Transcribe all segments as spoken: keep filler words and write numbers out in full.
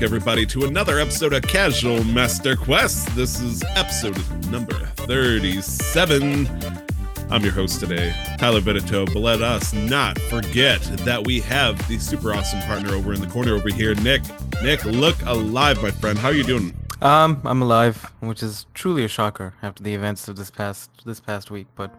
back, everybody, to another episode of Casual Master Quest. This is episode number thirty-seven. I'm your host today, Tyler Benito, but let us not forget that we have the super awesome partner over in the corner over here, Nick. Nick, look alive, my friend. How are you doing? Um, I'm alive, which is truly a shocker after the events of this past this past week, but...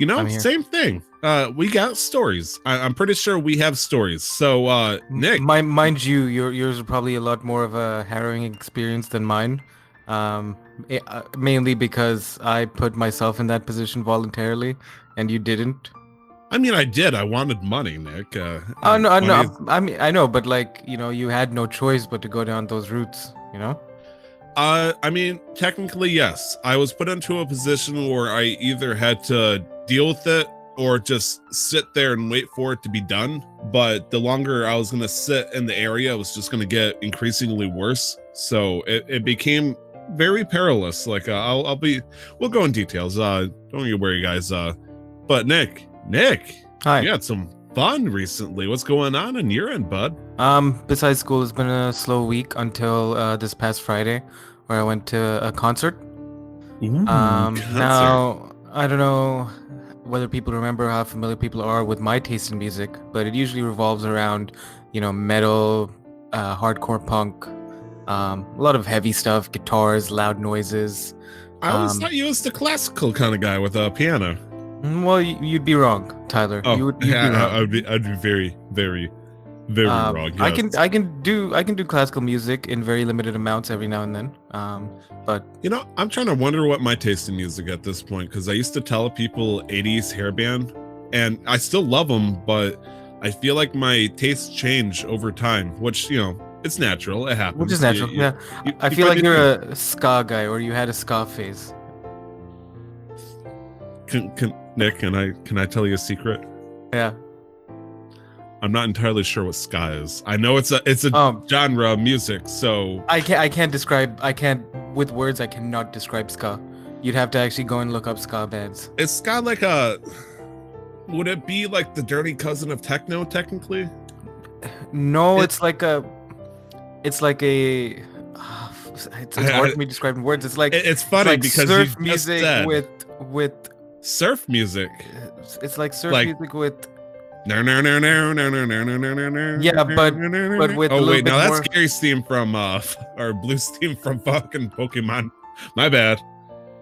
You know, same thing. Uh, we got stories. I- I'm pretty sure we have stories. So, uh, Nick, M- mind you, your- yours are probably a lot more of a harrowing experience than mine. Um, it, uh, mainly because I put myself in that position voluntarily, and you didn't. I mean, I did. I wanted money, Nick. Uh, oh no, money. no. I mean, I know, but like, you know, you had no choice but to go down those routes. You know. Uh, I mean, technically, yes. I was put into a position where I either had to deal with it or just sit there and wait for it to be done. But the longer I was going to sit in the area, it was just going to get increasingly worse. So it, it became very perilous. Like, uh, I'll, I'll be, we'll go in details. Uh, don't you worry, guys. Uh, but Nick, Nick, hi. You had some fun recently. What's going on in your end, bud? Um, besides school, it's been a slow week until uh, this past Friday, where I went to a concert. Ooh, um, concert. Now, I don't know whether people remember how familiar people are with my taste in music, but it usually revolves around, you know, metal, uh, hardcore punk, um, a lot of heavy stuff, guitars, loud noises. I always um, thought you was the classical kind of guy with a piano. Well, you'd be wrong, Tyler. Oh, you would you'd yeah, be wrong. I'd be, I'd be very, very, very um, wrong. Yes. I can, I can do, I can do classical music in very limited amounts every now and then. Um, but you know, I'm trying to wonder what my taste in music at this point, because I used to tell people eighties hairband, and I still love them, but I feel like my tastes change over time, which you know. It's natural. It happens. Which is natural. You, yeah. You, you, I feel like you're a ska guy, or you had a ska phase. Can, can, Nick, can I can I tell you a secret? Yeah. I'm not entirely sure what ska is. I know it's a it's a um, genre of music. So I can't I can't describe I can't with words I cannot describe ska. You'd have to actually go and look up ska bands. Is ska like a? Would it be like the dirty cousin of techno? Technically. No, it's, it's like a. It's like a, uh, it's, it's hard for me to describe in words. It's like it's funny like because surf music said, with with surf music. It's like surf like, music with. No no no no no no no no no no. Yeah, but but with. Oh wait, no, that's more... Gary's theme from uh or Blue's theme from fucking Pokemon. My bad.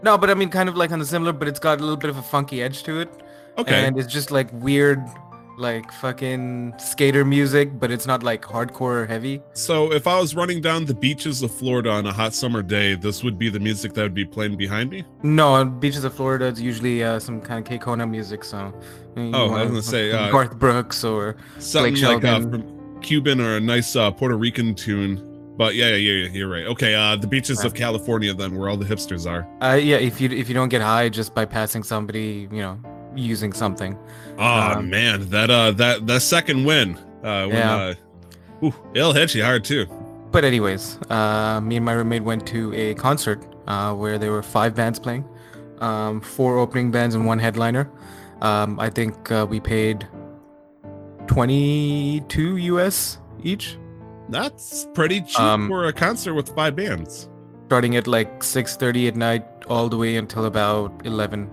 No, but I mean, kind of like on the similar, but it's got a little bit of a funky edge to it. Okay. And it's just like weird. Like fucking skater music, but it's not like hardcore or heavy. So if I was running down the beaches of Florida on a hot summer day, this would be the music that would be playing behind me? No, on beaches of Florida, it's usually uh, some kind of K-Kona music. So, you oh, I was gonna say uh, Garth Brooks or something Blake like uh, from Cuban or a nice uh, Puerto Rican tune. But yeah, yeah, yeah, you're right. Okay, uh, the beaches right. of California, then, where all the hipsters are. Uh, yeah, if you if you don't get high just by passing somebody, you know. Using something. Oh um, man, that uh, that that second win, uh, when, yeah, uh, ooh, it'll hit you hard too. But anyways, uh, me and my roommate went to a concert uh, where there were five bands playing, um, four opening bands and one headliner. Um, I think uh, we paid twenty-two U S each. That's pretty cheap um, for a concert with five bands. Starting at like six thirty at night, all the way until about eleven.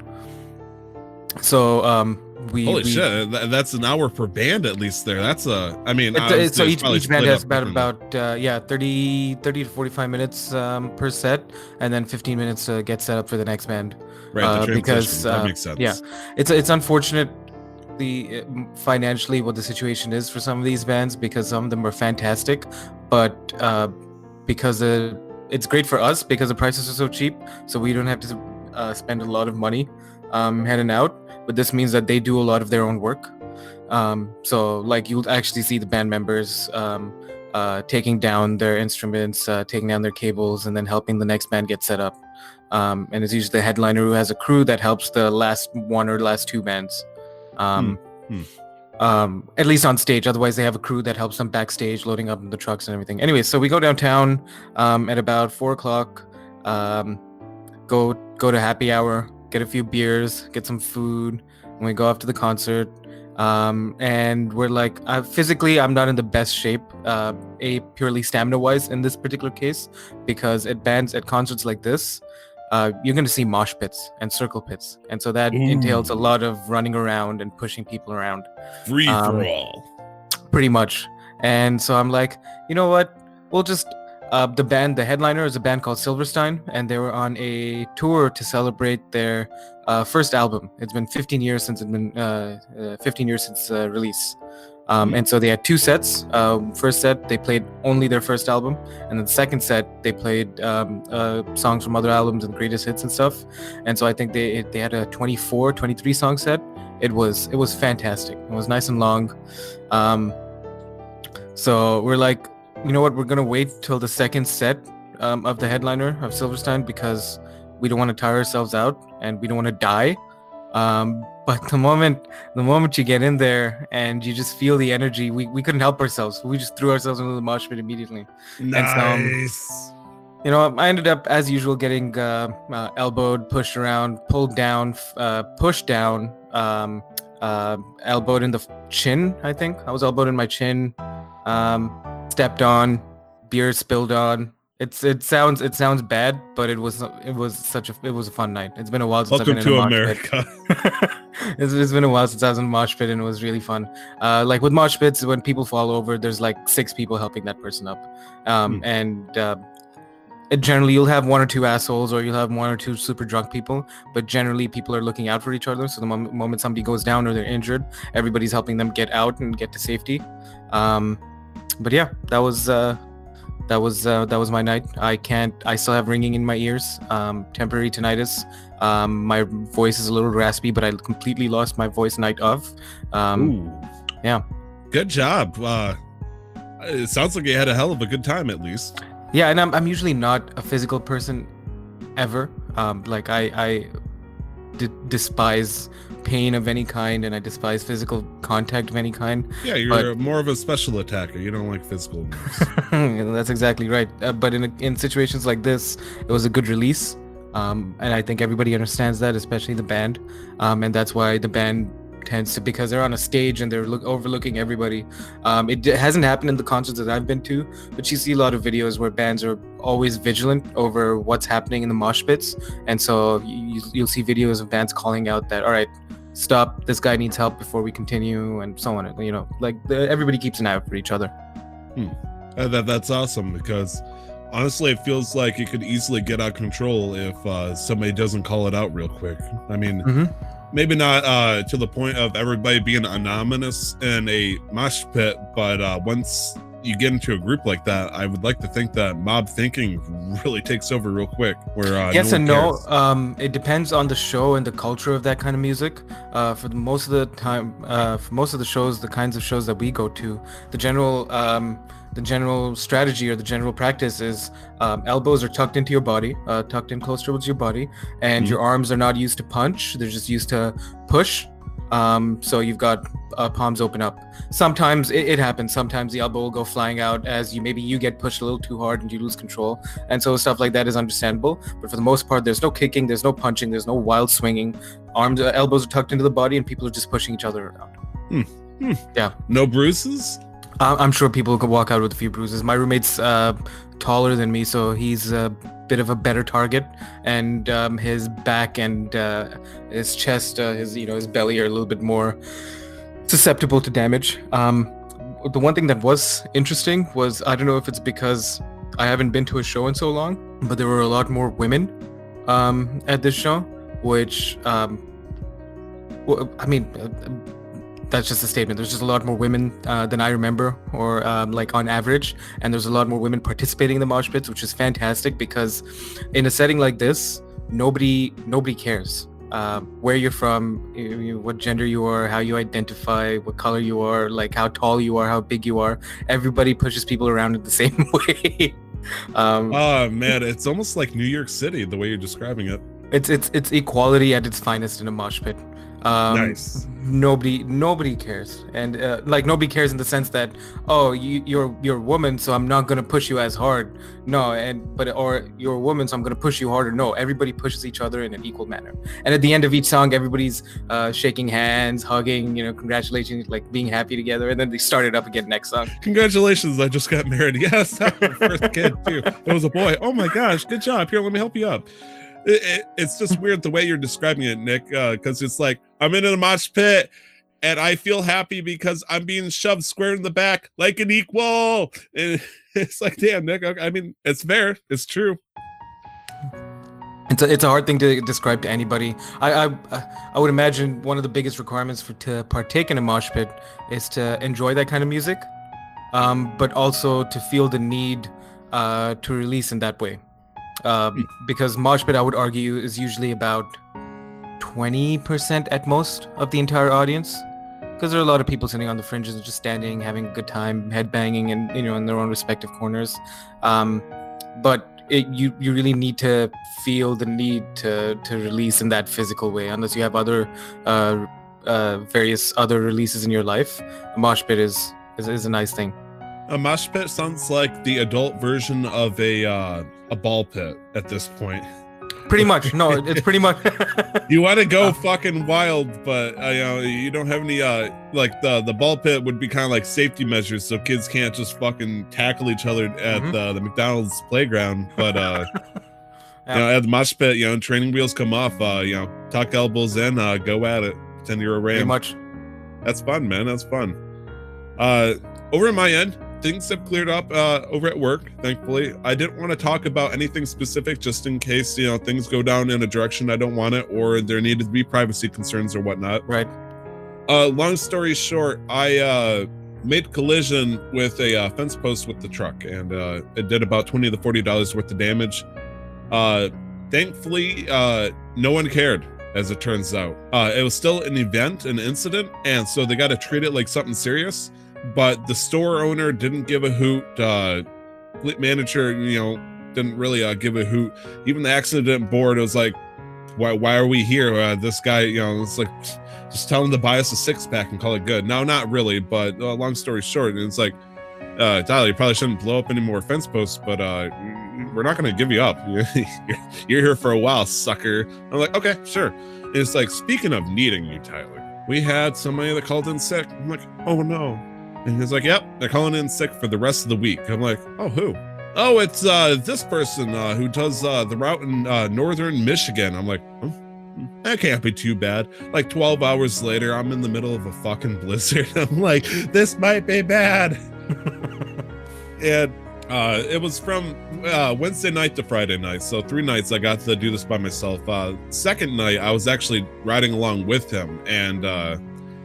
So um we holy we, shit Th- that's an hour per band at least there. That's a I mean it, so each, each band has about about uh, yeah thirty to forty-five minutes um per set, and then fifteen minutes to get set up for the next band, right? Uh, the because uh, that makes sense. Yeah, it's it's unfortunate the financially what the situation is for some of these bands, because some of them are fantastic, but uh because the, it's great for us because the prices are so cheap, so we don't have to uh, spend a lot of money um heading out, but this means that they do a lot of their own work, um so like you'll actually see the band members um uh taking down their instruments, uh taking down their cables, and then helping the next band get set up, um and it's usually the headliner who has a crew that helps the last one or last two bands, um hmm. Hmm. um at least on stage. Otherwise they have a crew that helps them backstage loading up in the trucks and everything. Anyway, so we go downtown um at about four o'clock, um go go to happy hour, get a few beers, get some food, and we go off to the concert. Um, and we're like, I, physically, I'm not in the best shape, uh, a purely stamina-wise in this particular case, because at bands, at concerts like this, uh, you're going to see mosh pits and circle pits. And so that Ooh. entails a lot of running around and pushing people around. Free um, for all. Pretty much. And so I'm like, you know what? We'll just... Uh, the band, the headliner, is a band called Silverstein, and they were on a tour to celebrate their uh, first album. It's been fifteen years since it's been uh, uh, fifteen years since uh, release, um, and so they had two sets. Uh, first set, they played only their first album, and then the second set, they played um, uh, songs from other albums and greatest hits and stuff. And so I think they they had a twenty-four, twenty-three song set. It was it was fantastic. It was nice and long. Um, so we're like, you know what, we're going to wait till the second set um, of the headliner of Silverstein, because we don't want to tire ourselves out and we don't want to die. Um, but the moment the moment you get in there and you just feel the energy, we, we couldn't help ourselves. We just threw ourselves into the mosh pit immediately. Nice. And so, um, you know, I ended up, as usual, getting uh, uh, elbowed, pushed around, pulled down, uh, pushed down, um, uh, elbowed in the chin, I think. I was elbowed in my chin. Um, stepped on, beer spilled on. It's it sounds it sounds bad, but it was it was such a it was a fun night. It's been a while since I've been in a mosh America. pit. it's, it's been a while since I was in a mosh pit, and it was really fun. Uh, like with mosh pits, when people fall over, there's like six people helping that person up, um, mm. and uh, it generally you'll have one or two assholes, or you'll have one or two super drunk people. But generally, people are looking out for each other. So the moment, moment somebody goes down or they're injured, everybody's helping them get out and get to safety. Um, But yeah, that was uh, that was uh, that was my night. I can't. I still have ringing in my ears, um, temporary tinnitus. Um, my voice is a little raspy, but I completely lost my voice night of. Um, Ooh. Yeah. Good job. Uh, it sounds like you had a hell of a good time, at least. Yeah, and I'm I'm usually not a physical person, ever. Um, like I I d- despise pain of any kind, and I despise physical contact of any kind. Yeah, you're but, more of a special attacker. You don't like physical moves. That's exactly right. Uh, but in in situations like this, it was a good release, um, and I think everybody understands that, especially the band, um, and that's why the band tends to, because they're on a stage and they're look, overlooking everybody. Um, it d- hasn't happened in the concerts that I've been to, but you see a lot of videos where bands are always vigilant over what's happening in the mosh pits, and so you, you'll see videos of bands calling out that, all right, stop, this guy needs help before we continue, and so on. You know, like the, everybody keeps an eye out for each other. Hmm. Uh, that that's awesome, because honestly, it feels like it could easily get out of control if uh, somebody doesn't call it out real quick. I mean, mm-hmm. maybe not uh, to the point of everybody being anonymous in a mosh pit, but uh, once you get into a group like that, I would like to think that mob thinking really takes over real quick. Where uh, yes no and no, um, it depends on the show and the culture of that kind of music. Uh, for the, most of the time, uh, for most of the shows, the kinds of shows that we go to, the general um, the general strategy or the general practice is um, elbows are tucked into your body, uh, tucked in close towards your body, and mm-hmm. your arms are not used to punch; they're just used to push. Um, so you've got uh, palms open up. Sometimes it, it happens. Sometimes the elbow will go flying out as you maybe you get pushed a little too hard and you lose control. And so stuff like that is understandable. But for the most part, there's no kicking, there's no punching, there's no wild swinging. Arms, uh, elbows are tucked into the body, and people are just pushing each other around. Hmm. Hmm. Yeah. No bruises? I- I'm sure people could walk out with a few bruises. My roommate's uh, taller than me, so he's a bit of a better target, and um, his back and uh, his chest, uh, his you know his belly are a little bit more susceptible to damage. Um, the one thing that was interesting was, I don't know if it's because I haven't been to a show in so long, but there were a lot more women um, at this show, which um, well, I mean. Uh, That's just a statement. There's just a lot more women uh, than I remember, or um, like on average. And there's a lot more women participating in the mosh pits, which is fantastic, because in a setting like this, nobody nobody cares uh, where you're from, you, what gender you are, how you identify, what color you are, like how tall you are, how big you are. Everybody pushes people around in the same way. um, oh man, it's almost like New York City the way you're describing it. It's it's it's equality at its finest in a mosh pit. Um, nice. Nobody, nobody cares, and uh, like nobody cares in the sense that, oh, you, you're you're a woman, so I'm not gonna push you as hard. No, and but or you're a woman, so I'm gonna push you harder. No, everybody pushes each other in an equal manner. And at the end of each song, everybody's uh, shaking hands, hugging, you know, congratulations, like being happy together. And then they start it up again next song. Congratulations, I just got married. Yes, I was my first kid too. It was a boy. Oh my gosh, good job. Here, let me help you up. It, it, it's just weird the way you're describing it, Nick, because uh, it's like, I'm in a mosh pit and I feel happy because I'm being shoved square in the back like an equal. And it's like, damn, Nick, I mean, it's fair. It's true. It's a, it's a hard thing to describe to anybody. I, I I would imagine one of the biggest requirements for to partake in a mosh pit is to enjoy that kind of music, um, but also to feel the need uh, to release in that way. Uh, because mosh pit, I would argue, is usually about twenty percent at most of the entire audience, because there are a lot of people sitting on the fringes and just standing, having a good time, headbanging, and you know, in their own respective corners. Um, but it, you you really need to feel the need to to release in that physical way, unless you have other uh, uh, various other releases in your life. A mosh pit is is, is a nice thing. A mosh pit sounds like the adult version of a uh, a ball pit at this point. Pretty much. No, it's pretty much. You want to go fucking wild, but uh, you know, you don't have any. Uh, like the the ball pit would be kind of like safety measures, so kids can't just fucking tackle each other at mm-hmm. the, the McDonald's playground. But uh, yeah. you know, at the mosh pit, you know, training wheels come off. Uh, you know, tuck elbows in, uh, go at it. Pretend you're a ram. Pretty much. That's fun, man. That's fun. Uh, over at my end, things have cleared up uh, over at work, thankfully. I didn't want to talk about anything specific just in case, you know, things go down in a direction I don't want it, or there needed to be privacy concerns or whatnot. Right. Uh, long story short, I uh, made collision with a uh, fence post with the truck, and uh, it did about twenty to forty dollars worth of damage. Uh, thankfully, uh, no one cared, as it turns out. Uh, it was still an event, an incident, and so they got to treat it like something serious. But the store owner didn't give a hoot. Uh, fleet manager, you know, didn't really uh, give a hoot. Even the accident board was like, "Why? Why are we here? Uh, this guy, you know, it's like, just tell him to buy us a six pack and call it good." No, not really. But uh, long story short, and it's like, uh, Tyler, you probably shouldn't blow up any more fence posts. But uh, we're not going to give you up. You're here for a while, sucker. I'm like, okay, sure. And it's like, speaking of needing you, Tyler, we had somebody that called in sick. I'm like, oh no. And he's like, yep, they're calling in sick for the rest of the week. I'm like, oh, who? Oh, it's uh, this person uh, who does uh, the route in uh, northern Michigan. I'm like, oh, that can't be too bad. Like twelve hours later, I'm in the middle of a fucking blizzard. I'm like, this might be bad. And uh, it was from uh, Wednesday night to Friday night. So three nights I got to do this by myself. Uh, second night, I was actually riding along with him. And uh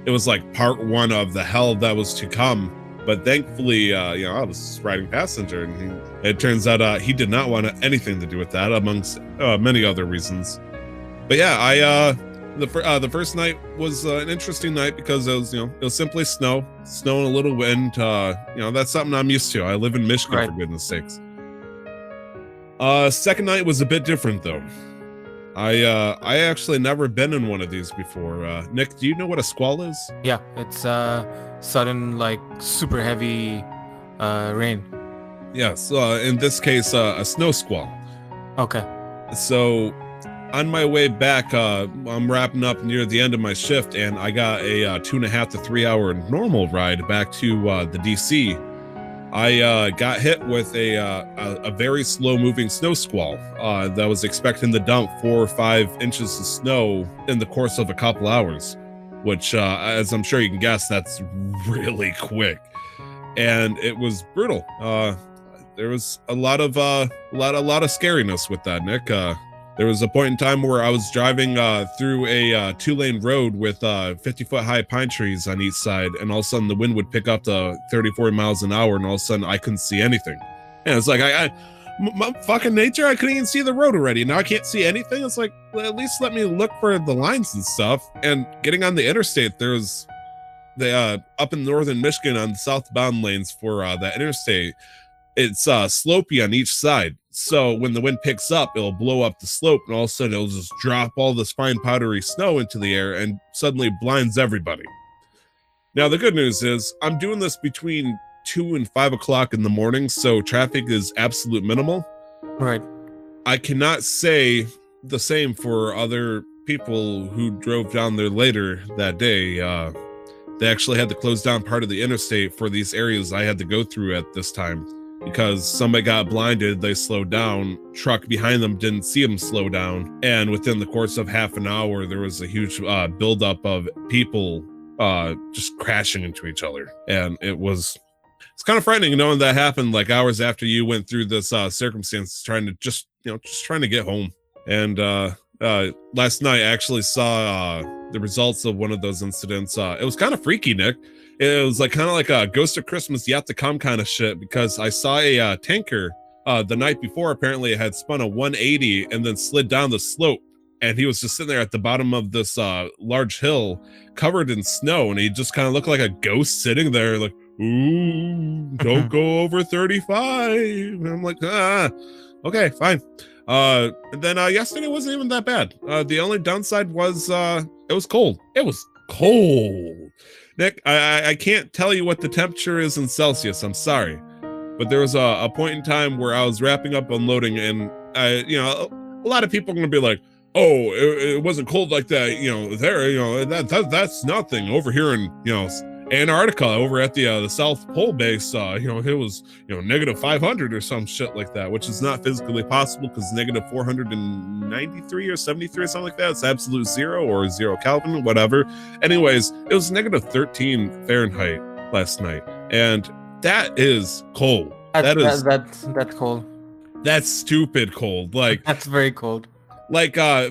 it was like part one of the hell that was to come. But thankfully, uh, you know, I was riding passenger, and he, it turns out uh, he did not want anything to do with that, amongst uh, many other reasons. But yeah, I uh, the uh, the first night was uh, an interesting night because it was, you know, it was simply snow, snow and a little wind. Uh, you know, that's something I'm used to. I live in Michigan, right, for goodness sakes. Uh, second night was a bit different though. I uh I actually never been in one of these before. Uh, Nick, do you know what a squall is? Yeah, it's uh sudden, like super heavy uh rain. Yes, uh, in this case uh, a snow squall. Okay. So on my way back, uh, I'm wrapping up near the end of my shift, and I got a uh, two and a half to three hour normal ride back to uh, the D C. I uh, got hit with a, uh, a, a very slow moving snow squall uh, that was expecting to dump four or five inches of snow in the course of a couple hours, which uh, as I'm sure you can guess, that's really quick. And it was brutal. Uh, there was a lot of uh, a lot, a lot of scariness with that, Nick. Uh, there was a point in time where I was driving uh, through a uh, two lane road with uh, fifty foot high pine trees on each side. And all of a sudden the wind would pick up to thirty, forty miles an hour. And all of a sudden I couldn't see anything. And it's like, I, I my fucking nature, I couldn't even see the road already. Now I can't see anything. It's like, well, at least let me look for the lines and stuff. And getting on the interstate, there's the uh, up in northern Michigan on the southbound lanes for uh, that interstate. It's uh, slopey on each side. So when the wind picks up, it'll blow up the slope, and all of a sudden it'll just drop all this fine powdery snow into the air and suddenly blinds everybody. Now, the good news is I'm doing this between two and five o'clock in the morning, so traffic is absolute minimal. Right. I cannot say the same for other people who drove down there later that day. Uh, they actually had to close down part of the interstate for these areas I had to go through at this time because somebody got blinded, they slowed down, truck behind them didn't see them slow down, and within the course of half an hour, there was a huge uh, buildup of people uh, just crashing into each other, and it was... It's kind of frightening knowing that happened like hours after you went through this uh, circumstance, trying to just, you know, just trying to get home. And uh, uh, last night I actually saw uh, the results of one of those incidents. Uh, it was kind of freaky, Nick. It was like kind of like a Ghost of Christmas Yet to Come kind of shit, because I saw a uh, tanker uh, the night before. Apparently it had spun a one eighty and then slid down the slope. And he was just sitting there at the bottom of this uh, large hill covered in snow. And he just kind of looked like a ghost sitting there like, ooh, don't go over thirty-five. And I'm like, ah, okay, fine. Uh, and then uh, yesterday wasn't even that bad. Uh, the only downside was uh, it was cold. It was cold. Nick, I, I can't tell you what the temperature is in Celsius. I'm sorry. But there was a, a point in time where I was wrapping up unloading, and I, you know, a lot of people are going to be like, oh, it, it wasn't cold like that. You know, there, you know, that, that that's nothing over here in, you know, Antarctica over at the uh, the South Pole base, uh, you know, it was, you know, negative five hundred or some shit like that, which is not physically possible because negative four hundred ninety-three or seventy-three or something like that. It's absolute zero or zero Kelvin, whatever. Anyways, it was negative thirteen Fahrenheit last night. And that is cold. That, that is that, that that's cold. That's stupid cold. Like that's very cold. Like uh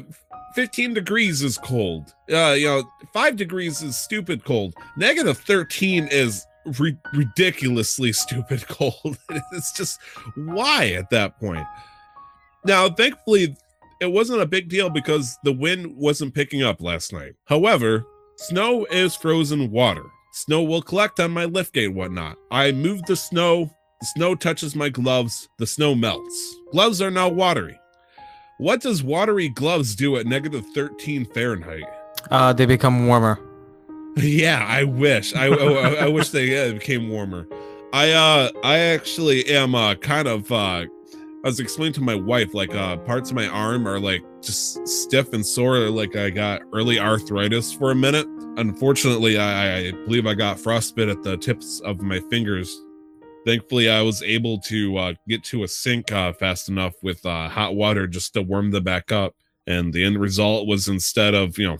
fifteen degrees is cold. Uh, you know, five degrees is stupid cold. negative thirteen is ri- ridiculously stupid cold. It's just, why at that point? Now, thankfully, it wasn't a big deal because the wind wasn't picking up last night. However, snow is frozen water. Snow will collect on my liftgate and whatnot. I move the snow. The snow touches my gloves. The snow melts. Gloves are now watery. What does watery gloves do at negative thirteen Fahrenheit? Uh, they become warmer. Yeah, I wish. I, I, I wish they yeah, became warmer. I uh, I actually am uh, kind of... Uh, I was explaining to my wife, like, uh, parts of my arm are, like, just stiff and sore. Like, I got early arthritis for a minute. Unfortunately, I, I believe I got frostbite at the tips of my fingers. Thankfully, I was able to uh, get to a sink uh, fast enough with uh, hot water just to warm them back up. And the end result was, instead of, you know,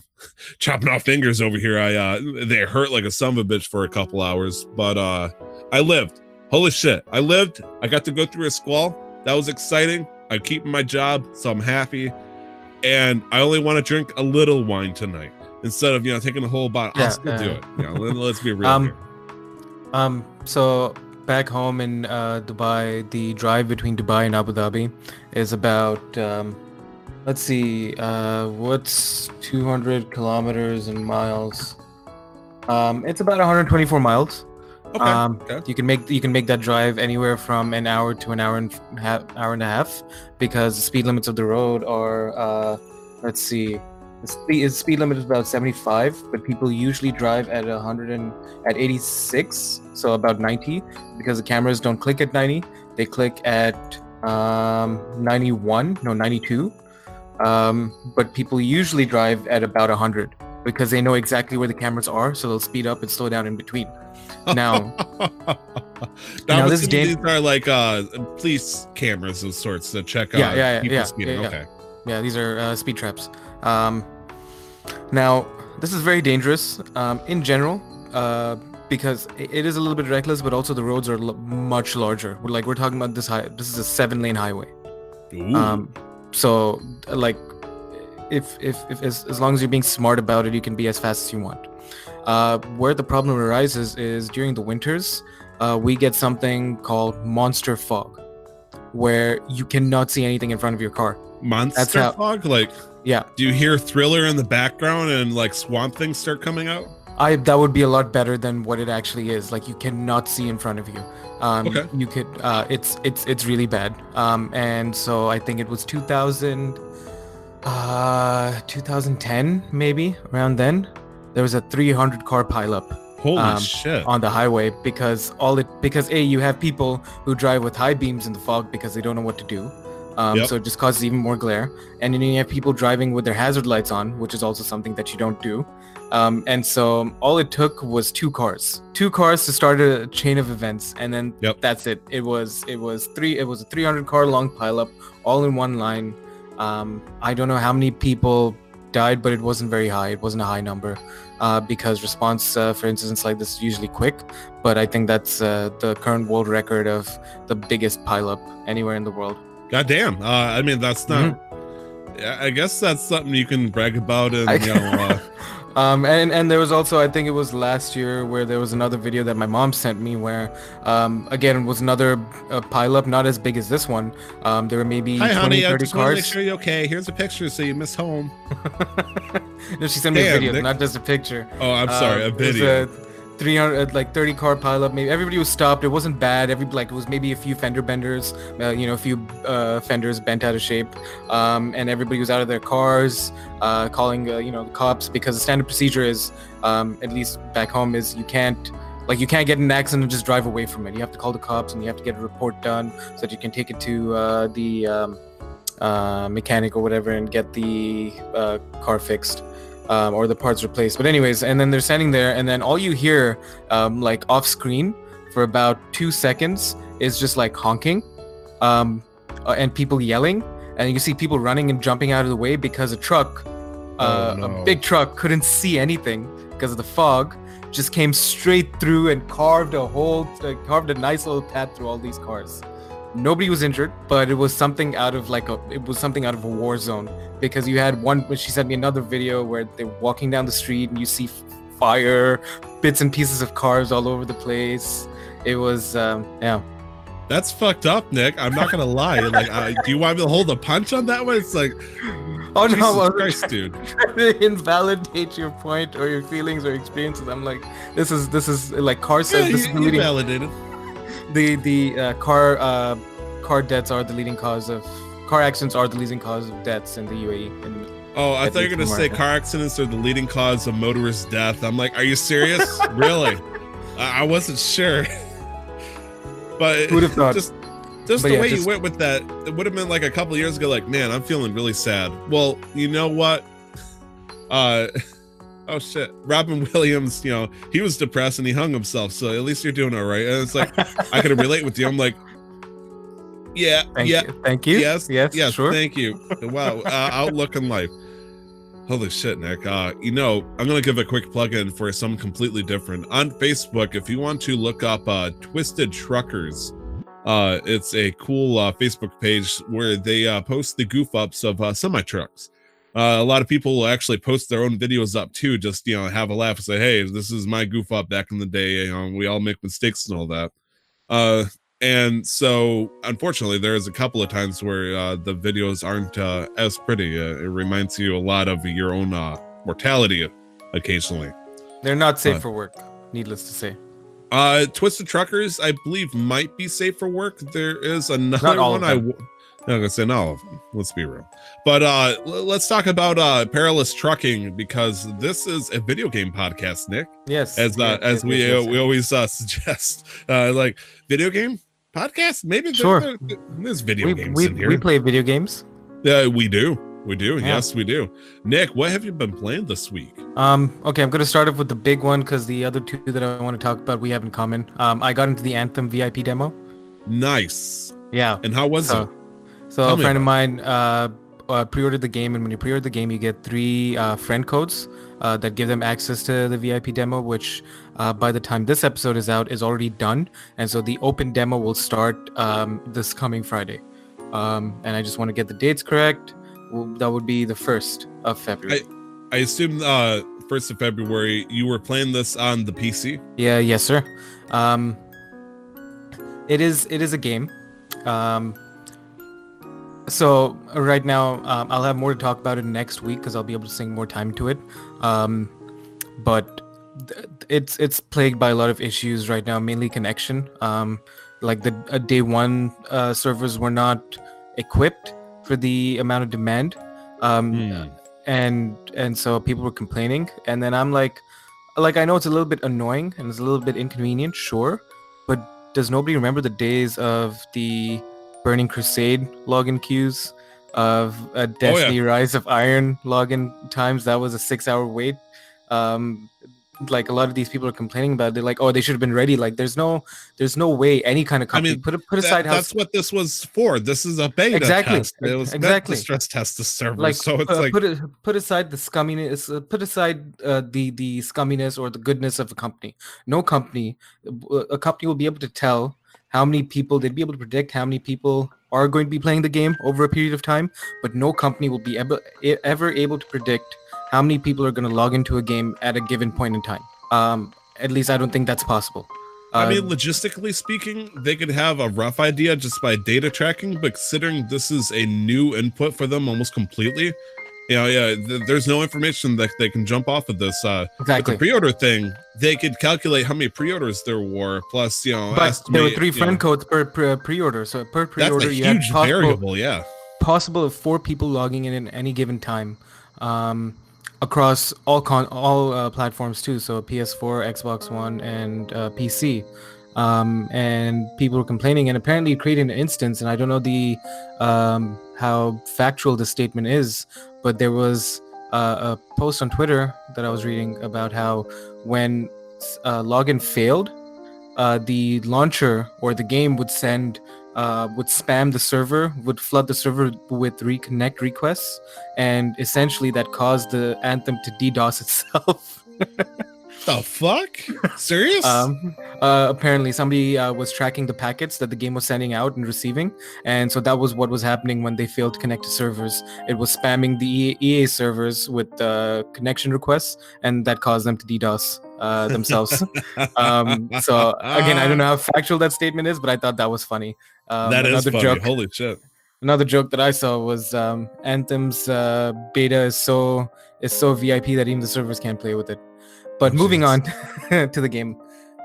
chopping off fingers over here, I uh, they hurt like a son of a bitch for a couple hours. But uh, I lived. Holy shit. I lived. I got to go through a squall. That was exciting. I'm keeping my job, so I'm happy. And I only want to drink a little wine tonight. Instead of, you know, taking a whole bottle. Yeah, I'll still uh, do it. You know, let, let's be real um, here. Um, so... Back home in uh, Dubai, the drive between Dubai and Abu Dhabi is about, um, let's see, uh, what's two hundred kilometers in miles? Um, it's about one hundred twenty-four miles. Okay. Um, okay. You can make you can make that drive anywhere from an hour to an hour and half, hour and a half, because the speed limits of the road are, uh, let's see, the speed, the speed limit is about seventy-five, but people usually drive at one hundred and at eighty-six, so about ninety, because the cameras don't click at ninety. They click at um, ninety-one, no, ninety-two. Um, but people usually drive at about one hundred because they know exactly where the cameras are, so they'll speed up and slow down in between. Now, now this day, these are like uh, police cameras of sorts that check uh, yeah, yeah, yeah, people yeah, speeding. Yeah, okay. Yeah, these are uh, speed traps. Um, now, this is very dangerous um, in general uh, because it is a little bit reckless, but also the roads are l- much larger. We're, like we're talking about this high. This is a seven-lane highway. Ooh. Um, so, like, if if, if as, as long as you're being smart about it, you can be as fast as you want. Uh, where the problem arises is during the winters, uh, we get something called monster fog, where you cannot see anything in front of your car. Monster That's how, fog, like. Yeah. Do you hear Thriller in the background and like Swamp Things start coming out? I that would be a lot better than what it actually is. Like, you cannot see in front of you. Um, okay. You could. Uh, it's it's it's really bad. Um, and so I think it was two thousand, uh, twenty ten maybe, around then. There was a three hundred car pileup. Holy um, shit. On the highway, because all it because a you have people who drive with high beams in the fog because they don't know what to do. Um, yep. So it just causes even more glare, and then you have people driving with their hazard lights on, which is also something that you don't do. Um, and so all it took was two cars, two cars to start a chain of events, and then yep. that's it. It was it was three it was a three hundred car long pileup, all in one line. Um, I don't know how many people died, but it wasn't very high. It wasn't a high number, uh, because response uh, for incidents like this is usually quick. But I think that's uh, the current world record of the biggest pileup anywhere in the world. God damn. Uh, I mean, that's not, mm-hmm. I guess that's something you can brag about. And, I, you know, uh... um, and, and there was also, I think it was last year, where there was another video that my mom sent me where, um, again, it was another uh, pileup, not as big as this one. Um, there were maybe Hi, twenty, honey, thirty I just cars. Want to make sure you're okay. Here's a picture so you miss home. No, she sent me damn, a video, Nick. Not just a picture. Oh, I'm sorry, um, a video. three hundred like thirty car pileup. Maybe everybody was stopped. It wasn't bad. Every like it was maybe a few fender benders, uh, you know, a few uh, fenders bent out of shape, um, and everybody was out of their cars, uh, calling uh, you know the cops, because the standard procedure is, um, at least back home, is you can't like you can't get in an accident and just drive away from it. You have to call the cops and you have to get a report done so that you can take it to uh, the um, uh, mechanic or whatever and get the uh, car fixed. Um, or the parts replaced. But anyways, and then they're standing there, and then all you hear, um, like off screen for about two seconds, is just like honking, um, uh, and people yelling, and you see people running and jumping out of the way because a truck, uh, oh, no. a big truck, couldn't see anything because of the fog, just came straight through and carved a hole, uh, carved a nice little path through all these cars. Nobody was injured, but it was something out of like a it was something out of a war zone, because you had one. She sent me another video where they're walking down the street and you see fire, bits and pieces of cars all over the place. It was um, yeah. That's fucked up, Nick. I'm not gonna lie. Like, I, do you want me to hold a punch on that one? It's like, oh Jesus no, Christ, dude. To invalidate your point or your feelings or experiences. I'm like, this is this is like car says yeah, this you, is invalidated. The the uh, car uh, car deaths are the leading cause of car accidents are the leading cause of deaths in the U A E. In the, oh, I thought you were gonna say car accidents are the leading cause of motorist death. I'm like, are you serious? Really? I-, I wasn't sure, but who'd have thought? Just just but the yeah, way just... you went with that, it would have been like a couple of years ago. Like, man, I'm feeling really sad. Well, you know what? Uh, oh shit, Robin Williams, you know, he was depressed and he hung himself, so at least you're doing all right. And it's like, I could relate with you. I'm like, yeah, thank yeah, you. Thank you. Yes, yes, yes, sure. Thank you. Wow, uh, outlook in life. Holy shit, Nick. Uh, you know, I'm going to give a quick plug-in for something completely different. On Facebook, if you want to look up uh, Twisted Truckers, uh, it's a cool uh, Facebook page where they uh, post the goof-ups of uh, semi-trucks. Uh, a lot of people actually post their own videos up too, just, you know, have a laugh and say, hey, this is my goof up back in the day. You know, we all make mistakes and all that. Uh, and so, unfortunately, there's a couple of times where uh, the videos aren't uh, as pretty. Uh, it reminds you a lot of your own uh, mortality occasionally. They're not safe uh, for work, needless to say. Uh, Twisted Truckers, I believe, might be safe for work. There is another one I... W- I'm gonna say no, let's be real. But uh, l- let's talk about uh, Perilous Trucking, because this is a video game podcast, Nick. Yes. As uh, yeah, as yeah, we uh, we always uh, suggest, uh, like video game podcast. Maybe sure. there, there, there's video we, games we, in here. We play video games. Yeah, uh, we do. We do. Yeah. Yes, we do. Nick, what have you been playing this week? Um, okay, I'm going to start off with the big one, because the other two that I want to talk about we have in common. Um, I got into the Anthem V I P demo. Nice. Yeah. And how was so- it? So Tell a friend of mine uh, uh, pre-ordered the game, and when you pre-order the game, you get three uh, friend codes uh, that give them access to the V I P demo, which uh, by the time this episode is out is already done. And so the open demo will start um, this coming Friday. Um, and I just want to get the dates correct. Well, that would be the first of February. I, I assume uh, first of February, you were playing this on the P C? Yeah, yes, sir. Um, it is, it is a game. Um, So right now, um, I'll have more to talk about it next week because I'll be able to sing more time to it. Um, but it's it's plagued by a lot of issues right now, mainly connection. Um, like the uh, day one uh, servers were not equipped for the amount of demand, um, mm. and and so people were complaining. And then I'm like, like I know it's a little bit annoying and it's a little bit inconvenient, sure, but does nobody remember the days of the Burning Crusade login queues, of uh, Destiny oh, yeah. Rise of Iron login times? That was a six-hour wait. Um, like a lot of these people are complaining about it. They're like, oh, they should have been ready. Like there's no there's no way any kind of company, I mean, put a, put aside that, house- that's what this was for. This is a beta exactly. test. It was exactly. meant to stress test the server. Like, so it's uh, like put, a, put aside the scumminess, uh, put aside uh, the the scumminess or the goodness of a company. No company a company will be able to tell how many people, they'd be able to predict how many people are going to be playing the game over a period of time, but no company will be ever, ever able to predict how many people are going to log into a game at a given point in time. Um, at least I don't think that's possible. Um, I mean, logistically speaking, they could have a rough idea just by data tracking, but considering this is a new input for them almost completely, you know, yeah, th- there's no information that they can jump off of this. Uh, exactly. With the pre-order thing, they could calculate how many pre-orders there were, plus, you know, but estimate, there were three friend codes per, per pre-order, so per pre-order, that's a you huge have possible, variable, yeah, possible of four people logging in at any given time. Um, across all con- all uh, platforms too, so P S four, Xbox One, and uh, P C. Um, and people were complaining, and apparently it created an instance, and I don't know the um, how factual this statement is, but there was uh, a post on Twitter that I was reading about how when uh, login failed, uh, the launcher or the game would send Uh, would spam the server, would flood the server with reconnect requests, and essentially that caused the Anthem to DDoS itself. The fuck? Serious? Um, uh, apparently somebody uh, was tracking the packets that the game was sending out and receiving, and so that was what was happening when they failed to connect to servers. It was spamming the E A servers with uh, connection requests, and that caused them to DDoS uh, themselves. um, so again, I don't know how factual that statement is, but I thought that was funny. Um, that is funny. Joke, holy shit. Another joke that I saw was um, Anthem's uh, beta is so is so V I P that even the servers can't play with it. But moving on to the game,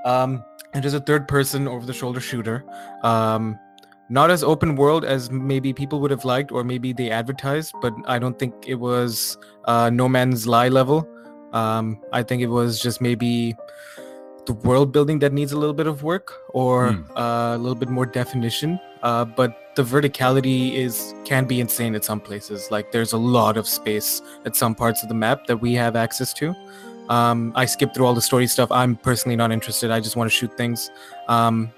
um, it is a third-person over-the-shoulder shooter. Um, not as open-world as maybe people would have liked, or maybe they advertised, but I don't think it was uh, No Man's Sky level. Um, I think it was just maybe the world-building that needs a little bit of work, or hmm. uh, a little bit more definition. Uh, but the verticality is can be insane at some places. Like, there's a lot of space at some parts of the map that we have access to. Um, I skipped through all the story stuff. I'm personally not interested. I just want to shoot things. Um,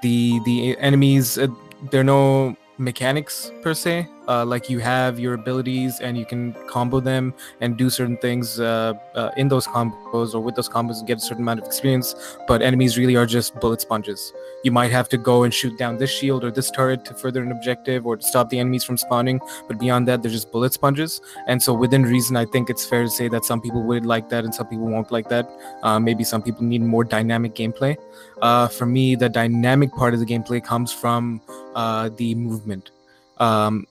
the the enemies, uh, there are no mechanics per se. Uh, like you have your abilities and you can combo them and do certain things uh, uh, in those combos or with those combos and get a certain amount of experience. But enemies really are just bullet sponges. You might have to go and shoot down this shield or this turret to further an objective or to stop the enemies from spawning. But beyond that, they're just bullet sponges. And so within reason, I think it's fair to say that some people would like that and some people won't like that. Uh, maybe some people need more dynamic gameplay. Uh, for me, the dynamic part of the gameplay comes from uh, the movement. Um,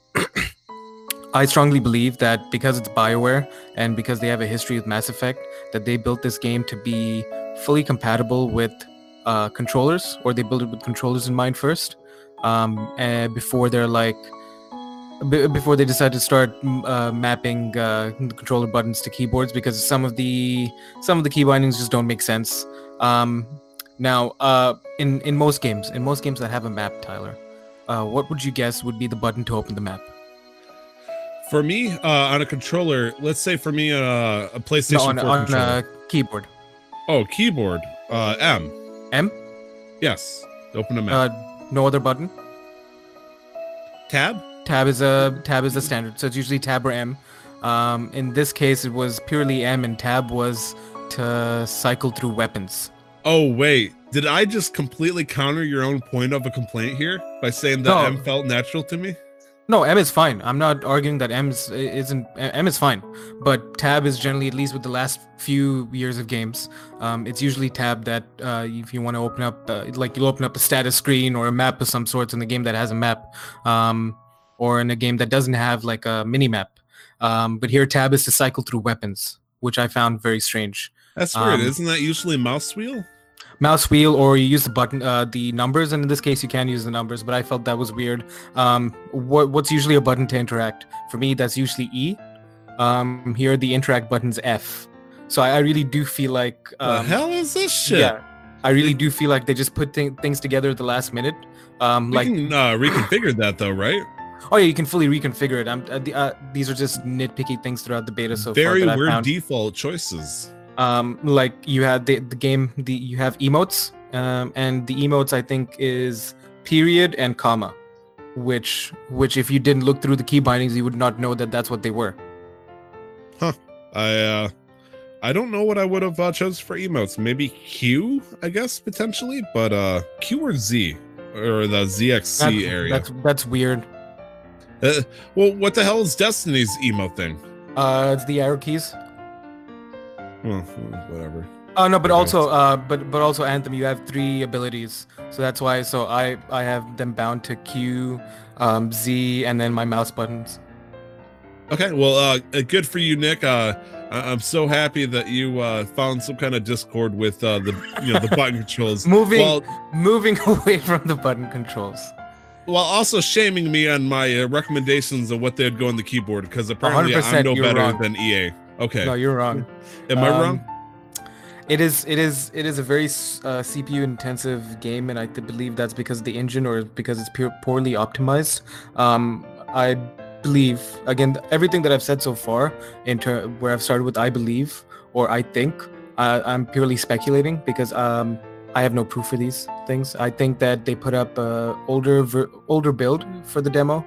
I strongly believe that because it's BioWare and because they have a history with Mass Effect, that they built this game to be fully compatible with uh, controllers, or they built it with controllers in mind first, um, and before they're like, b- before they decide to start uh, mapping uh, the controller buttons to keyboards, because some of the some of the key bindings just don't make sense. Um, now, uh, in in most games, in most games that have a map, Tyler, uh, what would you guess would be the button to open the map? For me, uh, on a controller, let's say for me, uh, a PlayStation no, on, four on controller. On a keyboard. Oh, keyboard. Uh, M. M? Yes. Open a map. Uh, no other button? Tab? Tab is a tab is the standard, so it's usually tab or M. Um, in this case, it was purely M, and tab was to cycle through weapons. Oh, wait. Did I just completely counter your own point of a complaint here by saying that no. M felt natural to me? No, M is fine. I'm not arguing that M is, isn't. M is fine, but tab is generally, at least with the last few years of games, um, it's usually tab that uh, if you want to open up, uh, like you'll open up a status screen or a map of some sorts in a game that has a map, um, or in a game that doesn't have like a mini map. Um, but here, tab is to cycle through weapons, which I found very strange. That's weird. Um, Isn't that usually mouse wheel? Mouse wheel, or you use the button, uh, the numbers, and in this case you can use the numbers, but I felt that was weird. Um, what, what's usually a button to interact? For me, that's usually E. Um, here, the interact button's F. So I, I really do feel like... Um, the hell is this shit? Yeah, I really do feel like they just put th- things together at the last minute. Um, we like, can uh, reconfigure that though, right? Oh yeah, you can fully reconfigure it. I'm, uh, the, uh, these are just nitpicky things throughout the beta so Very far. Very weird default choices. Um, like you had the, the game, the you have emotes, um, and the emotes I think is period and comma, which which if you didn't look through the key bindings, you would not know that that's what they were. Huh. I uh, I don't know what I would have uh, chosen for emotes. Maybe Q, I guess potentially, but uh, Q or Z or the Z X C that's, area. That's that's weird. Uh, well, what the hell is Destiny's emo thing? Uh, it's the arrow keys. Well, whatever. Oh no, but also, uh, but but also Anthem. You have three abilities, so that's why. So I I have them bound to Q, um, Z, and then my mouse buttons. Okay, well, uh, good for you, Nick. Uh, I- I'm so happy that you uh, found some kind of Discord with uh, the you know the button controls. Moving well, moving away from the button controls. While also shaming me on my uh, recommendations of what they'd go on the keyboard, because apparently I'm no better wrong. than E A. Okay. No, you're wrong. Am um, I wrong? It is. It is. It is a very uh, C P U-intensive game, and I believe that's because of the engine or because it's pure, poorly optimized. Um, I believe again everything that I've said so far, in ter- where I've started with I believe or I think. Uh, I'm purely speculating because um, I have no proof for these things. I think that they put up uh, older ver- older build for the demo.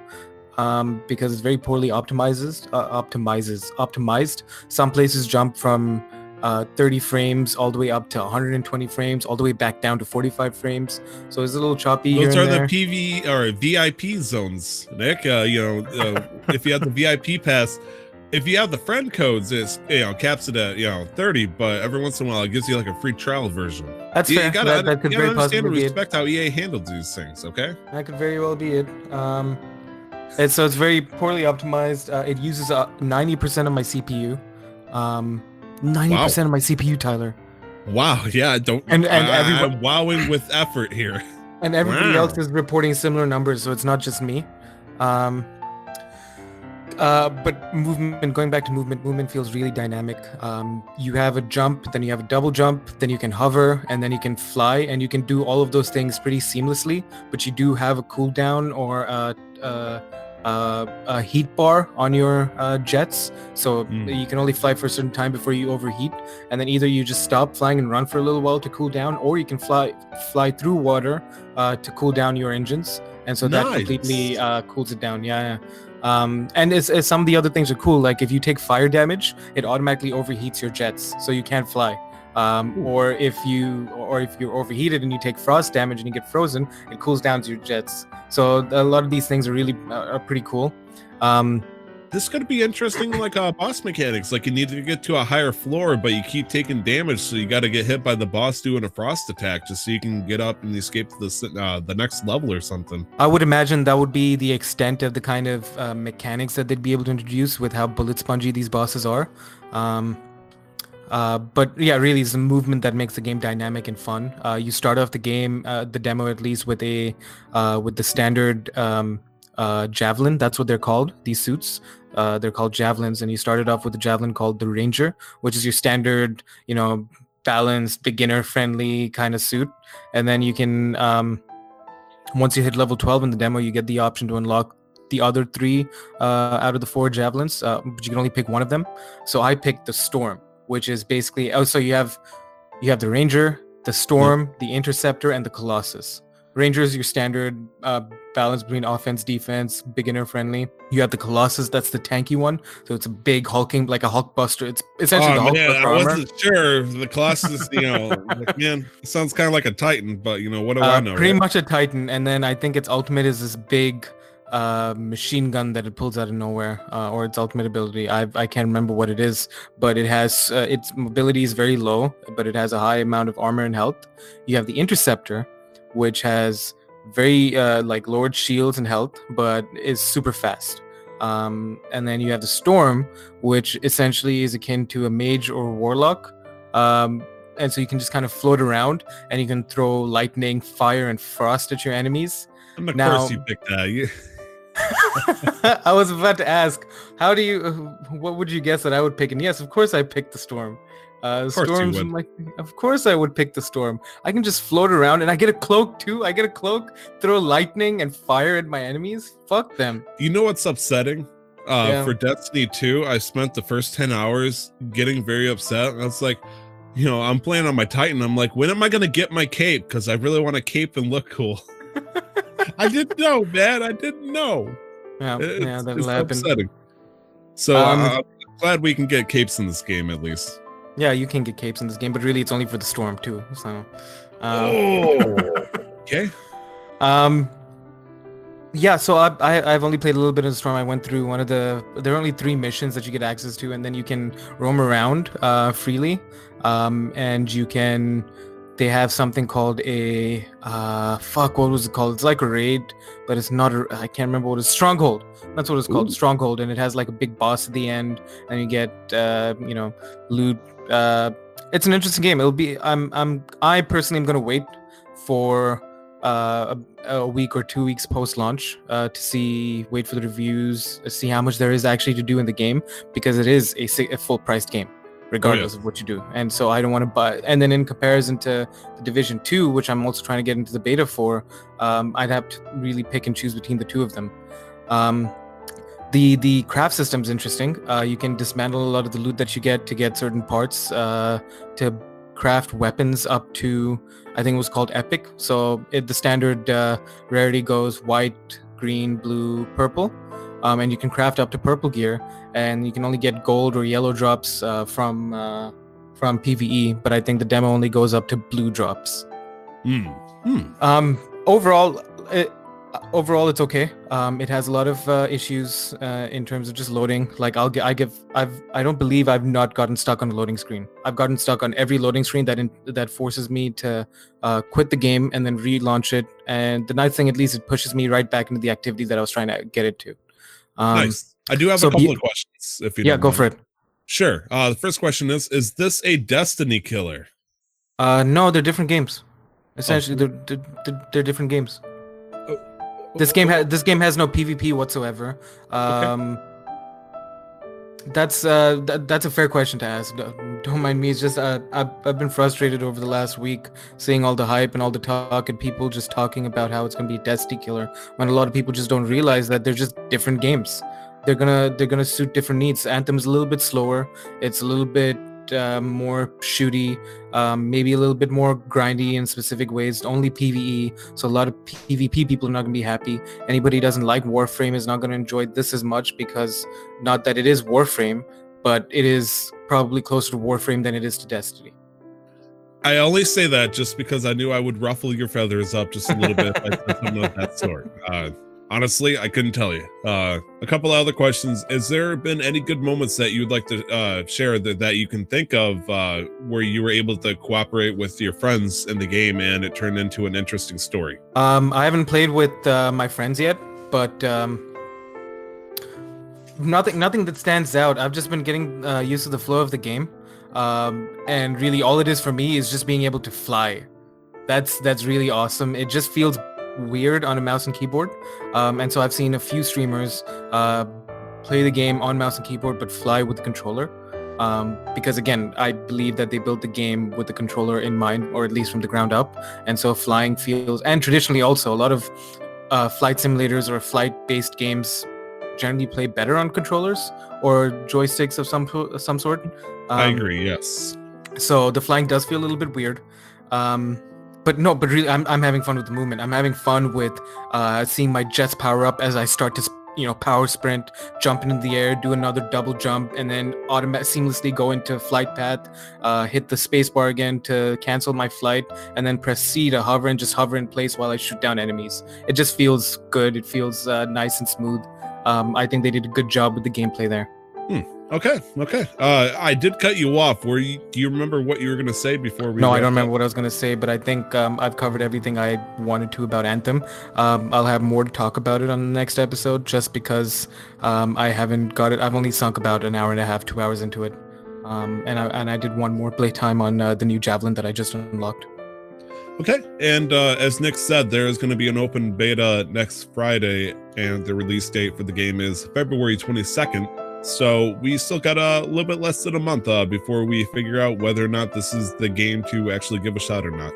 Um, because it's very poorly optimizes, uh, optimizes, optimized. Some places jump from uh, thirty frames all the way up to one hundred twenty frames, all the way back down to forty-five frames. So it's a little choppy. Those here are and the P V or V I P zones, Nick. Uh, you know, uh, if you have the V I P pass, if you have the friend codes, it's you know caps it at you know thirty, but every once in a while it gives you like a free trial version. That's yeah, fair. You gotta, that, that could you very gotta understand and respect how E A handled these things. Okay. That could very well be it. Um, And so it's very poorly optimized. Uh, it uses uh, ninety percent of my C P U. Um, ninety percent wow. of my C P U, Tyler. Wow. Yeah. Don't. And, and I, everyone, I'm wowing with effort here. And everybody wow. else is reporting similar numbers, so it's not just me. Um, uh, but movement, going back to movement, movement feels really dynamic. Um, you have a jump, then you have a double jump, then you can hover, and then you can fly, and you can do all of those things pretty seamlessly. But you do have a cooldown or a Uh, uh, a heat bar on your uh, jets, so mm. you can only fly for a certain time before you overheat, and then either you just stop flying and run for a little while to cool down, or you can fly fly through water uh, to cool down your engines, and so nice. that completely uh, cools it down. Yeah, yeah. Um, and it's, it's some of the other things are cool, like if you take fire damage, it automatically overheats your jets, so you can't fly. Um, or if you, or if you're overheated and you take frost damage and you get frozen, it cools down to your jets. So a lot of these things are really uh, are pretty cool. Um, this could be interesting, like uh, boss mechanics. Like you need to get to a higher floor, but you keep taking damage, so you got to get hit by the boss doing a frost attack just so you can get up and escape to the uh, the next level or something. I would imagine that would be the extent of the kind of uh, mechanics that they'd be able to introduce with how bullet spongy these bosses are. Um, Uh, but yeah, really, it's the movement that makes the game dynamic and fun. Uh, you start off the game, uh, the demo at least, with a uh, with the standard um, uh, javelin. That's what they're called. These suits, uh, they're called javelins. And you started off with a javelin called the Ranger, which is your standard, you know, balanced, beginner-friendly kind of suit. And then you can, um, once you hit level twelve in the demo, you get the option to unlock the other three uh, out of the four javelins, uh, but you can only pick one of them. So I picked the Storm, which is basically oh so you have you have the Ranger, the Storm, the Interceptor, and the Colossus. Ranger is your standard uh, balance between offense, defense, beginner friendly. You have the Colossus, that's the tanky one, so it's a big hulking, like a Hulkbuster. It's essentially oh, the Hulkbuster man, I armor. wasn't sure the Colossus, you know, like, man, it sounds kind of like a Titan, but you know what do uh, I know? Pretty right? much a Titan, and then I think its ultimate is this big uh machine gun that it pulls out of nowhere, uh, or its ultimate ability. I I can't remember what it is, but it has uh, its mobility is very low, but it has a high amount of armor and health. You have the Interceptor, which has very uh, like lowered shields and health, but is super fast. Um, and then you have the Storm, which essentially is akin to a mage or warlock, Um, and so you can just kind of float around, and you can throw lightning, fire, and frost at your enemies. And of now, course you picked that. You... I was about to ask, how do you, what would you guess that I would pick? And yes, of course I picked the storm. Uh, of course storms, I'm like, of course I would pick the storm. I can just float around, and I get a cloak too. I get a cloak, throw lightning and fire at my enemies. Fuck them. You know what's upsetting? Uh, yeah. For Destiny two, I spent the first ten hours getting very upset. I was like, you know, I'm playing on my Titan. I'm like, when am I going to get my cape? Because I really want a cape and look cool. I didn't know, man. I didn't know. Yeah, it's, yeah that'll it's happen. Upsetting. So um, uh, I'm glad we can get capes in this game at least. Yeah, you can get capes in this game, but really it's only for the storm too. So, um, oh, okay. Um, yeah. So I, I I've only played a little bit of the storm. I went through one of the. There are only three missions that you get access to, and then you can roam around uh, freely. Um, and you can. They have something called a uh, fuck. What was it called? It's like a raid, but it's not. A, I can't remember what it's. Stronghold. That's what it's called. Ooh. Stronghold, and it has like a big boss at the end, and you get uh, you know loot. Uh, it's an interesting game. It'll be. I'm. I'm. I personally am gonna wait for uh, a, a week or two weeks post launch uh, to see. Wait for the reviews. See how much there is actually to do in the game, because it is a, a full priced game, regardless oh, yeah. of what you do. And so I don't want to buy. And then in comparison to The Division two, which I'm also trying to get into the beta for, um, I'd have to really pick and choose between the two of them. Um, The the craft system's interesting. Uh, you can dismantle a lot of the loot that you get to get certain parts uh, to craft weapons up to, I think it was called epic. So it, the standard uh, rarity goes white, green, blue, purple. Um, and you can craft up to purple gear. And you can only get gold or yellow drops uh, from uh, from PvE. But I think the demo only goes up to blue drops. Mm. Mm. Um, overall... It, Overall, it's okay. Um, it has a lot of uh, issues uh, in terms of just loading. Like I'll get, I give, I've, I don't believe I've not gotten stuck on a loading screen. I've gotten stuck on every loading screen that in, that forces me to uh, quit the game and then relaunch it. And the nice thing, at least, it pushes me right back into the activity that I was trying to get it to. Um, nice. I do have so a couple be, of questions. If you yeah, go mind. for it. Sure. Uh, the first question is: Is this a Destiny killer? Uh, no, they're different games. Essentially, oh. they're, they're they're different games. This game has this game has no PvP whatsoever. Um, okay. That's uh, th- that's a fair question to ask. Don't mind me. It's just uh, I've I've been frustrated over the last week, seeing all the hype and all the talk and people just talking about how it's gonna be a Destiny killer when a lot of people just don't realize that they're just different games. They're gonna they're gonna suit different needs. Anthem's a little bit slower. It's a little bit uh, more shooty. Um, maybe a little bit more grindy in specific ways, only PvE, so a lot of PvP people are not going to be happy. Anybody who doesn't like Warframe is not going to enjoy this as much, because not that it is Warframe, but it is probably closer to Warframe than it is to Destiny. I only say that just because I knew I would ruffle your feathers up just a little bit if I said something of that sort. Uh, honestly, I couldn't tell you. Uh, a couple other questions. Has there been any good moments that you'd like to uh, share that, that you can think of uh, where you were able to cooperate with your friends in the game and it turned into an interesting story? Um, I haven't played with uh, my friends yet, but um, nothing nothing that stands out. I've just been getting uh, used to the flow of the game. Um, and really all it is for me is just being able to fly. That's, that's really awesome. It just feels weird on a mouse and keyboard, um, and so I've seen a few streamers uh, play the game on mouse and keyboard but fly with the controller, um, because again I believe that they built the game with the controller in mind, or at least from the ground up, and so flying feels, and traditionally also a lot of uh, flight simulators or flight based games generally play better on controllers or joysticks of some some sort. um, I agree, yes, so the flying does feel a little bit weird. um, But no, but really, I'm I'm having fun with the movement. I'm having fun with uh, seeing my jets power up as I start to, you know, power sprint, jump into the air, do another double jump, and then automat- seamlessly go into flight path, uh, hit the space bar again to cancel my flight, and then press C to hover and just hover in place while I shoot down enemies. It just feels good. It feels uh, nice and smooth. Um, I think they did a good job with the gameplay there. Hmm. Okay. Okay. Uh, I did cut you off. Were you? Do you remember what you were going to say before we? No, I don't remember what I was going to say, but I think um, I've covered everything I wanted to about Anthem. Um, I'll have more to talk about it on the next episode, just because um, I haven't got it. I've only sunk about an hour and a half, two hours into it. Um, and I and I did one more playtime on uh, the new Javelin that I just unlocked. Okay, and uh, as Nick said, there is going to be an open beta next Friday, and the release date for the game is February twenty-second. So we still got a little bit less than a month uh, before we figure out whether or not this is the game to actually give a shot or not.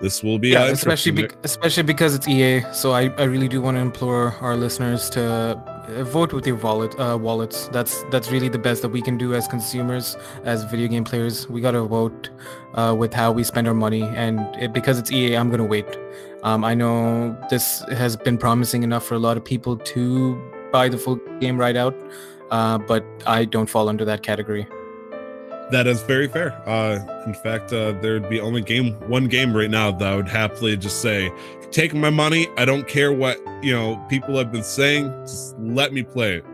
This will be yeah, uh, especially be- especially because it's E A. So I, I really do want to implore our listeners to vote with your wallet uh, wallets. That's that's really the best that we can do as consumers, as video game players. We gotta vote uh, with how we spend our money, and it, because it's E A, I'm gonna wait. Um, I know this has been promising enough for a lot of people to buy the full game right out, uh, but I don't fall under that category. That is very fair. Uh, in fact, uh, there'd be only game one game right now that I would happily just say, take my money. I don't care what, you know, people have been saying. Just let me play it.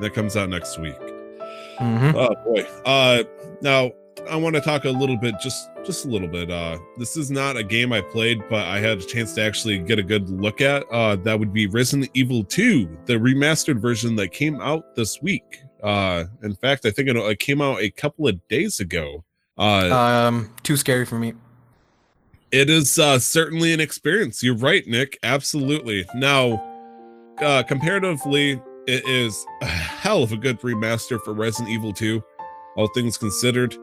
That comes out next week. Mm-hmm. Oh boy. Uh, now I want to talk a little bit, just, just a little bit. Uh, this is not a game I played, but I had a chance to actually get a good look at. Uh, that would be Resident Evil two, the remastered version that came out this week. Uh, in fact, I think it, it came out a couple of days ago. Uh, um, too scary for me. It is uh, certainly an experience. You're right, Nick. Absolutely. Now, uh, comparatively, it is a hell of a good remaster for Resident Evil two, all things considered.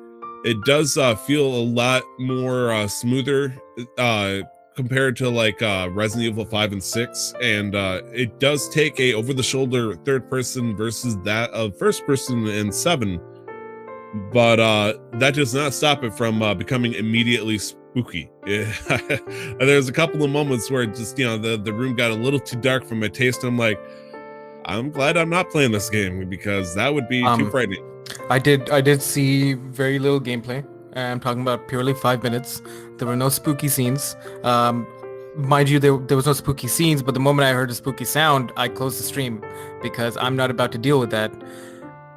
It does uh, feel a lot more uh, smoother uh, compared to like uh, Resident Evil five and six. And uh, it does take a over-the-shoulder third person versus that of first person in seven. But uh, that does not stop it from uh, becoming immediately sp- spooky. There's a couple of moments where just, you know, the, the room got a little too dark for my taste. I'm like, I'm glad I'm not playing this game because that would be um, too frightening. I did I did see very little gameplay. I'm talking about purely five minutes. There were no spooky scenes. Um, mind you, there, there was no spooky scenes, but the moment I heard a spooky sound, I closed the stream because I'm not about to deal with that.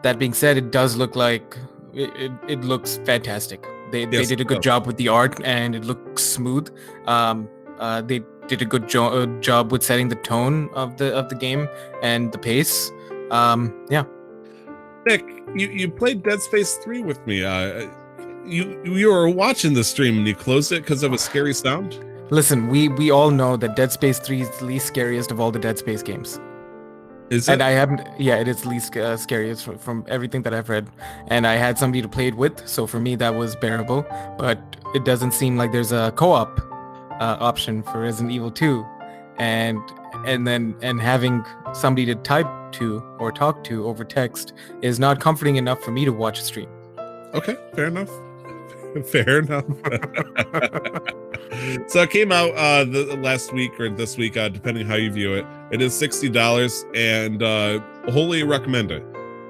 That being said, it does look like, it, it, it looks fantastic. They, yes, they did a good job with the art, and it looks smooth. Um, uh, they did a good jo- uh, job with setting the tone of the of the game and the pace. Um, yeah. Nick, you, you played Dead Space three with me. Uh, you you were watching the stream, and you closed it because of a scary sound? Listen, we, we all know that Dead Space three is the least scariest of all the Dead Space games. Is it? And I haven't, yeah, it is least uh, scariest from, from everything that I've read. And I had somebody to play it with, so for me that was bearable. But it doesn't seem like there's a co-op uh, option for Resident Evil two, and and then and having somebody to type to or talk to over text is not comforting enough for me to watch a stream. Okay, fair enough. Fair enough. So it came out uh, the last week or this week, uh, depending how you view it. It is sixty dollars, and uh, wholly recommend it.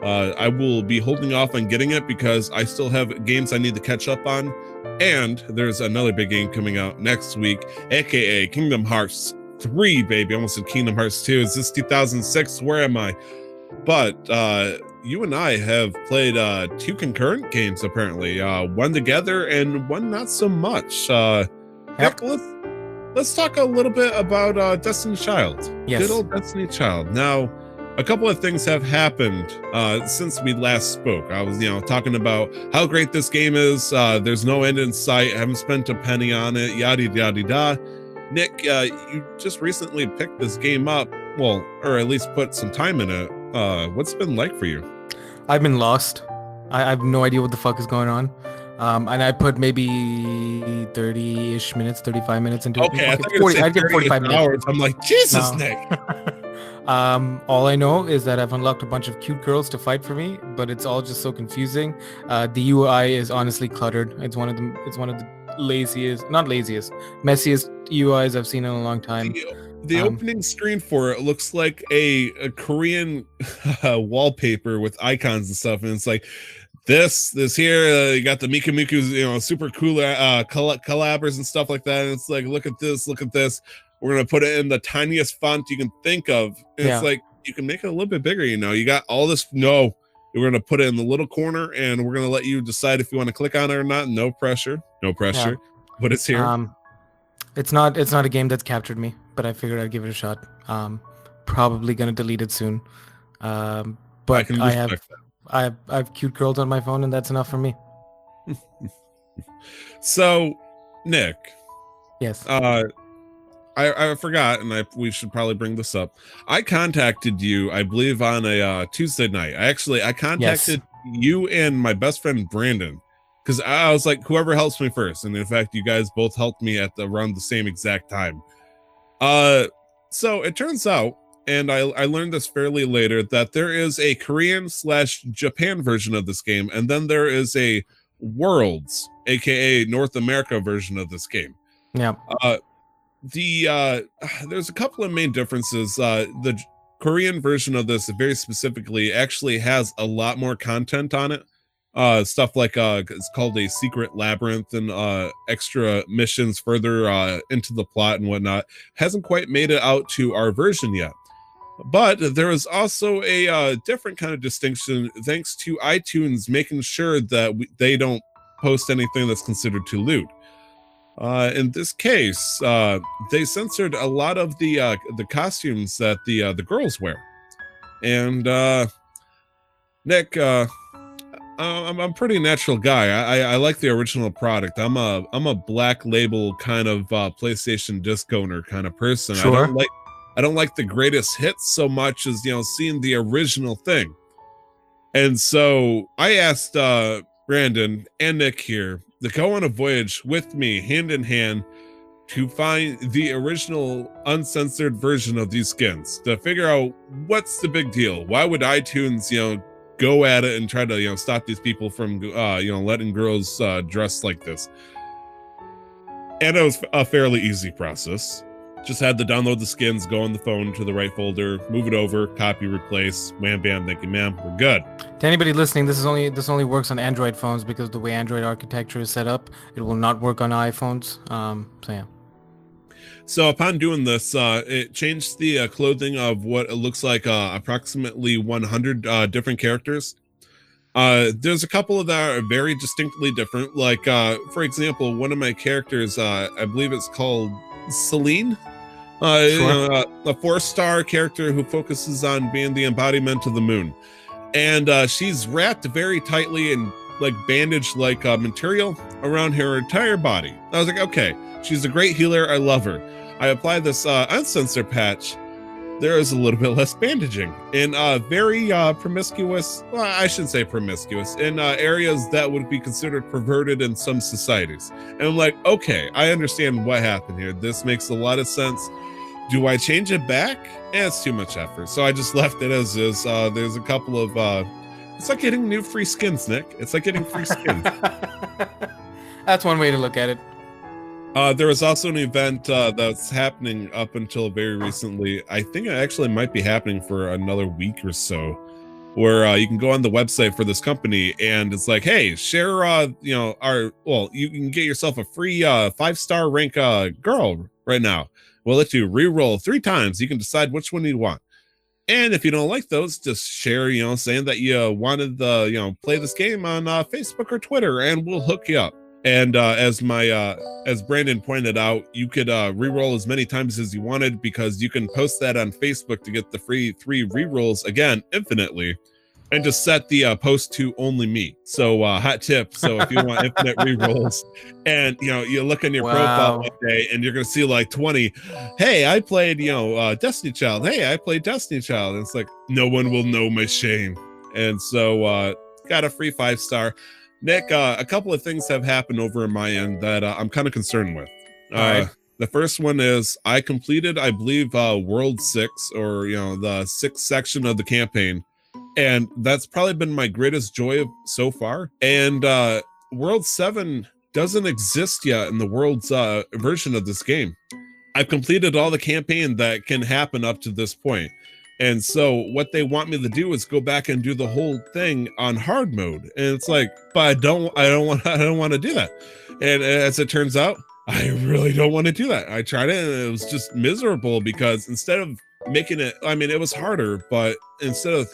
Uh, I will be holding off on getting it because I still have games I need to catch up on, and there's another big game coming out next week, aka Kingdom Hearts three, baby. I almost said Kingdom Hearts two. Is this two thousand six? Where am I? But uh, you and I have played uh, two concurrent games, apparently. Uh, one together and one not so much. Uh, yep. Heck, let's, let's talk a little bit about uh, Destiny Child. Yes. Good old Destiny Child. Now, a couple of things have happened uh, since we last spoke. I was, you know, talking about how great this game is. Uh, there's no end in sight. I haven't spent a penny on it. Yada, yada, da. Nick, uh, you just recently picked this game up. Well, or at least put some time in it. Uh, what's it been like for you? I've been lost. I, I have no idea what the fuck is going on. Um, and I put maybe thirty-ish minutes, thirty-five minutes into okay, it. Okay, forty, I get forty-five minutes. Hours. I'm like, Jesus, no. Nick. um, all I know is that I've unlocked a bunch of cute girls to fight for me, but it's all just so confusing. Uh, the U I is honestly cluttered. It's one of the, it's one of the laziest, not laziest, messiest U Is I've seen in a long time. Ew. The um, opening screen for it looks like a, a Korean uh, wallpaper with icons and stuff, and it's like this, this here. Uh, you got the Miku Miku's, you know, super cool uh, coll- collabers and stuff like that. And it's like, look at this, look at this. We're gonna put it in the tiniest font you can think of. And yeah. It's like you can make it a little bit bigger. You know, you got all this. No, we're gonna put it in the little corner, and we're gonna let you decide if you want to click on it or not. No pressure, no pressure. Yeah. But it's here. Um, it's not. It's not a game that's captured me. But I figured I'd give it a shot. Um, probably gonna delete it soon. Um, but I, I have, that. I I have cute girls on my phone, and that's enough for me. So, Nick. Yes. Uh, I, I forgot, and I, we should probably bring this up. I contacted you, I believe, on a uh, Tuesday night. I actually I contacted yes. you and my best friend Brandon, because I, I was like, whoever helps me first. And in fact, you guys both helped me at the, around the same exact time. Uh, so it turns out, and I, I learned this fairly later, that there is a Korean slash Japan version of this game, and then there is a Worlds, aka North America version of this game. Yeah. Uh, the uh, there's a couple of main differences. Uh, the Korean version of this, very specifically, actually has a lot more content on it. Uh, stuff like uh, it's called a secret labyrinth, and uh, extra missions further uh, into the plot and whatnot. Hasn't quite made it out to our version yet. But there is also a uh, different kind of distinction, thanks to iTunes making sure that we, they don't post anything that's considered too lewd. Uh, in this case, uh, they censored a lot of the uh, the costumes that the uh, the girls wear. And uh, Nick, uh, I'm, I'm a pretty natural guy. I, I, I like the original product. I'm a I'm a black label kind of uh, PlayStation disc owner kind of person. Sure. I don't like I don't like the greatest hits so much as, you know, seeing the original thing. And so I asked uh, Brandon and Nick here to go on a voyage with me, hand in hand, to find the original uncensored version of these skins, to figure out what's the big deal. Why would iTunes, you know, go at it and try to, you know, stop these people from, uh, you know, letting girls uh, dress like this? And it was a fairly easy process. Just had to download the skins, go on the phone to the right folder, move it over, copy, replace, wham, bam, thank you, ma'am, we're good. To anybody listening, this is only this only works on Android phones, because the way Android architecture is set up, it will not work on iPhones. Um, so yeah. So upon doing this, uh, it changed the uh, clothing of what it looks like uh, approximately one hundred uh, different characters. Uh, there's a couple that are very distinctly different. Like, uh, for example, one of my characters, uh, I believe it's called Celine. Uh, sure. uh, a four-star character who focuses on being the embodiment of the moon, and uh, she's wrapped very tightly in like bandage-like uh, material around her entire body. I was like, okay, she's a great healer. I love her. I apply this uh, uncensor patch. There is a little bit less bandaging in uh, very uh, promiscuous. Well, I shouldn't say promiscuous, in uh, areas that would be considered perverted in some societies. And I'm like, okay, I understand what happened here. This makes a lot of sense. Do I change it back? Eh, it's too much effort. So I just left it as is. Uh, there's a couple of. Uh, it's like getting new free skins, Nick. It's like getting free skins. That's one way to look at it. Uh, there was also an event uh, that's happening up until very recently. I think it actually might be happening for another week or so, where uh, you can go on the website for this company, and it's like, hey, share, uh, you know, our, well, you can get yourself a free uh, five-star rank uh, girl right now. We'll let you re-roll three times. You can decide which one you want. And if you don't like those, just share, you know, saying that you wanted the, you know, play this game on uh, Facebook or Twitter, and we'll hook you up. And uh, as my uh, as Brandon pointed out, you could uh, re-roll as many times as you wanted, because you can post that on Facebook to get the free three re-rolls again infinitely, and just set the uh, post to only me. So uh, hot tip. So if you want infinite re-rolls, and you know you look in your wow. profile one day and you're gonna see like twenty. Hey, I played you know uh, Destiny Child. Hey, I played Destiny Child. And it's like, no one will know my shame. And so uh, got a free five star. Nick, uh, a couple of things have happened over in my end that uh, I'm kind of concerned with. Uh, right. The first one is I completed, I believe, uh, World six, or, you know, the sixth section of the campaign. And that's probably been my greatest joy so far. And uh, World seven doesn't exist yet in the World's uh, version of this game. I've completed all the campaign that can happen up to this point. And so what they want me to do is go back and do the whole thing on hard mode. And it's like, but I don't, I don't want, I don't want to do that. And as it turns out, I really don't want to do that. I tried it and it was just miserable, because instead of making it, I mean, it was harder, but instead of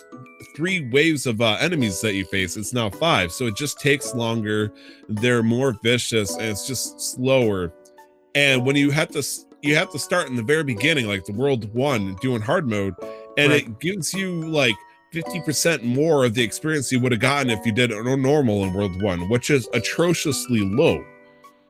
three waves of uh, enemies that you face, it's now five. So it just takes longer. They're more vicious, and it's just slower. And when you have to, you have to start in the very beginning, like the world one, doing hard mode. And right. It gives you like fifty percent more of the experience you would have gotten if you did a normal in World one, which is atrociously low.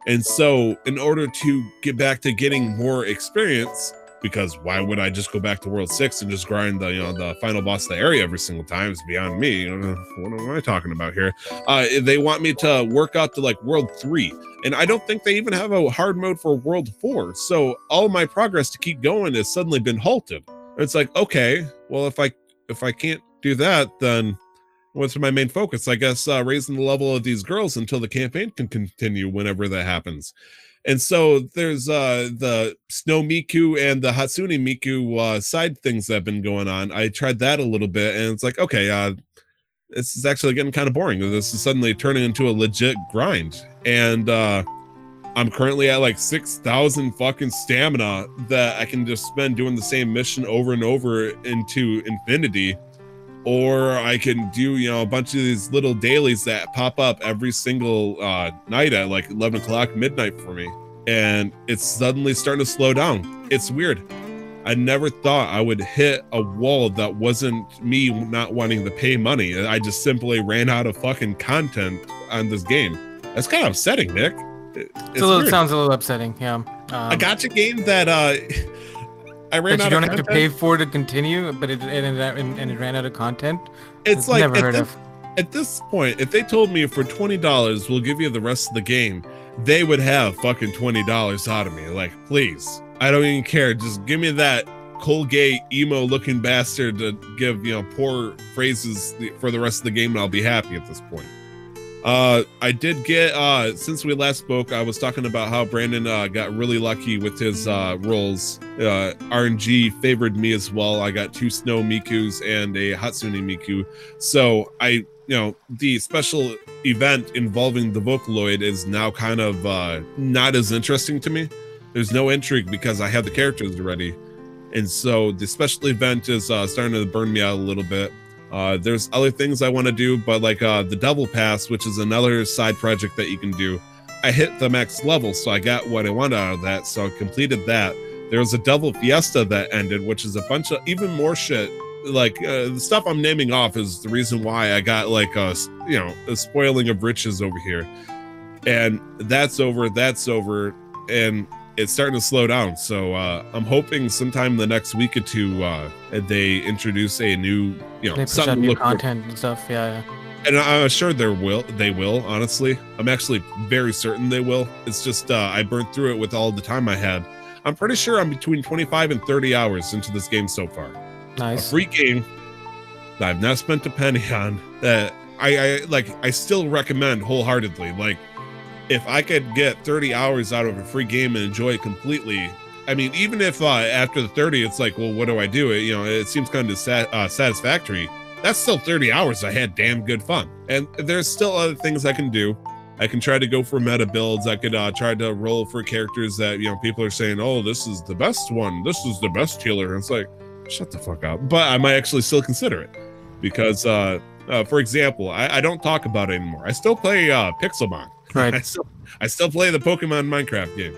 And so in order to get back to getting more experience, because why would I just go back to World six and just grind the, you know, the final boss of the area every single time? It's beyond me. What am I talking about here? Uh, they want me to work out to like World three. And I don't think they even have a hard mode for World four. So all my progress to keep going has suddenly been halted. It's like, okay, well, if I if I can't do that, then what's my main focus? I guess uh, raising the level of these girls until the campaign can continue whenever that happens. And so there's uh, the Snow Miku and the Hatsune Miku uh, side things that have been going on. I tried that a little bit, and it's like, okay, uh, this is actually getting kind of boring. This is suddenly turning into a legit grind. And uh, I'm currently at like six thousand fucking stamina that I can just spend doing the same mission over and over into infinity. Or I can do, you know, a bunch of these little dailies that pop up every single uh, night at like eleven o'clock midnight for me. And it's suddenly starting to slow down. It's weird. I never thought I would hit a wall that wasn't me not wanting to pay money. I just simply ran out of fucking content on this game. That's kind of upsetting, Nick. It, it's it's a little, it sounds a little upsetting, yeah. Um, I got a game that... Uh, I ran that you don't have to pay for to continue, but it and it, and it ran out of content. It's, it's like never at, heard this, of. At this point, if they told me for twenty dollars we'll give you the rest of the game, they would have fucking twenty dollars out of me. Like, please, I don't even care. Just give me that Colgate emo-looking bastard to give, you know, poor phrases for the rest of the game, and I'll be happy at this point. Uh, I did get, uh, since we last spoke, I was talking about how Brandon, uh, got really lucky with his, uh, rolls. Uh, R N G favored me as well. I got two Snow Mikus and a Hatsune Miku. So I, you know, the special event involving the Vocaloid is now kind of, uh, not as interesting to me. There's no intrigue because I have the characters already. And so the special event is, uh, starting to burn me out a little bit. Uh, there's other things I want to do, but like uh, the Devil Pass, which is another side project that you can do. I hit the max level, so I got what I wanted out of that, so I completed that. There was a Devil Fiesta that ended, which is a bunch of even more shit. Like uh, the stuff I'm naming off is the reason why I got like a, you know, a spoiling of riches over here. And that's over, that's over, and it's starting to slow down, so uh, I'm hoping sometime the next week or two uh, they introduce a new, you know, they something out new look content for. And stuff. Yeah, yeah. And I'm sure there will. They will. Honestly, I'm actually very certain they will. It's just uh, I burnt through it with all the time I had. I'm pretty sure I'm between twenty-five and thirty hours into this game so far. Nice, a free game that I've not spent a penny on. That I, I like. I still recommend wholeheartedly. Like. If I could get thirty hours out of a free game and enjoy it completely, I mean, even if uh, after the thirty, it's like, well, what do I do? It, you know, it seems kind of sat- uh, satisfactory. That's still thirty hours. I had damn good fun. And there's still other things I can do. I can try to go for meta builds. I could uh, try to roll for characters that, you know, people are saying, oh, this is the best one. This is the best healer. And it's like, shut the fuck up. But I might actually still consider it because, uh, uh, for example, I-, I don't talk about it anymore. I still play uh, Pixelmon. Right. I still, I still play the Pokemon Minecraft game.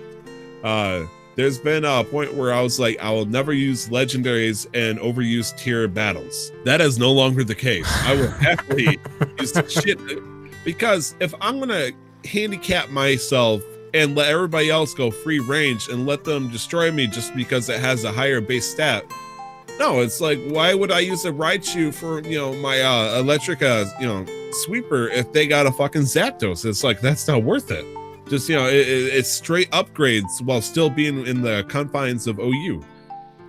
Uh, there's been a point where I was like, I will never use legendaries and overuse tier battles. That is no longer the case. I will happily use the shit. Because if I'm going to handicap myself and let everybody else go free range and let them destroy me just because it has a higher base stat, no, it's like, why would I use a Raichu for, you know, my uh, Electrica, you know, sweeper if they got a fucking Zapdos? It's like, that's not worth it. Just, you know, it, it, it's straight upgrades while still being in the confines of O U.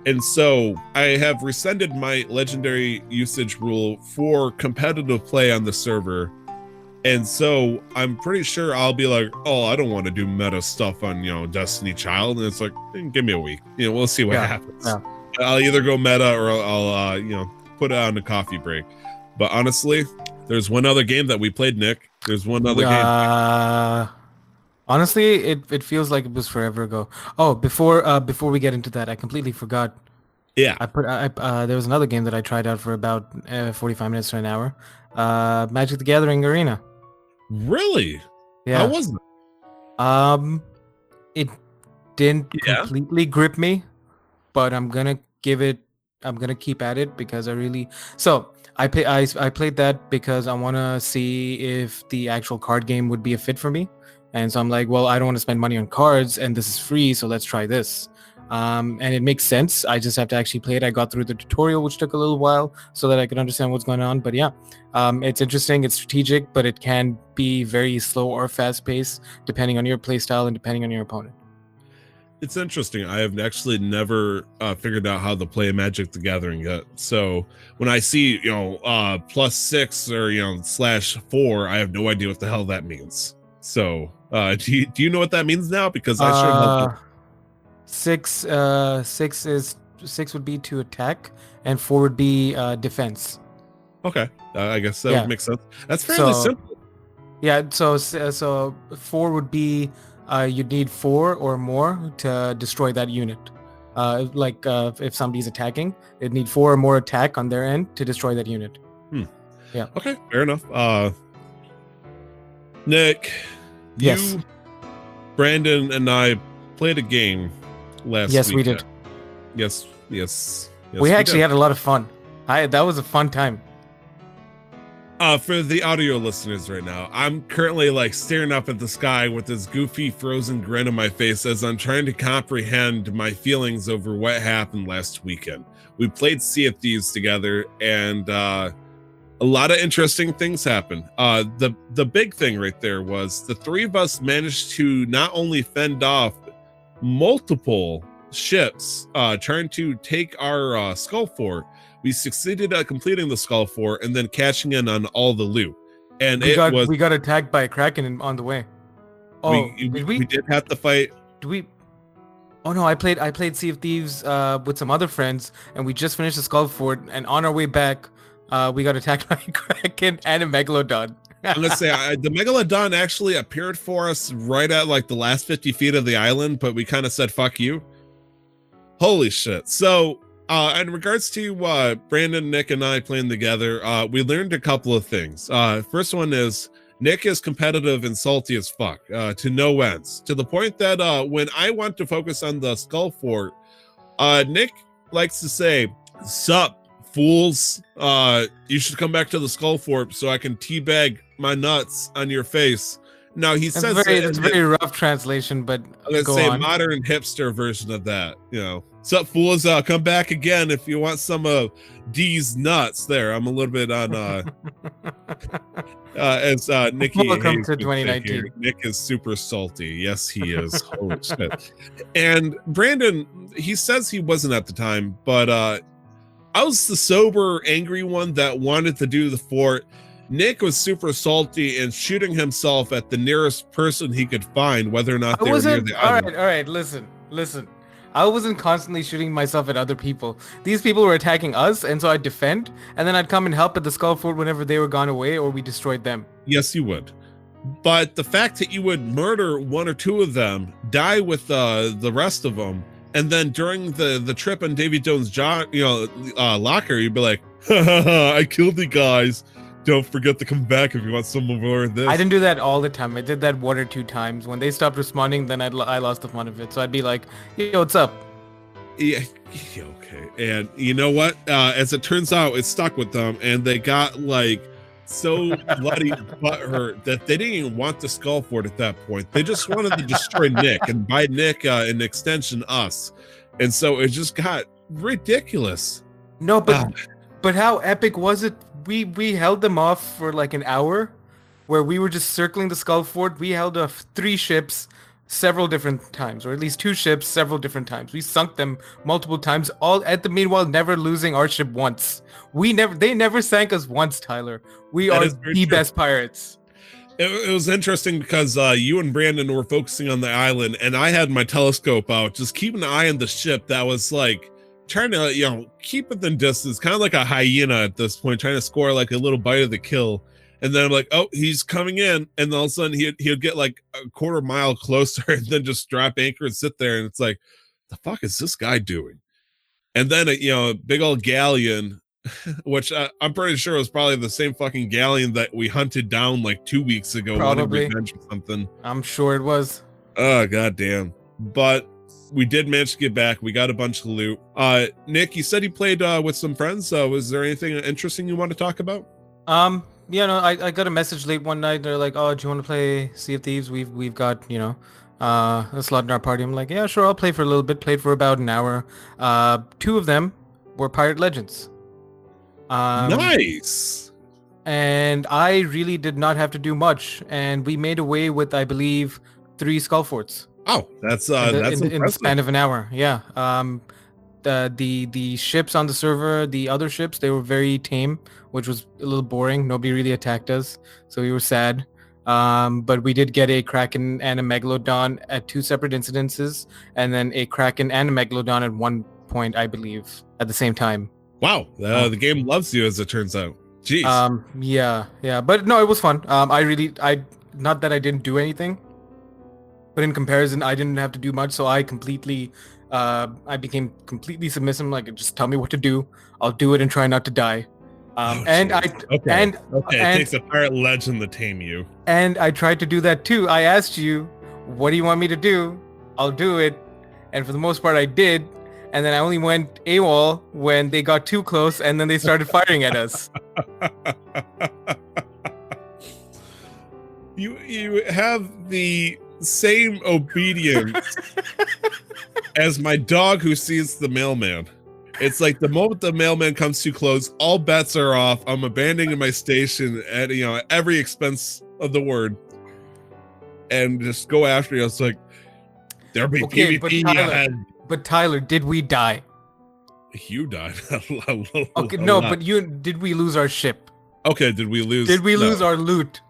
And so I have rescinded my legendary usage rule for competitive play on the server. And so I'm pretty sure I'll be like, oh, I don't want to do meta stuff on, you know, Destiny Child. And it's like, give me a week. You know, we'll see what yeah, happens. Yeah. I'll either go meta or I'll, uh, you know, put it on a coffee break. But honestly, there's one other game that we played, Nick. There's one other uh, game. Honestly, it, it feels like it was forever ago. Oh, before uh, before we get into that, I completely forgot. Yeah. I put I, uh, there was another game that I tried out for about uh, forty-five minutes to an hour. Uh, Magic the Gathering Arena. Really? Yeah. How was it? Um, it didn't yeah. completely grip me, but I'm gonna give it I'm gonna keep at it because I really so I play I, I played that because I want to see if the actual card game would be a fit for me, and so I'm like, well, I don't want to spend money on cards, and this is free, so let's try this. Um, and it makes sense. I just have to actually play it. I got through the tutorial, which took a little while, so that I could understand what's going on. But yeah, um, it's interesting. It's strategic, but it can be very slow or fast paced, depending on your playstyle and depending on your opponent. It's interesting. I have actually never uh, figured out how to play Magic the Gathering yet. So when I see, you know, uh, plus six or, you know, slash four, I have no idea what the hell that means. So uh, do you, do you know what that means now? Because I should have helped. Six, uh, six is six would be to attack, and four would be uh, defense. Okay, uh, I guess that yeah. would make sense. That's fairly so, simple. Yeah, so so four would be uh, you'd need four or more to destroy that unit. Uh, like uh, if somebody's attacking, they'd need four or more attack on their end to destroy that unit. Hmm. Yeah. Okay, fair enough. Uh, Nick, yes. you, Brandon, and I played a game. Last yes, weekend. we did. Yes, yes, yes. We, we actually did. had a lot of fun. I that was a fun time. Uh, for the audio listeners right now, I'm currently like staring up at the sky with this goofy frozen grin on my face as I'm trying to comprehend my feelings over what happened last weekend. We played Sea of Thieves together, and uh, a lot of interesting things happened. Uh, the the big thing right there was the three of us managed to not only fend off multiple ships uh trying to take our uh, skull fort. We succeeded at completing the skull fort and then cashing in on all the loot, and we it got, was we got attacked by a kraken on the way. Oh, we, did we, we did have to fight. Do we oh no I played I played Sea of Thieves uh with some other friends, and we just finished the skull fort, and on our way back uh we got attacked by a kraken and a megalodon. I'm gonna say I, the megalodon actually appeared for us right at like the last fifty feet of the island, but we kind of said fuck you. Holy shit. So uh in regards to uh Brandon, Nick, and I playing together, uh we learned a couple of things. Uh first one is Nick is competitive and salty as fuck, uh to no ends, to the point that uh when I want to focus on the skull fort, uh Nick likes to say, sup fools, uh you should come back to the skull fort so I can teabag my nuts on your face. Now he says it's very, it, very rough translation, but let's say on. Modern hipster version of that, you know, sup fools, uh come back again if you want some of these nuts. There, I'm a little bit on uh uh as uh Nikki welcome to twenty nineteen. Nick is super salty. Yes, he is. Holy shit. And Brandon, he says he wasn't at the time, but uh I was the sober, angry one that wanted to do the fort. Nick was super salty and shooting himself at the nearest person he could find, whether or not they were near the island. All right, all right, listen, listen. I wasn't constantly shooting myself at other people. These people were attacking us, and so I'd defend, and then I'd come and help at the skull fort whenever they were gone away or we destroyed them. Yes, you would. But the fact that you would murder one or two of them, die with uh, the rest of them, and then during the, the trip on Davy Jones' jo- you know, uh, locker, you'd be like, ha, ha, ha, I killed the guys. Don't forget to come back if you want some more of this. I didn't do that all the time. I did that one or two times. When they stopped responding, then I'd, I lost the fun of it. So I'd be like, yo, what's up? Yeah, okay. And you know what? Uh, as it turns out, it stuck with them. And they got like so bloody butthurt that they didn't even want the skull fort at that point. They just wanted to destroy Nick, and by Nick, uh, an extension us. And so it just got ridiculous. No, but uh, but how epic was it? We we held them off for like an hour, where we were just circling the skull fort. We held off three ships several different times, or at least two ships several different times. We sunk them multiple times, all at the meanwhile never losing our ship once. We never they never sank us once, Tyler. We that are the true. best pirates. It, it was interesting because uh you and Brandon were focusing on the island, and I had my telescope out, just keeping an eye on the ship that was like trying to, you know, keep it in distance, kind of like a hyena at this point, trying to score like a little bite of the kill. And then I'm like, oh, he's coming in. And all of a sudden he'd, he'd get like a quarter mile closer and then just drop anchor and sit there. And it's like, the fuck is this guy doing? And then, a, you know, a big old galleon, which I, I'm pretty sure was probably the same fucking galleon that we hunted down like two weeks ago. Probably. Wanting revenge or something. I'm sure it was. Oh, goddamn. But we did manage to get back. We got a bunch of loot. Uh, Nick, you said you played uh, with some friends. Uh, was there anything interesting you want to talk about? Um, yeah, no, I, I got a message late one night. They're like, "Oh, do you want to play Sea of Thieves? We've we've got, you know, uh, a slot in our party." I'm like, "Yeah, sure, I'll play for a little bit." Played for about an hour. Uh, two of them were Pirate Legends. Um, nice. And I really did not have to do much, and we made away with, I believe, three skull forts. Oh, that's uh, in the, that's in, in the span of an hour. Yeah. Um, the the the ships on the server, the other ships, they were very tame, which was a little boring. Nobody really attacked us, so we were sad. Um, but we did get a Kraken and a Megalodon at two separate incidences, and then a Kraken and a Megalodon at one point, I believe, at the same time. Wow, uh, oh. The game loves you, as it turns out. Jeez. Um, yeah, yeah, but no, it was fun. Um, I really, I not that I didn't do anything. But in comparison, I didn't have to do much, so I completely, uh, I became completely submissive. Like, just tell me what to do, I'll do it and try not to die. Um, oh, and geez. I okay. and okay, it and, takes a pirate legend to tame you. And I tried to do that too. I asked you, "What do you want me to do?" I'll do it, and for the most part, I did. And then I only went AWOL when they got too close, and then they started firing at us. You you have the same obedience as my dog who sees the mailman. It's like the moment the mailman comes too close, all bets are off. I'm abandoning my station at, you know, every expense of the word, and just go after you. It's like there'll be okay, PvP. But Tyler, but Tyler, did we die? You died. Okay, no, but you did. We lose our ship. Okay, did we lose? Did we lose no. our loot?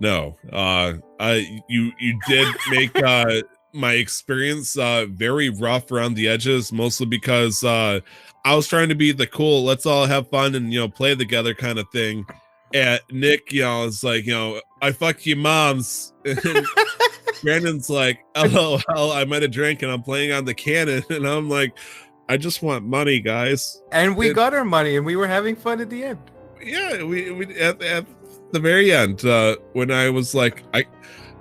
No, uh, I you you did make uh, my experience uh, very rough around the edges, mostly because uh, I was trying to be the cool, let's all have fun and, you know, play together kind of thing. And Nick, you know, is like, you know, I fuck you, moms. And Brandon's like, "Lol, I might have drank and I'm playing on the cannon," and I'm like, "I just want money, guys." And we and, got our money, and we were having fun at the end. Yeah, we we at, at the very end, uh when I was like, I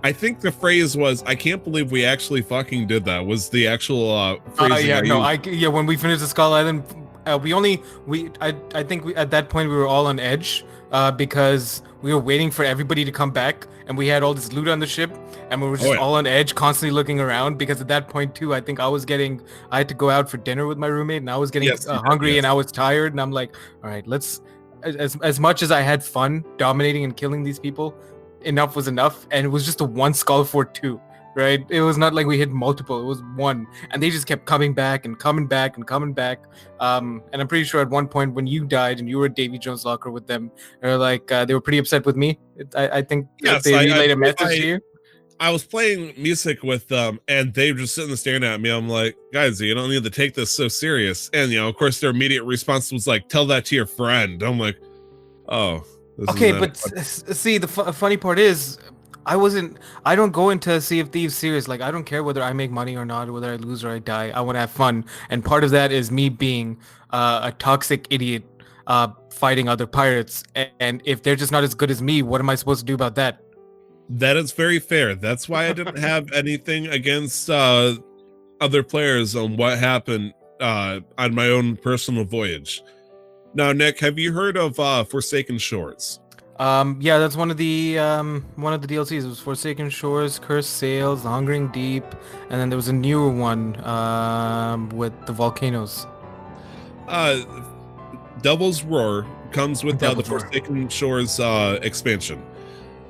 I think the phrase was, "I can't believe we actually fucking did that," was the actual uh phrase. Uh, yeah, no, I yeah, when we finished the Skull Island, uh, we only we I I think we, at that point we were all on edge uh because we were waiting for everybody to come back, and we had all this loot on the ship, and we were just oh, yeah. all on edge, constantly looking around, because at that point too, I think I was getting I had to go out for dinner with my roommate, and I was getting yes, uh, hungry yes. and I was tired, and I'm like, "All right, let's As as much as I had fun dominating and killing these people, enough was enough." And it was just a one skull fort too, right? It was not like we hit multiple; it was one, and they just kept coming back and coming back and coming back. Um, and I'm pretty sure at one point when you died and you were at Davy Jones' locker with them, they were like uh, they were pretty upset with me. I, I think yes, they I, relayed I, a message I, to you. I was playing music with them, and they were just sitting there staring at me. I'm like, "Guys, you don't need to take this so serious." And, you know, of course, their immediate response was like, "Tell that to your friend." I'm like, "Oh, this okay." But s- see, the f- funny part is, I wasn't. I don't go into Sea of Thieves serious. Like, I don't care whether I make money or not, whether I lose or I die. I want to have fun, and part of that is me being uh, a toxic idiot uh, fighting other pirates. And if they're just not as good as me, what am I supposed to do about that? That is very fair. That's why I didn't have anything against uh, other players on what happened uh, on my own personal voyage. Now, Nick, have you heard of uh, Forsaken Shores? Um, yeah, that's one of the um, one of the D L Cs. It was Forsaken Shores, Cursed Sails, The Hungering Deep, and then there was a newer one um, with the volcanoes. Uh, Devil's Roar comes with uh, the Roar. Forsaken Shores uh, expansion.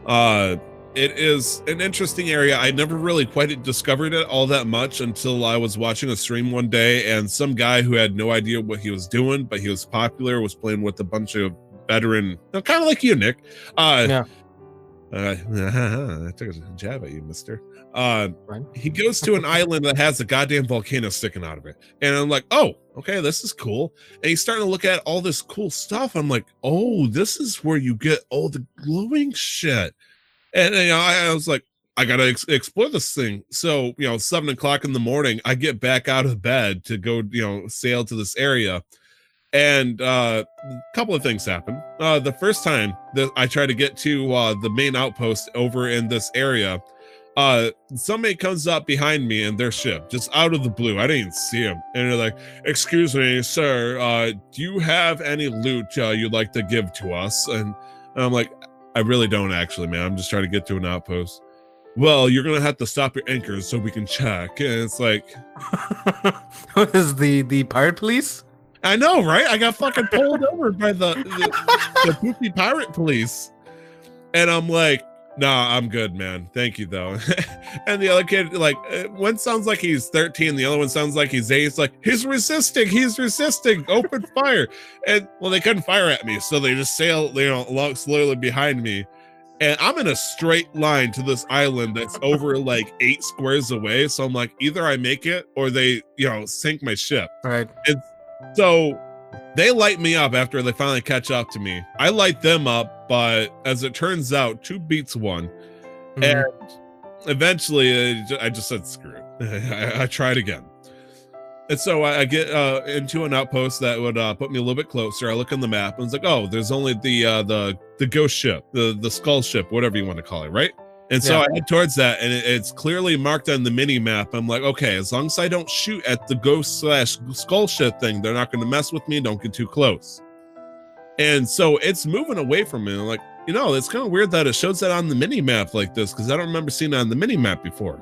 Uh, It is an interesting area. I never really quite discovered it all that much until I was watching a stream one day, and some guy who had no idea what he was doing, but he was popular, was playing with a bunch of veteran, kind of like you, Nick. Uh, yeah. Uh, I took a jab at you, mister. Uh, he goes to an island that has a goddamn volcano sticking out of it. And I'm like, "Oh, okay, this is cool." And he's starting to look at all this cool stuff. I'm like, "Oh, this is where you get all the glowing shit." And, you know, I, I was like, I gotta ex- explore this thing. So, you know, seven o'clock in the morning, I get back out of bed to go, you know, sail to this area. And uh, a couple of things happen. Uh, the first time that I tried to get to uh, the main outpost over in this area, uh somebody comes up behind me in their ship just out of the blue. I didn't see him, and they're like, "Excuse me, sir, uh do you have any loot uh, you'd like to give to us?" And, and I'm like, "I really don't, actually, man. I'm just trying to get to an outpost." "Well, you're gonna have to stop your anchors so we can check." And it's like, what is the the pirate police? I know, right? I got fucking pulled over by the the, the poopy pirate police, and I'm like, "Nah, I'm good, man. Thank you, though." And the other kid, like, one sounds like he's thirteen, the other one sounds like he's eight. It's like, "He's resisting, he's resisting, open fire." And, well, they couldn't fire at me, so they just sail, you know, along slowly behind me. And I'm in a straight line to this island that's over like eight squares away. So I'm like, either I make it or they, you know, sink my ship. Right. And so they light me up after they finally catch up to me. I light them up, but as it turns out, two beats one. Mm-hmm. And eventually I just said, screw it. I, I tried again. And so I, I get uh, into an outpost that would uh, put me a little bit closer. I look on the map and it's like, oh, there's only the uh, the the ghost ship, the, the skull ship, whatever you want to call it, right? And so yeah. I head towards that, and it, it's clearly marked on the mini map. I'm like, okay, as long as I don't shoot at the ghost slash skull ship thing, they're not going to mess with me. Don't get too close. And so it's moving away from me. I'm like, you know, it's kind of weird that it shows that on the mini map like this, because I don't remember seeing it on the mini map before.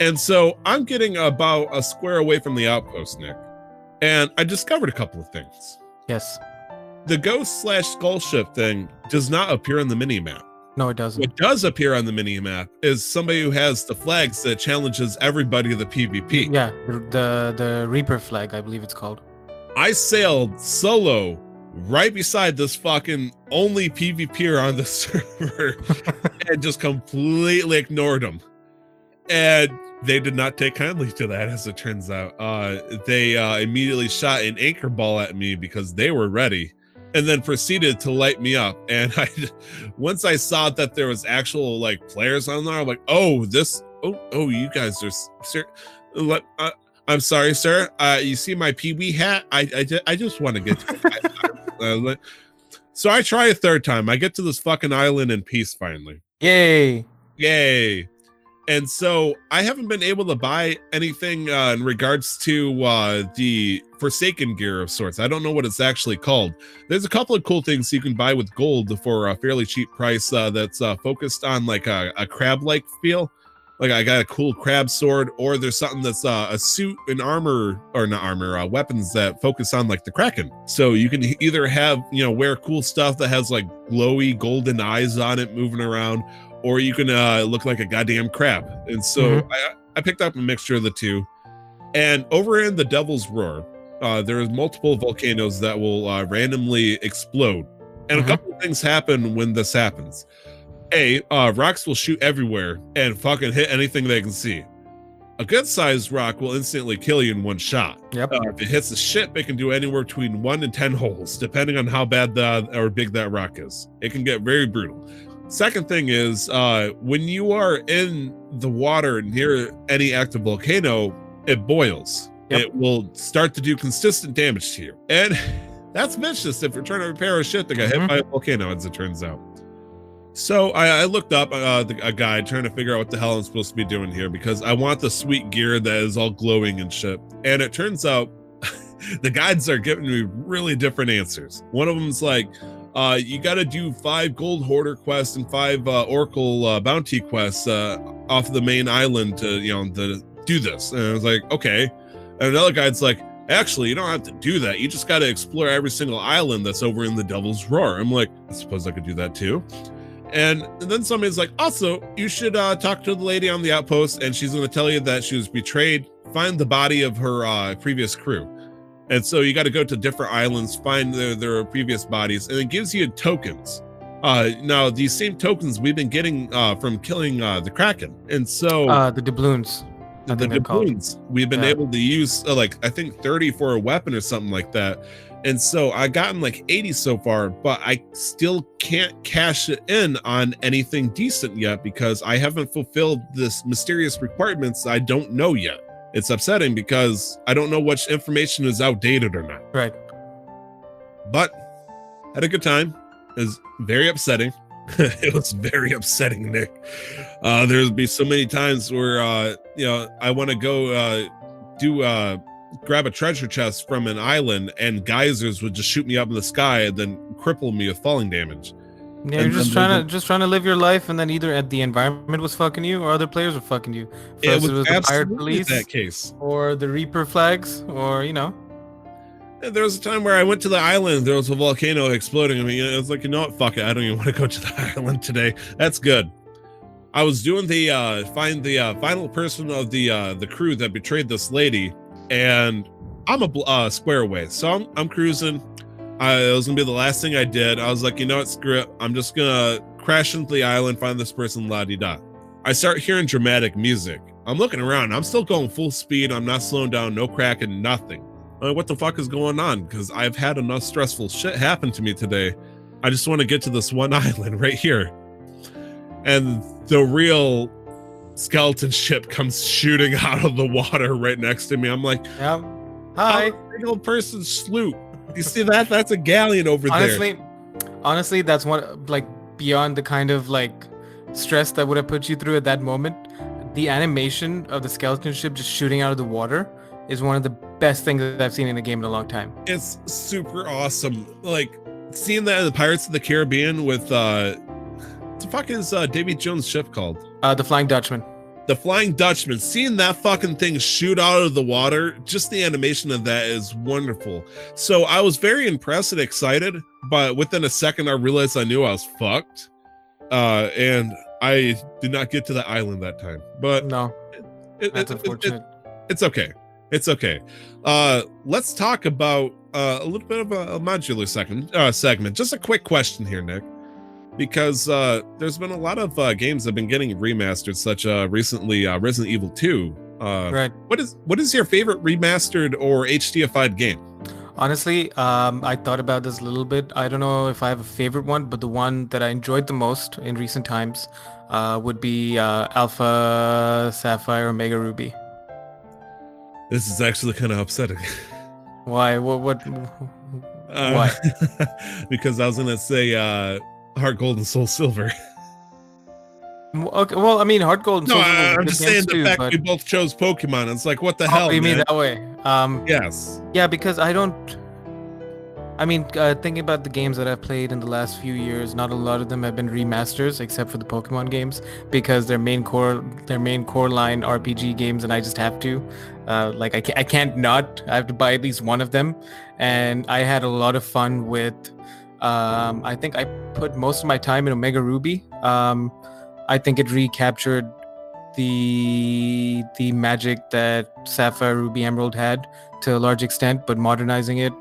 And so I'm getting about a square away from the outpost, Nick, and I discovered a couple of things. Yes. The ghost slash skull ship thing does not appear on the mini map. No, it doesn't. What does appear on the mini-map is somebody who has the flags that challenges everybody to the PvP. Yeah, the the Reaper flag, I believe it's called. I sailed solo right beside this fucking only PvPer on the server and just completely ignored him. And they did not take kindly to that, as it turns out. Uh, they uh, immediately shot an anchor ball at me because they were ready. And then proceeded to light me up. And I, once I saw that there was actual like players on there, I'm like, oh, this, oh, oh, you guys are, sir, let, uh, I'm sorry, sir. Uh, you see my peewee hat? I, I, I just want to get to it. So I try a third time. I get to this fucking island in peace finally. Yay. Yay. And so I haven't been able to buy anything uh, in regards to uh, the Forsaken gear of sorts. I don't know what it's actually called. There's a couple of cool things you can buy with gold for a fairly cheap price uh, that's uh, focused on like a, a crab-like feel. Like I got a cool crab sword, or there's something that's uh, a suit and armor, or not armor, uh, weapons that focus on like the Kraken. So you can either have, you know, wear cool stuff that has like glowy golden eyes on it moving around, or you can uh, look like a goddamn crab. And so mm-hmm. I, I picked up a mixture of the two. And over in the Devil's Roar, uh, there is multiple volcanoes that will uh, randomly explode. And mm-hmm. a couple of things happen when this happens. A, uh, rocks will shoot everywhere and fucking hit anything they can see. A good-sized rock will instantly kill you in one shot. Yep. Uh, if it hits the ship, it can do anywhere between one and ten holes, depending on how bad the, or big that rock is. It can get very brutal. Second thing is, uh, when you are in the water near any active volcano, it boils. Yep. It will start to do consistent damage to you. And that's vicious if you're trying to repair a ship that got mm-hmm. hit by a volcano, as it turns out. So I, I looked up uh, the, a guy trying to figure out what the hell I'm supposed to be doing here, because I want the sweet gear that is all glowing and shit. And it turns out the guides are giving me really different answers. One of them's like, Uh, you got to do five gold hoarder quests and five uh, oracle uh, bounty quests uh, off the main island to, you know, to do this. And I was like, okay. And another guy's like, actually, you don't have to do that. You just got to explore every single island that's over in the Devil's Roar. I'm like, I suppose I could do that too. And, and then somebody's like, also, you should uh, talk to the lady on the outpost, and she's going to tell you that she was betrayed. Find the body of her uh, previous crew. And so you got to go to different islands, find their, their previous bodies, and it gives you tokens. Uh, now, these same tokens we've been getting uh, from killing uh, the Kraken. And so... Uh, the doubloons. The doubloons. We've been yeah. able to use, uh, like, I think thirty for a weapon or something like that. And so I've gotten like eighty so far, but I still can't cash it in on anything decent yet because I haven't fulfilled this mysterious requirements I don't know yet. It's upsetting because I don't know which information is outdated or not. Right. But had a good time. It was very upsetting. It was very upsetting, Nick. Uh, there'll be so many times where, uh, you know, I want to go uh, do uh, grab a treasure chest from an island, and geysers would just shoot me up in the sky and then cripple me with falling damage. Yeah, and you're just trying to just trying to live your life, and then either at the environment was fucking you, or other players were fucking you. First, it was, it was the pirate police, that case, or the Reaper flags, or you know. And there was a time where I went to the island. There was a volcano exploding. I mean, I was like, you know what? Fuck it. I don't even want to go to the island today. That's good. I was doing the uh, find the uh, final person of the uh, the crew that betrayed this lady, and I'm a uh, square away, so I'm I'm cruising. I, it was gonna be the last thing I did. I was like, you know what, screw it. I'm just gonna crash into the island, find this person, la-di-da. I start hearing dramatic music. I'm looking around. I'm still going full speed. I'm not slowing down, no cracking, nothing. I'm like, what the fuck is going on? Because I've had enough stressful shit happen to me today. I just want to get to this one island right here. And the real skeleton ship comes shooting out of the water right next to me. I'm like, yeah. Hi. I'm a real person sloop. You see that? That's a galleon over honestly, there. Honestly, honestly, that's one, like, beyond the kind of, like, stress that would have put you through at that moment. The animation of the skeleton ship just shooting out of the water is one of the best things that I've seen in a game in a long time. It's super awesome. Like, seeing that in the Pirates of the Caribbean with, uh, what the fuck is uh, Davy Jones' ship called? Uh, the Flying Dutchman. The Flying Dutchman, seeing that fucking thing shoot out of the water, just the animation of that is wonderful. So I was very impressed and excited, but within a second I realized I knew I was fucked. Uh, and I did not get to the island that time. But no, it, that's it, unfortunate. It, it, it's okay. It's okay. Uh, let's talk about uh, a little bit of a, a modular second, uh, segment. Just a quick question here, Nick. Because uh, there's been a lot of uh, games that have been getting remastered, such uh, recently uh, Resident Evil two. Uh, right. What is what is your favorite remastered or H D ified game? Honestly, um, I thought about this a little bit. I don't know if I have a favorite one, but the one that I enjoyed the most in recent times uh, would be uh, Alpha Sapphire Omega Ruby. This is actually kind of upsetting. Why? What? What? Why? Uh, because I was gonna say. Uh, HeartGold and SoulSilver. Okay, well, I mean, HeartGold and no, SoulSilver. I'm just saying the too, fact but... we both chose Pokemon. It's like, what the oh, hell? You man? mean that way? Um, yes. Yeah, because I don't. I mean, uh, thinking about the games that I've played in the last few years, not a lot of them have been remasters, except for the Pokemon games, because their main core, their main core line R P G games, and I just have to, uh, like, I can't, I can't not. I have to buy at least one of them, and I had a lot of fun with. Um, I think I put most of my time in Omega Ruby. Um, I think it recaptured the the magic that Sapphire, Ruby, Emerald had to a large extent, but modernizing it.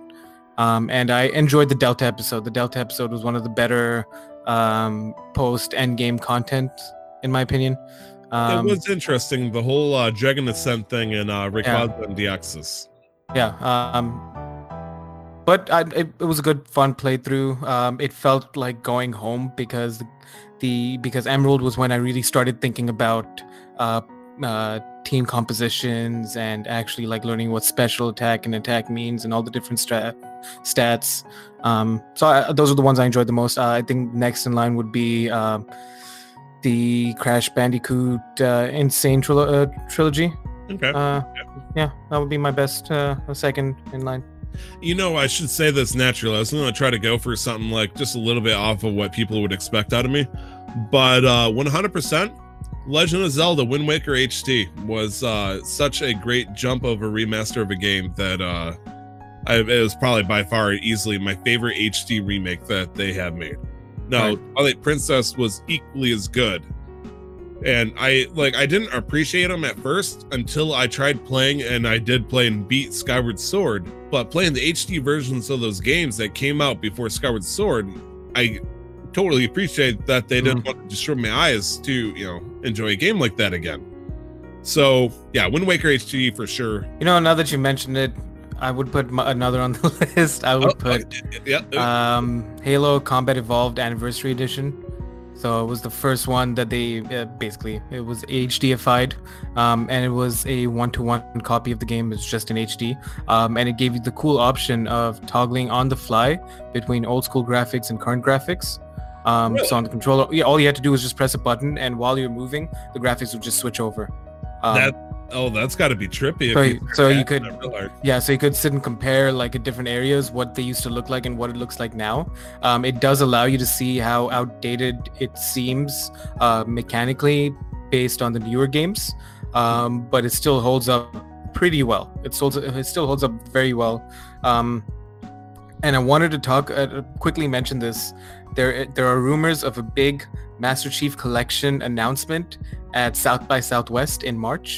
Um, and I enjoyed the Delta episode. The Delta episode was one of the better um, post-endgame content, in my opinion. Um, it was interesting, the whole uh, Dragon Ascent thing in uh, Rayquaza yeah. and Deoxys. Yeah. Um, But I, it, it was a good, fun playthrough. Um, it felt like going home because the because Emerald was when I really started thinking about uh, uh, team compositions and actually like learning what special attack and attack means and all the different stra- stats. Um, so I, those are the ones I enjoyed the most. Uh, I think next in line would be uh, the Crash Bandicoot uh, N. Sane Trilo- uh, Trilogy. Okay. Uh, yeah. yeah, that would be my best uh, second in line. You know, I should say this naturally. I was going to try to go for something like just a little bit off of what people would expect out of me. But uh, one hundred percent Legend of Zelda Wind Waker H D was uh, such a great jump of a remaster of a game that uh, I, it was probably by far easily my favorite H D remake that they have made. Now, right. Twilight Princess was equally as good. And I like I didn't appreciate them at first until I tried playing, and I did play and beat Skyward Sword. But playing the H D versions of those games that came out before Skyward Sword, I totally appreciate that they didn't mm. want to destroy my eyes to, you know, enjoy a game like that again. So yeah, Wind Waker H D for sure. You know, now that you mentioned it, I would put my, another on the list. I would oh, put uh, yeah, yeah. Um, Halo Combat Evolved Anniversary Edition. So it was the first one that they uh, basically, it was H D ified, um, and it was a one-to-one copy of the game. It's just in H D, um, and it gave you the cool option of toggling on the fly between old school graphics and current graphics. Um, really? So on the controller, yeah, all you had to do was just press a button, and while you're moving, the graphics would just switch over. Um, that oh, that's got to be trippy. So, if you, so you could, yeah, so you could sit and compare like at different areas what they used to look like and what it looks like now. Um, it does allow you to see how outdated it seems uh, mechanically based on the newer games, um, but it still holds up pretty well. It still it still holds up very well. Um, and I wanted to talk uh, quickly mention this. There there are rumors of a big Master Chief Collection announcement at South by Southwest in March,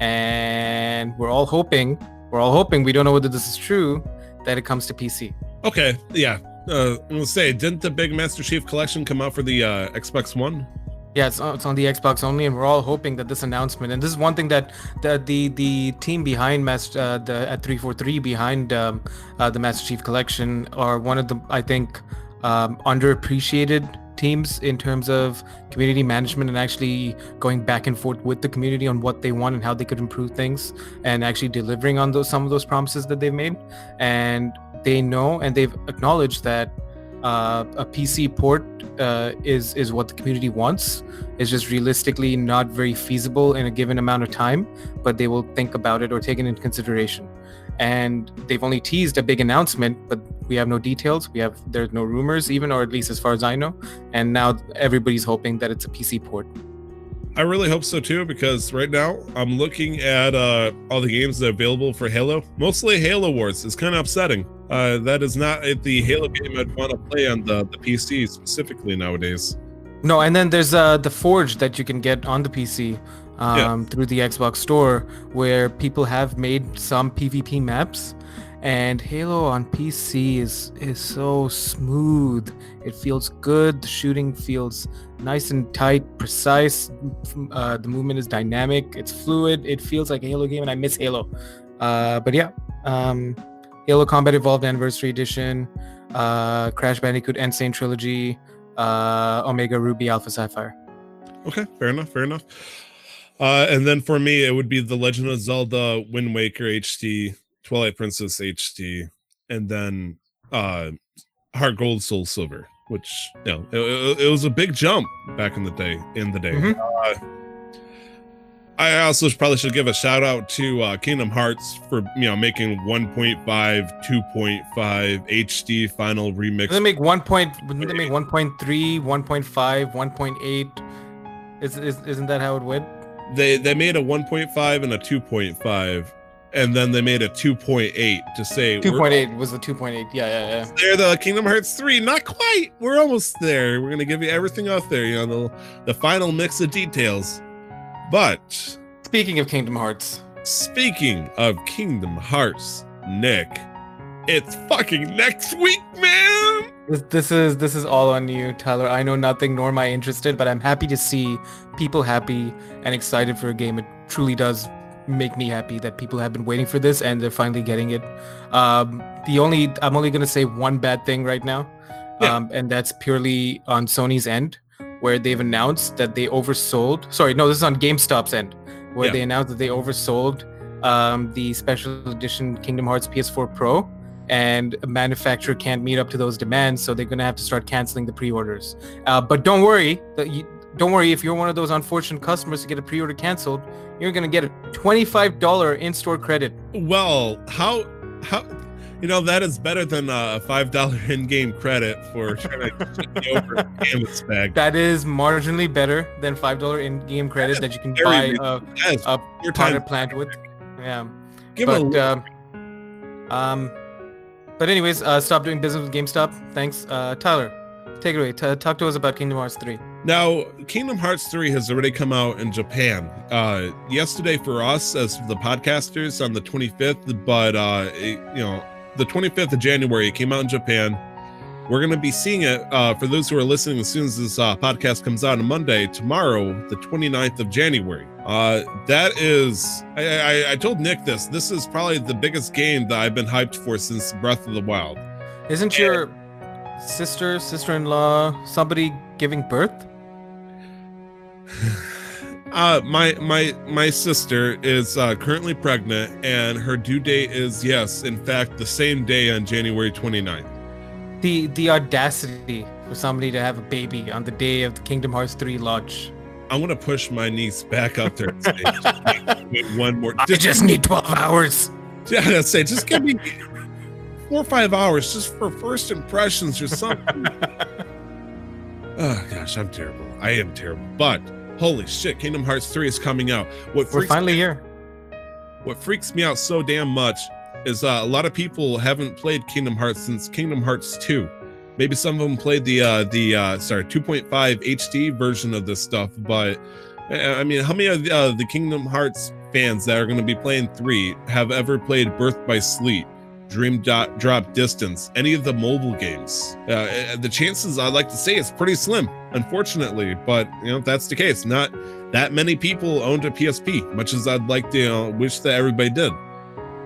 and we're all hoping we're all hoping we don't know whether this is true, that it comes to P C. Okay, yeah. Uh, I'm gonna say, didn't the big Master Chief Collection come out for the uh, Xbox One? Yeah, it's on, it's on the Xbox only, and we're all hoping that this announcement, and this is one thing that the the, the team behind Master uh, the at three forty-three behind um, uh, the Master Chief Collection are one of the I think um, underappreciated teams in terms of community management and actually going back and forth with the community on what they want and how they could improve things, and actually delivering on those some of those promises that they've made. And they know and they've acknowledged that Uh, a P C port uh, is is what the community wants. It's just realistically not very feasible in a given amount of time, but they will think about it or take it into consideration. And they've only teased a big announcement, but we have no details. We have there's no rumors even, or at least as far as I know. And now everybody's hoping that it's a P C port. I really hope so too, because right now I'm looking at uh, all the games that are available for Halo. Mostly Halo Wars. It's kind of upsetting. Uh, that is not the Halo game I'd want to play on the, the P C specifically nowadays. No, and then there's uh, the Forge that you can get on the P C um, yeah. through the Xbox Store, where people have made some PvP maps. And Halo on P C is is so smooth. It feels good. The shooting feels nice and tight, precise. Uh, the movement is dynamic. It's fluid. It feels like a Halo game, and I miss Halo. Uh, but yeah, um, Halo Combat Evolved Anniversary Edition, uh, Crash Bandicoot N. Sane Trilogy, uh, Omega Ruby, Alpha Sapphire. Okay, fair enough. Fair enough. Uh, and then for me, it would be the Legend of Zelda Wind Waker H D. Twilight Princess H D, and then uh, HeartGold SoulSilver, which, you know, it, it was a big jump back in the day. In the day, mm-hmm. uh, I also probably should give a shout out to uh, Kingdom Hearts for, you know, making one point five, two point five H D final remix. They make one point. They make one point three, one point five, one point eight. Is, is isn't that how it went? They they made a one point five and a two point five. And then they made a two point eight to say two point eight was the two point eight. Yeah, yeah, yeah. They're the Kingdom Hearts three. Not quite. We're almost there. We're gonna give you everything out there. You know, the the final mix of details. But speaking of Kingdom Hearts, speaking of Kingdom Hearts, Nick, it's fucking next week, man. This, this is this is all on you, Tyler. I know nothing, nor am I interested, but I'm happy to see people happy and excited for a game. It truly does make me happy that people have been waiting for this and they're finally getting it. Um, the only I'm only gonna say one bad thing right now, yeah. um, and that's purely on Sony's end, where they've announced that they oversold. Sorry, no, this is on GameStop's end, where yeah. they announced that they oversold um, the special edition Kingdom Hearts P S four Pro, and a manufacturer can't meet up to those demands, so they're gonna have to start canceling the pre-orders. Uh, but don't worry, that you. Don't worry, if you're one of those unfortunate customers to get a pre-order canceled, you're going to get a twenty-five dollars in-store credit. Well, how, how, you know, that is better than a five dollars in-game credit for trying to get me over a canvas bag. That is marginally better than five dollars in-game credit that, that you can buy a, yes, a potted plant with. Yeah. Give but, a uh, um, but anyways, uh, stop doing business with GameStop. Thanks. Uh, Tyler, take it away. T- talk to us about Kingdom Hearts three. Now, Kingdom Hearts three has already come out in Japan uh, yesterday for us as the podcasters on the twenty-fifth, but uh, it, you know, the twenty-fifth of January, it came out in Japan. We're going to be seeing it uh, for those who are listening as soon as this uh, podcast comes out on Monday, tomorrow, the twenty-ninth of January. Uh, that is, I, I, I told Nick this, this is probably the biggest game that I've been hyped for since Breath of the Wild. Isn't your and- sister, sister-in-law, somebody giving birth? Uh, my my my sister is uh, currently pregnant, and her due date is, yes, in fact, the same day on January twenty-ninth. The the audacity for somebody to have a baby on the day of the Kingdom Hearts three launch. I want to push my niece back up there and say, just one more. Just, I just need twelve hours. Yeah, I'd say, just give me four or five hours just for first impressions or something. Oh, gosh, I'm terrible. I am terrible. But holy shit, Kingdom Hearts three is coming out. What We're finally here. Out, what freaks me out so damn much is uh, a lot of people haven't played Kingdom Hearts since Kingdom Hearts two. Maybe some of them played the uh, the uh, sorry two point five H D version of this stuff, but I mean, how many of the, uh, the Kingdom Hearts fans that are going to be playing three have ever played Birth by Sleep, Dream Dot, Drop Distance, any of the mobile games? Uh, the chances, I'd like to say, it's pretty slim, unfortunately. But you know, if that's the case, not that many people owned a P S P, much as I'd like to, you know, wish that everybody did.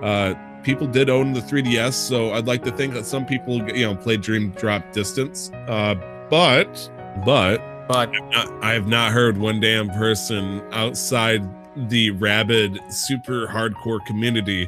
Uh, People did own the three D S, so I'd like to think that some people, you know, played Dream Drop Distance. Uh, but, but, but, I've not, I've not heard one damn person outside the rabid, super hardcore community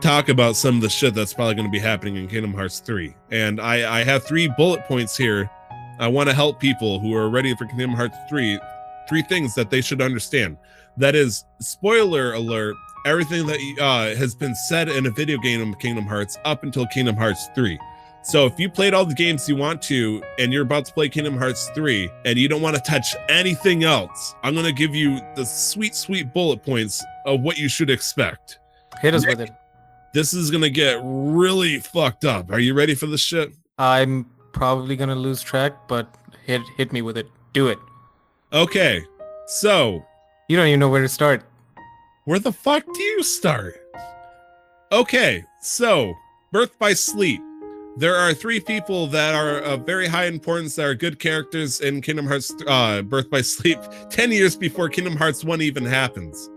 talk about some of the shit that's probably going to be happening in Kingdom Hearts three. And I, I have three bullet points here. I want to help people who are ready for Kingdom Hearts three. Three things that they should understand. That is, spoiler alert. Everything that uh, has been said in a video game of Kingdom Hearts up until Kingdom Hearts three. So if you played all the games you want to and you're about to play Kingdom Hearts three and you don't want to touch anything else, I'm going to give you the sweet, sweet bullet points of what you should expect. Hit us with it. This is going to get really fucked up. Are you ready for this shit? I'm probably going to lose track, but hit, hit me with it. Do it. Okay, so. You don't even know where to start. Where the fuck do you start? Okay, so Birth by Sleep. There are three people that are of very high importance that are good characters in Kingdom Hearts uh, Birth by Sleep ten years before Kingdom Hearts one even happens.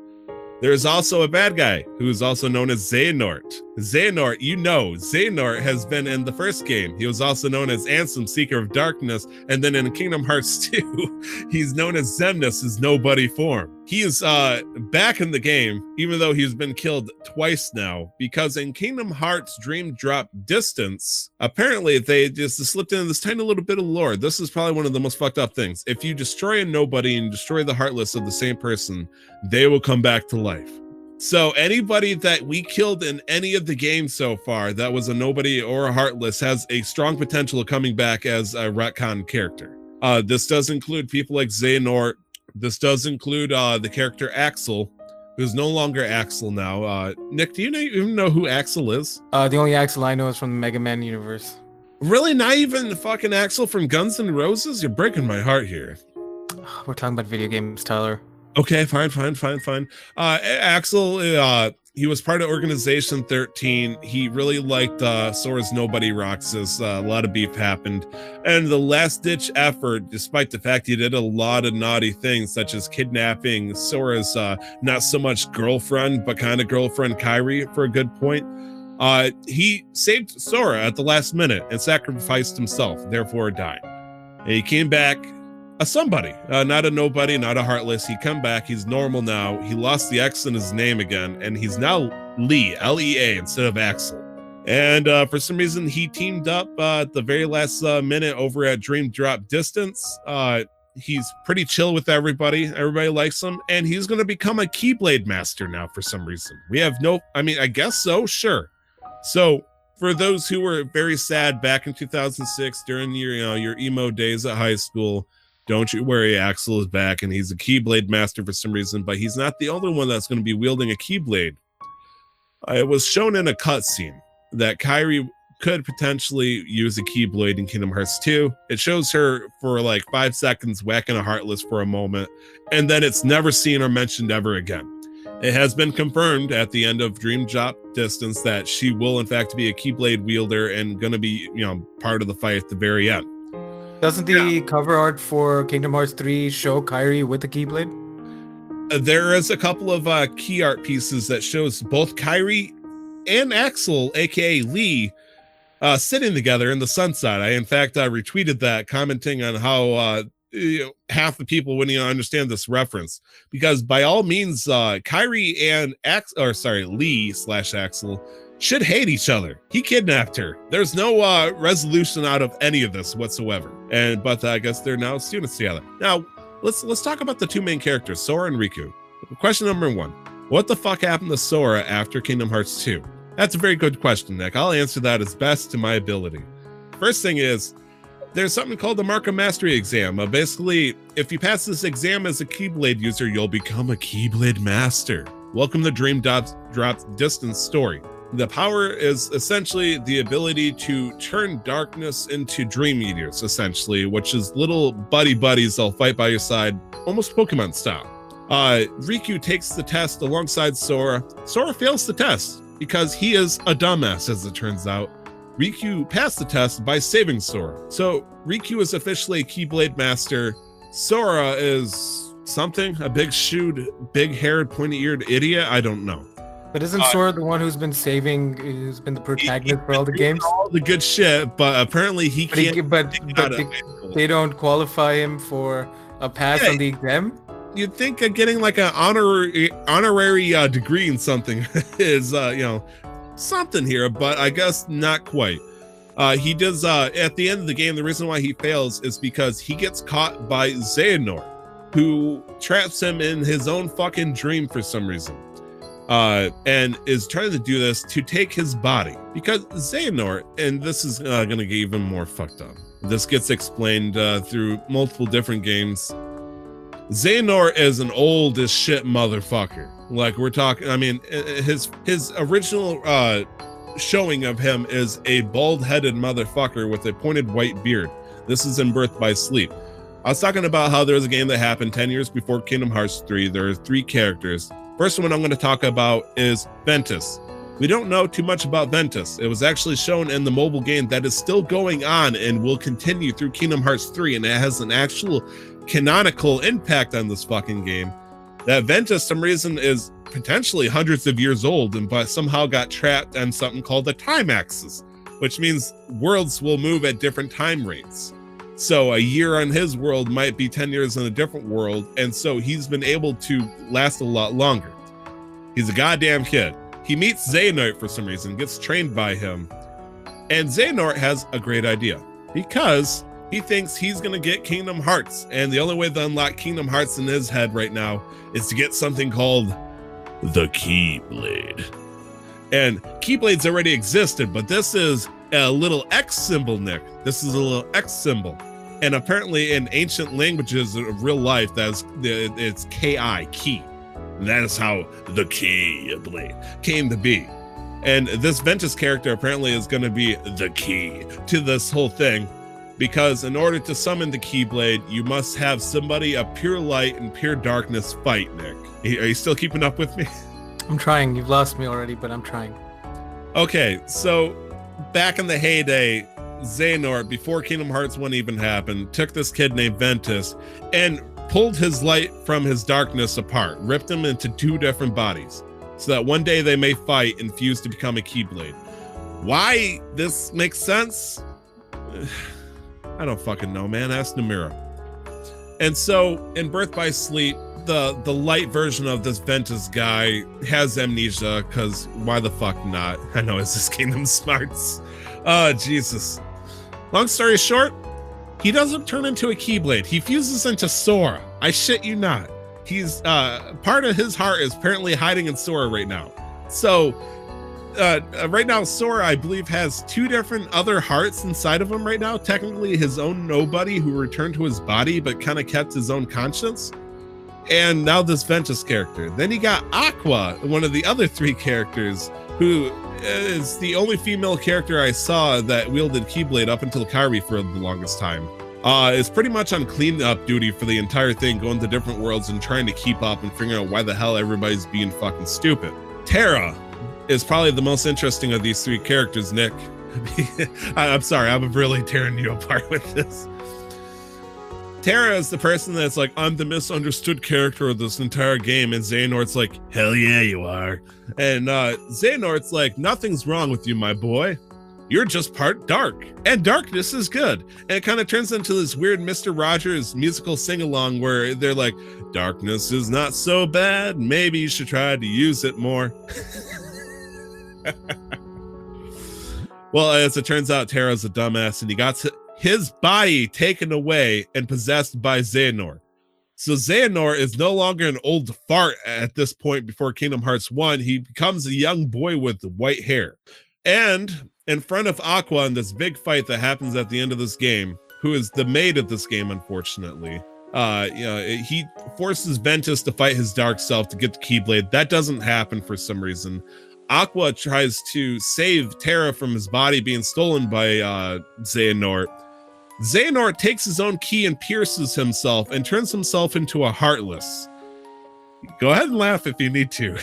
There's also a bad guy who is also known as Xehanort. Xehanort, you know, Xehanort has been in the first game. He was also known as Ansem, Seeker of Darkness. And then in Kingdom Hearts two, he's known as Xemnas, his nobody form. He is uh, back in the game, even though he's been killed twice now, because in Kingdom Hearts Dream Drop Distance, apparently they just slipped into this tiny little bit of lore. This is probably one of the most fucked up things. If you destroy a nobody and destroy the heartless of the same person, they will come back to life. Life. So anybody that we killed in any of the games so far that was a nobody or a heartless has a strong potential of coming back as a retcon character. Uh, this does include people like Xehanort. This does include uh, the character Axel, who's no longer Axel now. Uh, Nick, do you even know who Axel is? Uh, the only Axel I know is from the Mega Man universe. Really? Not even the fucking Axel from Guns N' Roses? You're breaking my heart here. We're talking about video games, Tyler. Okay, fine, fine, fine, fine. Uh, Axel, uh, he was part of Organization thirteen. He really liked uh, Sora's Nobody Roxas. Uh, a lot of beef happened. And the last-ditch effort, despite the fact he did a lot of naughty things, such as kidnapping Sora's uh, not so much girlfriend, but kind of girlfriend Kairi for a good point, uh, he saved Sora at the last minute and sacrificed himself, therefore died. And he came back. A somebody, uh, not a nobody, not a heartless. He come back. He's normal now. He lost the X in his name again, and he's now Lee, L E A, instead of Axel. And uh, for some reason, he teamed up uh, at the very last uh, minute over at Dream Drop Distance. Uh, he's pretty chill with everybody. Everybody likes him, and he's going to become a Keyblade Master now for some reason. We have no, I mean, I guess so, sure. So for those who were very sad back in two thousand six during your, you know, your emo days at high school, don't you worry, Axel is back, and he's a Keyblade Master for some reason, but he's not the only one that's going to be wielding a Keyblade. Uh, it was shown in a cutscene that Kairi could potentially use a Keyblade in Kingdom Hearts two. It shows her for like five seconds whacking a Heartless for a moment, and then it's never seen or mentioned ever again. It has been confirmed at the end of Dream Drop Distance that she will, in fact, be a Keyblade wielder and going to be, you know, part of the fight at the very end. Doesn't the yeah. cover art for Kingdom Hearts three show Kairi with the Keyblade? There is a couple of uh, key art pieces that shows both Kairi and Axel, a k a. Lee, uh, sitting together in the sunset. I, in fact, I retweeted that, commenting on how uh, you know, half the people wouldn't even understand this reference. Because by all means, uh, Kairi and Axel, or sorry, Lee slash Axel should hate each other. He kidnapped her. There's no uh, resolution out of any of this whatsoever. And but uh, I guess they're now students together. Now let's let's talk about the two main characters, Sora and Riku. Question number one: what the fuck happened to Sora after Kingdom Hearts two? That's a very good question, Nick. I'll answer that as best to my ability. First thing is, there's something called the Mark of Mastery exam. Uh, basically, if you pass this exam as a Keyblade user, you'll become a Keyblade Master. Welcome to Dream Drop Distance story. The power is essentially the ability to turn darkness into Dream Eaters, essentially, which is little buddy buddies that'll fight by your side, almost Pokemon style. Uh, Riku takes the test alongside Sora. Sora fails the test because he is a dumbass, as it turns out. Riku passed the test by saving Sora. So Riku is officially a Keyblade Master. Sora is something, a big-shoed, big-haired, pointy-eared idiot. I don't know. But isn't uh, Sora the one who's been saving, who's been the protagonist he, he for all the games? All the good shit, but apparently he but can't. He, but but they, they don't qualify him for a pass yeah, on the exam? You'd think of getting like an honorary, honorary uh, degree in something is, uh, you know, something here, but I guess not quite. Uh, he does, uh, at the end of the game, the reason why he fails is because he gets caught by Xehanort, who traps him in his own fucking dream for some reason, uh, and is trying to do this to take his body. Because Xehanort, and this is uh, going to get even more fucked up, this gets explained uh, through multiple different games. Xehanort is an old as shit motherfucker. Like we're talking, I mean, his his original uh, showing of him is a bald-headed motherfucker with a pointed white beard. This is in Birth by Sleep. I was talking about how there was a game that happened ten years before Kingdom Hearts three. There are three characters. First one I'm going to talk about is Ventus. We don't know too much about Ventus. It was actually shown in the mobile game that is still going on and will continue through Kingdom Hearts three, and it has an actual canonical impact on this fucking game. That Ventus, some reason, is potentially hundreds of years old and but somehow got trapped on something called the time axis, which means worlds will move at different time rates. So a year on his world might be ten years on a different world, and so he's been able to last a lot longer. He's a goddamn kid. He meets Xehanort for some reason, gets trained by him, and Xehanort has a great idea because he thinks he's going to get Kingdom Hearts, and the only way to unlock Kingdom Hearts in his head right now is to get something called the Keyblade. And Keyblades already existed, but this is a little X symbol, Nick. This is a little X symbol. And apparently in ancient languages of real life, that's it's K I, key. And that is how the Keyblade came to be. And this Ventus character apparently is going to be the key to this whole thing, because in order to summon the Keyblade, you must have somebody of pure light and pure darkness fight, Nick. Are you still keeping up with me? I'm trying. You've lost me already, but I'm trying. Okay, so back in the heyday, Xehanort, before Kingdom Hearts one even happened, took this kid named Ventus and pulled his light from his darkness apart, ripped him into two different bodies, so that one day they may fight and fuse to become a Keyblade. Why this makes sense? I don't fucking know, man. Ask Nomura. And so in Birth by Sleep, the, the light version of this Ventus guy has amnesia, because why the fuck not? I know, it's this Kingdom Smarts. Oh, Jesus. Long story short, he doesn't turn into a Keyblade. He fuses into Sora. I shit you not. He's uh, part of his heart is apparently hiding in Sora right now. So Uh, right now, Sora, I believe, has two different other hearts inside of him right now. Technically, his own nobody who returned to his body, but kind of kept his own conscience. And now this Ventus character. Then he got Aqua, one of the other three characters, who is the only female character I saw that wielded Keyblade up until Kairi for the longest time. Uh, is pretty much on cleanup duty for the entire thing, going to different worlds and trying to keep up and figuring out why the hell everybody's being fucking stupid. Terra is probably the most interesting of these three characters, Nick. I'm sorry, I'm really tearing you apart with this. Terra is the person that's like, I'm the misunderstood character of this entire game, and Xehanort's like, hell yeah, you are. And uh, Xehanort's like, nothing's wrong with you, my boy. You're just part dark, and darkness is good. And it kind of turns into this weird Mister Rogers musical sing-along where they're like, darkness is not so bad. Maybe you should try to use it more. Well, as it turns out, Terra's a dumbass, and he got his body taken away and possessed by Xehanort. So Xehanort is no longer an old fart at this point before Kingdom Hearts one. He becomes a young boy with white hair. And in front of Aqua in this big fight that happens at the end of this game, who is the maid of this game, unfortunately, uh, you know, he forces Ventus to fight his dark self to get the Keyblade. That doesn't happen for some reason. Aqua tries to save Terra from his body being stolen by uh, Xehanort. Xehanort takes his own key and pierces himself and turns himself into a Heartless. Go ahead and laugh if you need to,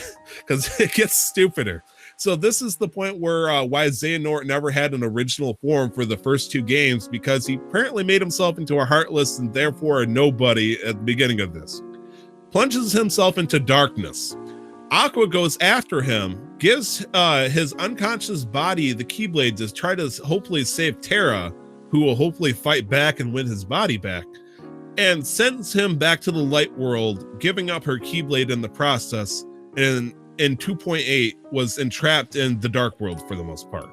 because it gets stupider. So this is the point where uh, why Xehanort never had an original form for the first two games, because he apparently made himself into a Heartless and therefore a nobody at the beginning of this. Plunges himself into darkness. Aqua goes after him, gives uh, his unconscious body the Keyblade to try to hopefully save Terra, who will hopefully fight back and win his body back, and sends him back to the light world, giving up her Keyblade in the process, and in two point eight was entrapped in the dark world for the most part.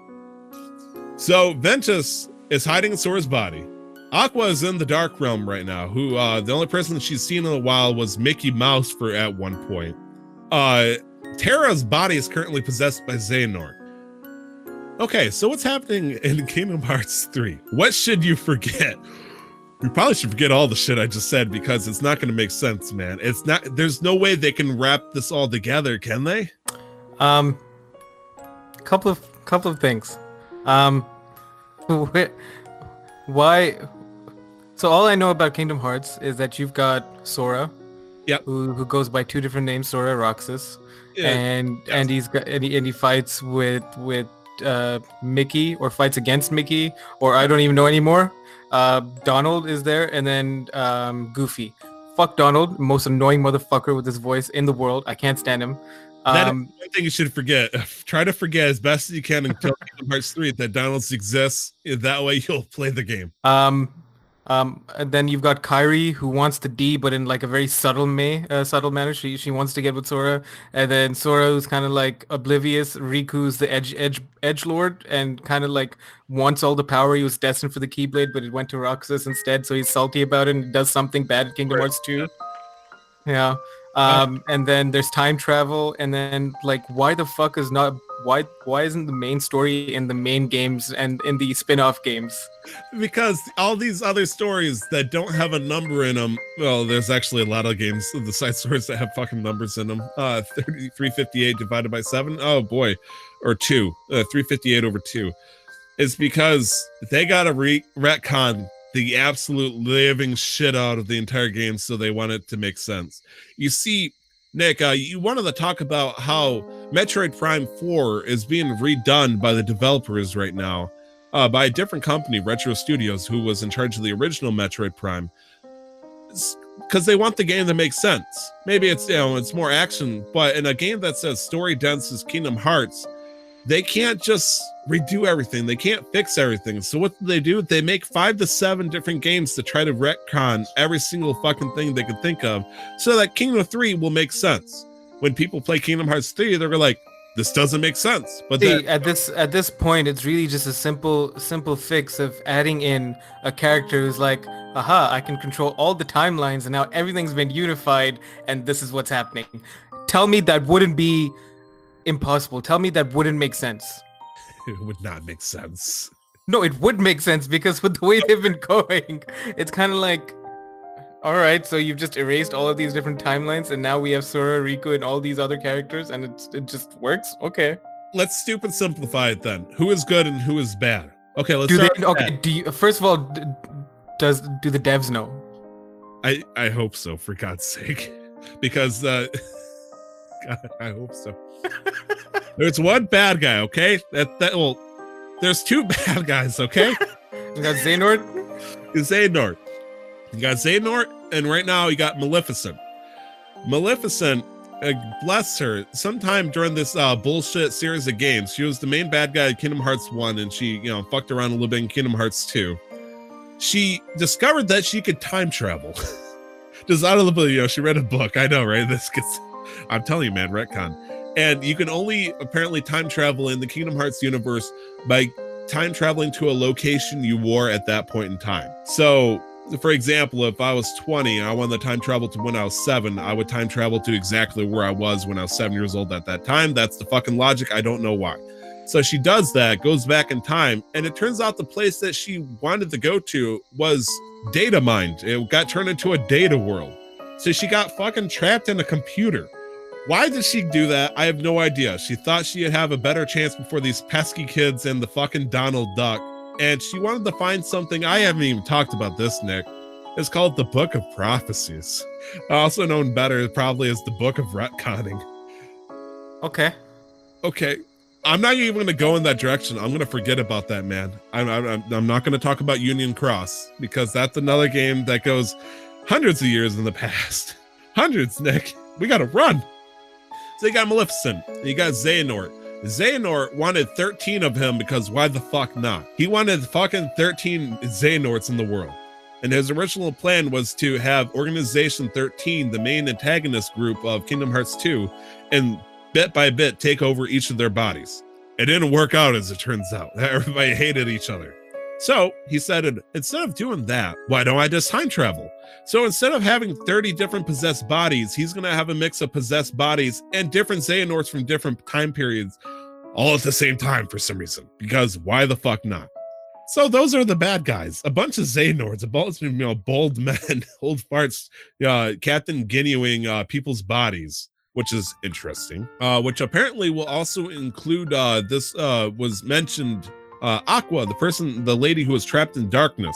So Ventus is hiding in Sora's body. Aqua is in the dark realm right now, who uh, the only person she's seen in a while was Mickey Mouse for at one point. Uh, Terra's body is currently possessed by Xehanort. Okay, so what's happening in Kingdom Hearts three? What should you forget? You probably should forget all the shit I just said, because it's not going to make sense, man. It's not. There's no way they can wrap this all together, can they? Um, couple of couple of things. Um, why? So all I know about Kingdom Hearts is that you've got Sora. Yep. Who, who goes by two different names, Sora Roxas, yeah. and yes. and he's got and he, and he fights with with uh, Mickey, or fights against Mickey, or I don't even know anymore. Uh, Donald is there, and then um, Goofy. Fuck Donald, most annoying motherfucker with his voice in the world. I can't stand him. Um, that is one thing you should forget. Try to forget as best as you can until Kingdom Hearts three that Donald exists. That way you'll play the game. Um. Um, and then you've got Kairi, who wants to D, but in like a very subtle may, uh, subtle manner. She she wants to get with Sora, and then Sora, who's kind of like oblivious. Riku's the edge edge edgelord, and kind of like wants all the power. He was destined for the Keyblade, but it went to Roxas instead, so he's salty about it and does something bad at Kingdom Hearts two. Yeah. Um, and then there's time travel, and then like why the fuck is not why why isn't the main story in the main games and in the spin-off games? Because all these other stories that don't have a number in them, well, there's actually a lot of games, the side stories that have fucking numbers in them. Uh, three fifty-eight divided by seven, oh boy, or two, uh, three fifty-eight over two. It's because they gotta re- retcon the absolute living shit out of the entire game, so they want it to make sense. You see, Nick, uh, you wanted to talk about how Metroid Prime four is being redone by the developers right now, uh, by a different company, Retro Studios, who was in charge of the original Metroid Prime, because they want the game to make sense. Maybe it's, you know, it's more action, but in a game that's as story dense as Kingdom Hearts, they can't just redo everything. They can't fix everything. So what do they do? They make five to seven different games to try to retcon every single fucking thing they can think of, so that Kingdom three will make sense. When people play Kingdom Hearts three, they're like, this doesn't make sense. But see, that- at this at this point, it's really just a simple simple fix of adding in a character who's like, aha, I can control all the timelines, and now everything's been unified, and this is what's happening. Tell me that wouldn't be impossible. Tell me that wouldn't make sense. It would not make sense. No, it would make sense, because with the way they've been going, it's kind of like, all right, so you've just erased all of these different timelines, and now we have Sora, Riku, and all these other characters, and it's, it just works. Okay, let's stupid simplify it then. Who is good and who is bad? Okay, let's do start they, okay. Do you, first of all, does do the devs know? I I hope so, for God's sake, because uh, God, I hope so. There's one bad guy, okay? That that well, there's two bad guys, okay? You got Xehanort. Xehanort. You got Xehanort, and right now you got Maleficent. Maleficent, uh, bless her. Sometime during this uh, bullshit series of games, she was the main bad guy in Kingdom Hearts one, and she, you know, fucked around a little bit in Kingdom Hearts two. She discovered that she could time travel. Just out of the blue, you know, she read a book. I know, right? This gets, I'm telling you, man, retcon. And you can only apparently time travel in the Kingdom Hearts universe by time traveling to a location you wore at that point in time. So for example, if I was twenty and I wanted to time travel to when I was seven, I would time travel to exactly where I was when I was seven years old at that time. That's the fucking logic. I don't know why. So she does that, goes back in time, and it turns out the place that she wanted to go to was data mined. It got turned into a data world. So she got fucking trapped in a computer. Why did she do that? I have no idea. She thought she'd have a better chance before these pesky kids and the fucking Donald Duck. And she wanted to find something. I haven't even talked about this, Nick. It's called the Book of Prophecies, also known better probably as the Book of Retconning. Okay. Okay. I'm not even going to go in that direction. I'm going to forget about that, man. I'm, I'm, I'm not going to talk about Union Cross because that's another game that goes hundreds of years in the past. Hundreds, Nick. We got to run. So you got Maleficent. And you got Xehanort. Xehanort wanted thirteen of him because why the fuck not? He wanted fucking thirteen Xehanorts in the world. And his original plan was to have Organization thirteen, the main antagonist group of Kingdom Hearts two, and bit by bit take over each of their bodies. It didn't work out, as it turns out. Everybody hated each other. So he said, instead of doing that, why don't I just time travel? So instead of having thirty different possessed bodies, he's going to have a mix of possessed bodies and different Xehanorts from different time periods all at the same time for some reason, because why the fuck not? So those are the bad guys, a bunch of Xehanorts, a bunch of, you know, bold men, old farts, uh, Captain Guineaing uh, people's bodies, which is interesting, uh, which apparently will also include, uh, this uh, was mentioned, uh, Aqua, the person, the lady who was trapped in darkness.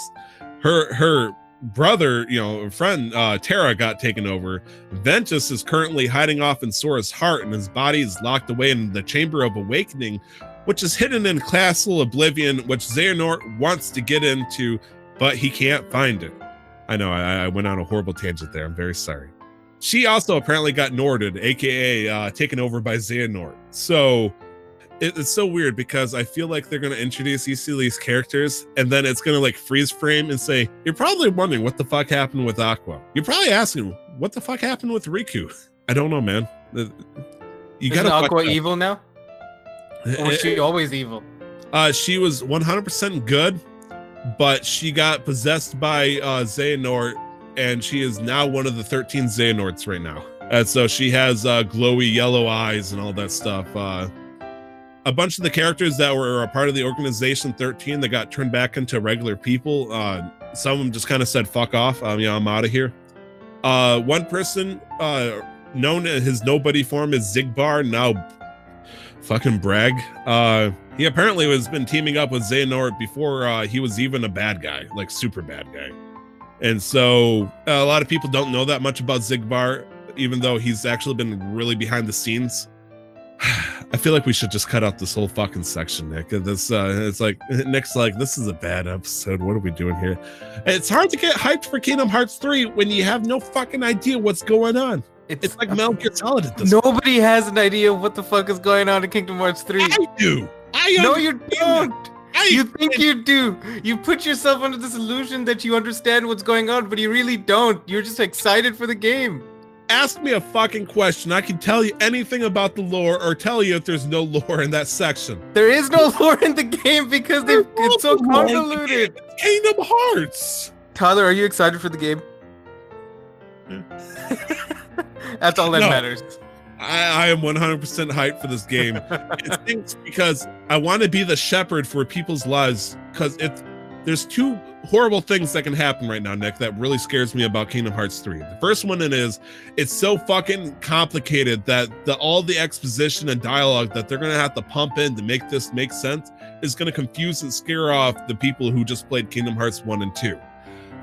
Her her brother, you know, friend, uh, Terra, got taken over. Ventus is currently hiding off in Sora's heart, and his body is locked away in the Chamber of Awakening, which is hidden in Castle Oblivion, which Xehanort wants to get into, but he can't find it. I know, I, I went on a horrible tangent there. I'm very sorry. She also apparently got Norded, aka uh, taken over by Xehanort. So it, it's so weird because I feel like they're going to introduce each of these characters and then it's going to like freeze frame and say, you're probably wondering what the fuck happened with Aqua. You're probably asking, what the fuck happened with Riku? I don't know, man. You Isn't Aqua evil now? Or was she always evil? Uh, she was one hundred percent good, but she got possessed by uh, Xehanort, and she is now one of the thirteen Xehanorts right now. And so she has uh, glowy yellow eyes and all that stuff. Uh, a bunch of the characters that were a part of the Organization thirteen that got turned back into regular people, uh, some of them just kind of said, fuck off, um, yeah, I'm out of here. Uh, one person uh, known in his nobody form is Zigbar, now fucking brag. Uh, he apparently has been teaming up with Xehanort before uh, he was even a bad guy, like super bad guy. And so uh, a lot of people don't know that much about Zigbar, even though he's actually been really behind the scenes. I feel like we should just cut out this whole fucking section, Nick. This, uh, it's like, Nick's like, this is a bad episode. What are we doing here? It's hard to get hyped for Kingdom Hearts three when you have no fucking idea what's going on. It's, it's like Metal Gear Solid at this Nobody point. Has an idea what the fuck is going on in Kingdom Hearts three. I do. I No, you don't. You think you do. You put yourself under this illusion that you understand what's going on, but you really don't. You're just excited for the game. Ask me a fucking question. I can tell you anything about the lore or tell you if there's no lore in that section. There is no lore in the game because they've, it's so convoluted. It's Kingdom Hearts. Tyler, are you excited for the game? That's all that no. matters. I, I am one hundred percent hyped for this game. It stinks because I want to be the shepherd for people's lives, because if there's two horrible things that can happen right now, Nick, that really scares me about Kingdom Hearts three. The first one is it's so fucking complicated that the, all the exposition and dialogue that they're going to have to pump in to make this make sense is going to confuse and scare off the people who just played Kingdom Hearts one and two.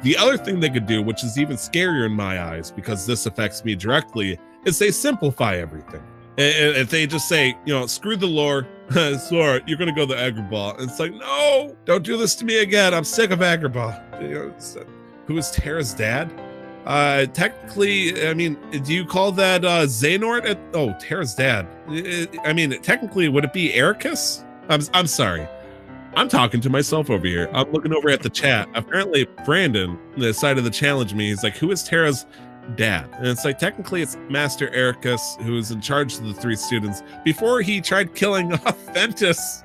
The other thing they could do, which is even scarier in my eyes because this affects me directly, is they simplify everything. And if they just say, you know, screw the lore, Sora, you're going to go to Agrabah. And it's like, no, don't do this to me again. I'm sick of Agrabah. You know, uh, who is Terra's dad? Uh, technically, I mean, do you call that uh, Xehanort? At, oh, Terra's dad. It, it, I mean, technically, would it be Ericus? I'm, I'm sorry. I'm talking to myself over here. I'm looking over at the chat. Apparently, Brandon decided to challenge me. He's like, who is Terra's dad? And it's like, technically, it's Master Ericus, who is in charge of the three students before he tried killing off Ventus.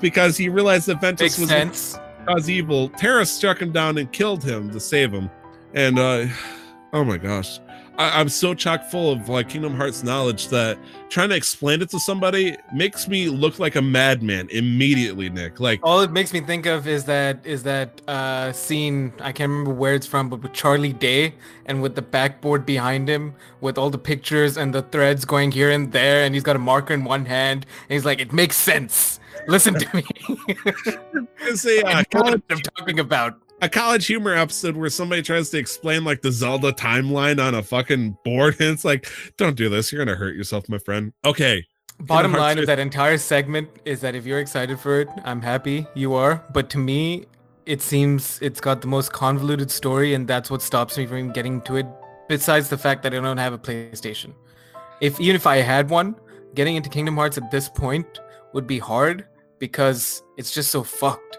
because he realized that Ventus was going to cause evil. Terra struck him down and killed him to save him. And uh, oh my gosh, I, I'm so chock full of like Kingdom Hearts knowledge that trying to explain it to somebody makes me look like a madman immediately, Nick. Like all it makes me think of is that is that uh, scene, I can't remember where it's from, but with Charlie Day and with the backboard behind him with all the pictures and the threads going here and there, and he's got a marker in one hand and he's like, it makes sense. Listen to me. It's a, uh, college, I'm talking about a college humor episode where somebody tries to explain like the Zelda timeline on a fucking board, and it's like, don't do this. You're gonna hurt yourself, my friend. Okay. Bottom line of that entire segment is that if you're excited for it, I'm happy you are. But to me, it seems it's got the most convoluted story, and that's what stops me from getting to it. Besides the fact that I don't have a PlayStation. If even if I had one, getting into Kingdom Hearts at this point would be hard because it's just so fucked.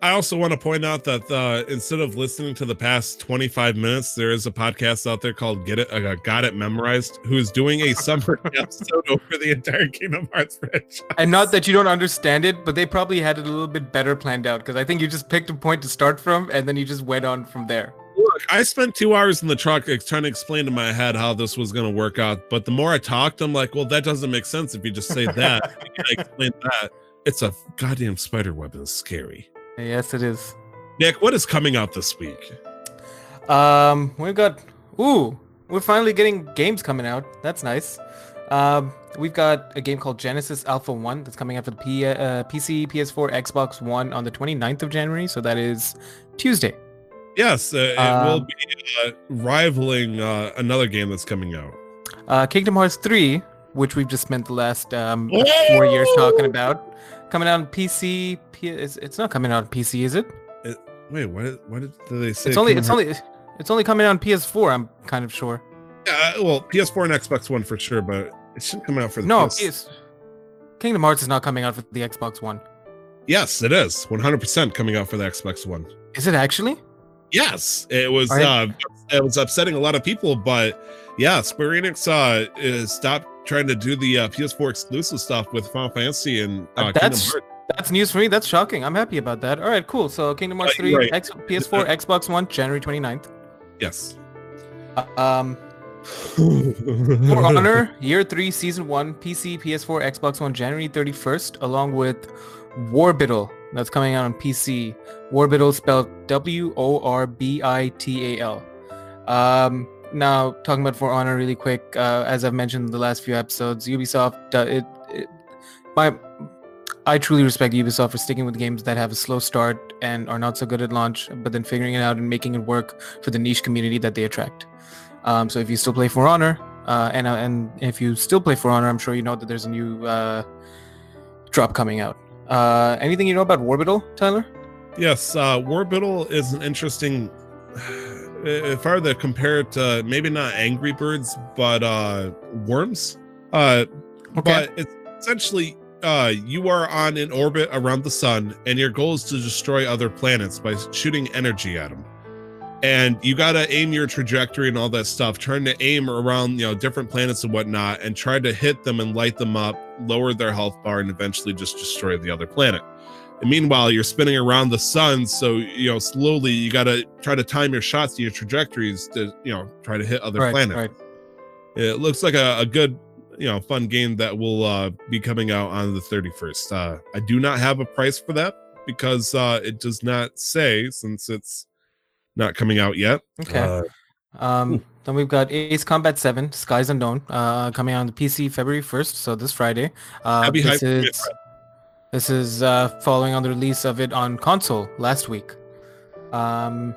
I also want to point out that uh, instead of listening to the past twenty-five minutes, there is a podcast out there called Get It, uh, Got It Memorized, who is doing a summary episode over the entire Kingdom Hearts franchise. And not that you don't understand it, but they probably had it a little bit better planned out, because I think you just picked a point to start from, and then you just went on from there. Look, I spent two hours in the truck trying to explain to my head how this was going to work out, but the more I talked, I'm like, well, that doesn't make sense if you just say that. You can't explain that. It's a goddamn spider web that's scary. Yes, it is. Nick, what is coming out this week? Um, we've got... Ooh, we're finally getting games coming out. That's nice. Um, we've got a game called Genesis Alpha one that's coming out for the P- uh, P C, P S four, Xbox One on the twenty-ninth of January. So that is Tuesday. Yes, uh, it um, will be uh, rivaling uh, another game that's coming out. Uh, Kingdom Hearts three, which we've just spent the last um, four years talking about. Coming out on P C. It's not coming out on P C, is it? it wait, what? Did, what did they say? It's only, it's only, it's only coming out on P S four. I'm kind of sure. Yeah, well, P S four and Xbox One for sure, but it shouldn't come out for the no. P S... Kingdom Hearts is not coming out for the Xbox One. Yes, it is. one hundred percent coming out for the Xbox One. Is it actually? Yes, it was. Right. Uh, it was upsetting a lot of people, but yeah, Square Enix uh, is stopped trying to do the uh, P S four exclusive stuff with Final Fantasy and uh, that's Kingdom Hearts. That's news for me. That's shocking. I'm happy about that. All right, cool. So Kingdom Hearts uh, three, right. X- P S four, uh, Xbox One, January twenty-ninth. Yes. Uh, um, For Honor, Year three, Season one, P C, P S four, Xbox One, January thirty-first, along with Warbiddle. That's coming out on P C. Warbiddle spelled W O R B I T A L. Um, now, talking about For Honor really quick, uh, as I've mentioned in the last few episodes, Ubisoft, uh, it, it, my... I truly respect Ubisoft for sticking with games that have a slow start and are not so good at launch, but then figuring it out and making it work for the niche community that they attract. Um, so if you still play For Honor, uh, and uh, and if you still play For Honor, I'm sure you know that there's a new uh, drop coming out. Uh, anything you know about Warbiddle, Tyler? Yes, uh, Warbiddle is an interesting... If I were to compare it to maybe not Angry Birds, but uh, Worms. Uh, okay. But it's essentially... Uh, you are on an orbit around the sun, and your goal is to destroy other planets by shooting energy at them. And you gotta aim your trajectory and all that stuff, trying to aim around, you know, different planets and whatnot, and try to hit them and light them up, lower their health bar, and eventually just destroy the other planet. And meanwhile, you're spinning around the sun, so you know slowly you gotta try to time your shots and your trajectories to, you know, try to hit other right, planets. Right. It looks like a, a good. You know, fun game that will uh, be coming out on the thirty-first. Uh, I do not have a price for that because uh, it does not say since it's not coming out yet. Okay. Uh, um, then we've got Ace Combat seven, Skies Unknown, uh, coming out on the P C February first, so this Friday. Uh, this, is, this is uh, following on the release of it on console last week. Um,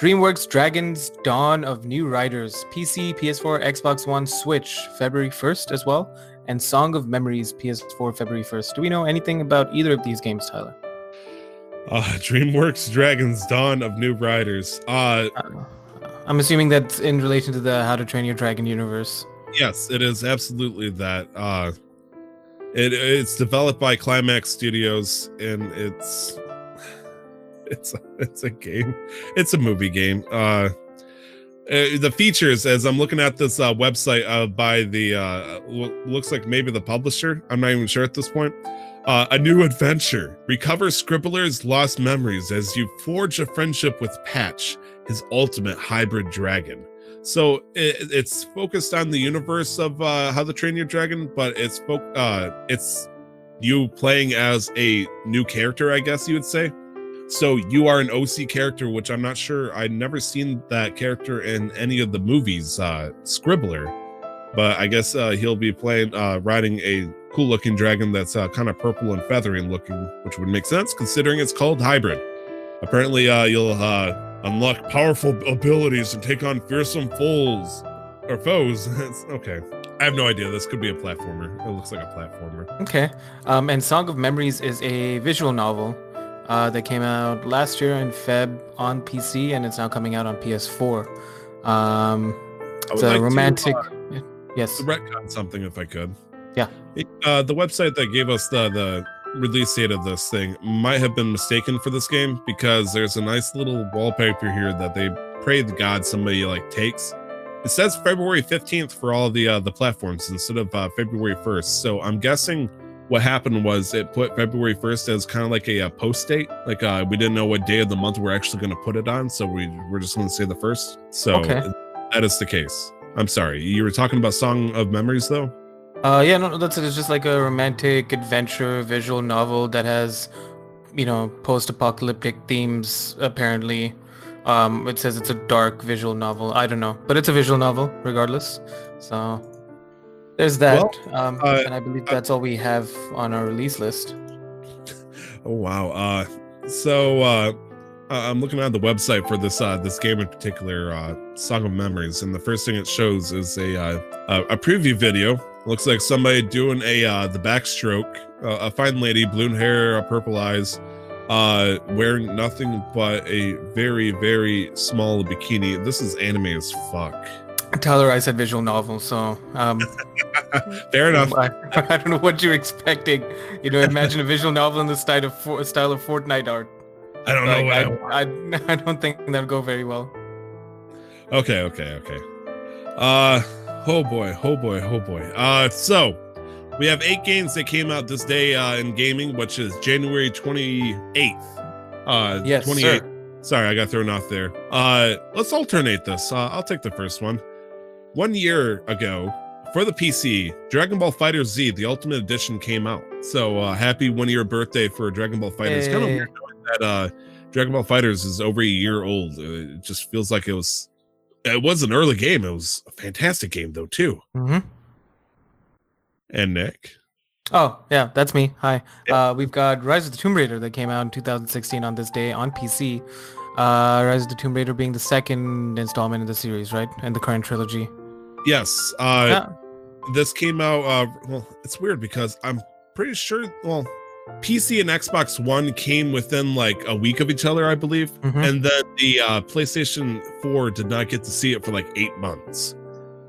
DreamWorks Dragons Dawn of New Riders, P C, P S four, Xbox One, Switch, February first as well, and Song of Memories, P S four, February first. Do we know anything about either of these games, Tyler? Uh, DreamWorks Dragons Dawn of New Riders. Uh, I'm assuming that's in relation to the How to Train Your Dragon universe. Yes, it is absolutely that. Uh, it, it's developed by Climax Studios, and it's... It's a, it's a game. It's a movie game. Uh, uh, the features, as I'm looking at this uh, website uh, by the, uh, lo- looks like maybe the publisher. I'm not even sure at this point. Uh, a new adventure. Recover Scribbler's lost memories as you forge a friendship with Patch, his ultimate hybrid dragon. So it, it's focused on the universe of uh, How to Train Your Dragon, but it's fo uh, it's you playing as a new character, I guess you would say. So you are an O C character, which I'm not sure. I've never seen that character in any of the movies, uh, Scribbler. But I guess uh, he'll be playing, uh, riding a cool-looking dragon that's uh, kind of purple and feathery looking, which would make sense considering it's called Hybrid. Apparently, uh, you'll uh, unlock powerful abilities and take on fearsome foes. Or foes. Okay. I have no idea. This could be a platformer. It looks like a platformer. Okay. Um, and Song of Memories is a visual novel. Uh, that came out last year in Feb on P C, and it's now coming out on P S four. Um, it's a like romantic... To, uh, yes. Retcon something, if I could. Yeah. It, uh, the website that gave us the, the release date of this thing might have been mistaken for this game, because there's a nice little wallpaper here that they pray to God somebody like takes. It says February fifteenth for all the, uh, the platforms instead of uh, February first, so I'm guessing... What happened was it put February first as kind of like a, a post date. Like uh, we didn't know what day of the month we're actually going to put it on. So we were just going to say the first. So okay. That is the case. I'm sorry. You were talking about Song of Memories, though? Uh, yeah, no, that's it. It's just like a romantic adventure visual novel that has, you know, post-apocalyptic themes, apparently. Um, it says it's a dark visual novel. I don't know. But it's a visual novel, regardless. So... There's that, well, um, uh, and I believe that's uh, all we have on our release list. Oh wow! Uh, so uh, I'm looking at the website for this uh, this game in particular, uh, Song of Memories, and the first thing it shows is a uh, a preview video. It looks like somebody doing a uh, the backstroke. Uh, a fine lady, blue hair, purple eyes, uh, wearing nothing but a very very small bikini. This is anime as fuck. Tyler, I said visual novel, so um fair enough. I, I don't know what you're expecting. You know, imagine a visual novel in the style of for, style of Fortnite art. I don't like, know. I, I, don't I, I I don't think that'll go very well. Okay, okay, okay. Uh, oh boy, oh boy, oh boy. Uh, so we have eight games that came out this day uh, in gaming, which is January twenty-eighth. Uh, yes, twenty-eighth. Sir. Sorry, I got thrown off there. Uh, let's alternate this. Uh, I'll take the first one. One year ago, for the P C, Dragon Ball FighterZ, the Ultimate Edition, came out. So uh, happy one-year birthday for Dragon Ball FighterZ. Hey. It's kind of weird knowing that uh, Dragon Ball FighterZ is over a year old. It just feels like it was it was an early game. It was a fantastic game, though, too. Mm-hmm. And Nick? Oh, yeah, that's me. Hi. Yeah. Uh, we've got Rise of the Tomb Raider that came out in two thousand sixteen on this day on P C. Uh, Rise of the Tomb Raider being the second installment in the series, right? And the current trilogy. Yes, uh, yeah. This came out, uh, well, it's weird because I'm pretty sure, well, P C and Xbox One came within like a week of each other, I believe. Mm-hmm. And then the uh, PlayStation four did not get to see it for like eight months.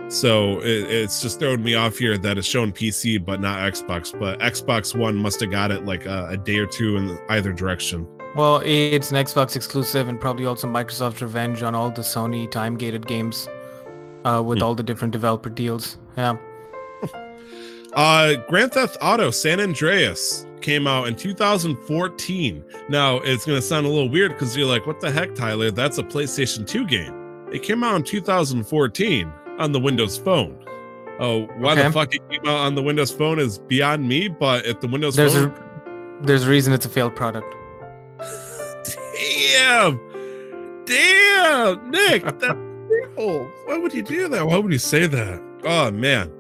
So it, it's just throwing me off here that it's shown P C, but not Xbox. But Xbox One must have got it like a, a day or two in either direction. Well, it's an Xbox exclusive and probably also Microsoft's revenge on all the Sony time-gated games. Uh, with hmm. all the different developer deals. Yeah. uh, Grand Theft Auto San Andreas came out in two thousand fourteen. Now, it's going to sound a little weird because you're like, what the heck, Tyler? That's a PlayStation two game. It came out in two thousand fourteen on the Windows Phone. Oh, why okay. the fuck it came out on the Windows Phone is beyond me, but if the Windows there's Phone... A, there's a reason it's a failed product. Damn! Damn! Nick, that... Why would you do that? Why would you say that? Oh, man.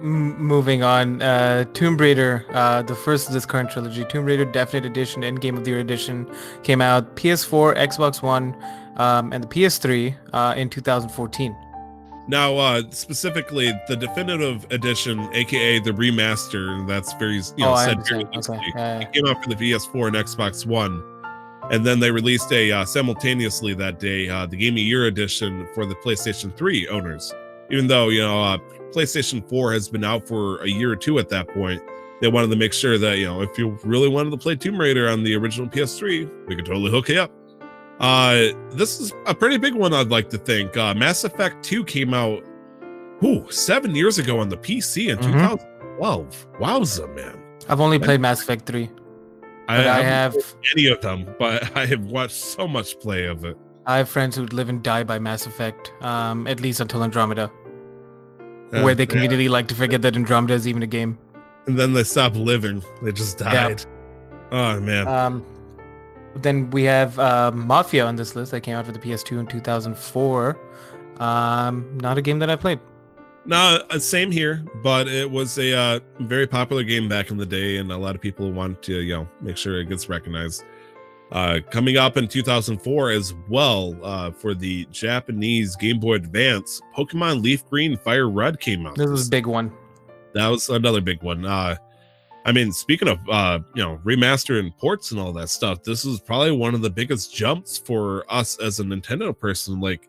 M moving on. Uh, Tomb Raider, uh, the first of this current trilogy, Tomb Raider Definite Edition, End Game of the Year Edition, came out P S four, Xbox One, um, and the P S three uh, in two thousand fourteen. Now, uh, specifically, the Definitive Edition, a k a the remaster, that's very, you know, oh, said very okay. uh, It came out for the P S four and Xbox One. And then they released a uh, simultaneously that day uh, the Game of Year edition for the PlayStation three owners. Even though, you know, uh, PlayStation four has been out for a year or two at that point, they wanted to make sure that, you know, if you really wanted to play Tomb Raider on the original P S three, we could totally hook you up. Uh, this is a pretty big one, I'd like to think. Uh, Mass Effect two came out ooh, seven years ago on the P C in mm-hmm. two thousand twelve. Wowza, man. I've only played Mass Effect three. I, I, I have any of them, but I have watched so much play of it. I have friends who live and die by Mass Effect, um, at least until Andromeda, uh, where they conveniently yeah. like to forget that Andromeda is even a game. And then they stop living; they just died. Yeah. Oh man. Um, then we have uh, Mafia on this list that came out for the P S two in two thousand four. Um, not a game that I played. No, same here, but it was a uh, very popular game back in the day, and a lot of people want to, you know, make sure it gets recognized. Uh, coming up in two thousand four as well, uh, for the Japanese Game Boy Advance, Pokemon Leaf Green Fire Red came out. This was a big one. That was another big one. Uh, I mean, speaking of, uh, you know, remaster and ports and all that stuff, this was probably one of the biggest jumps for us as a Nintendo person. Like,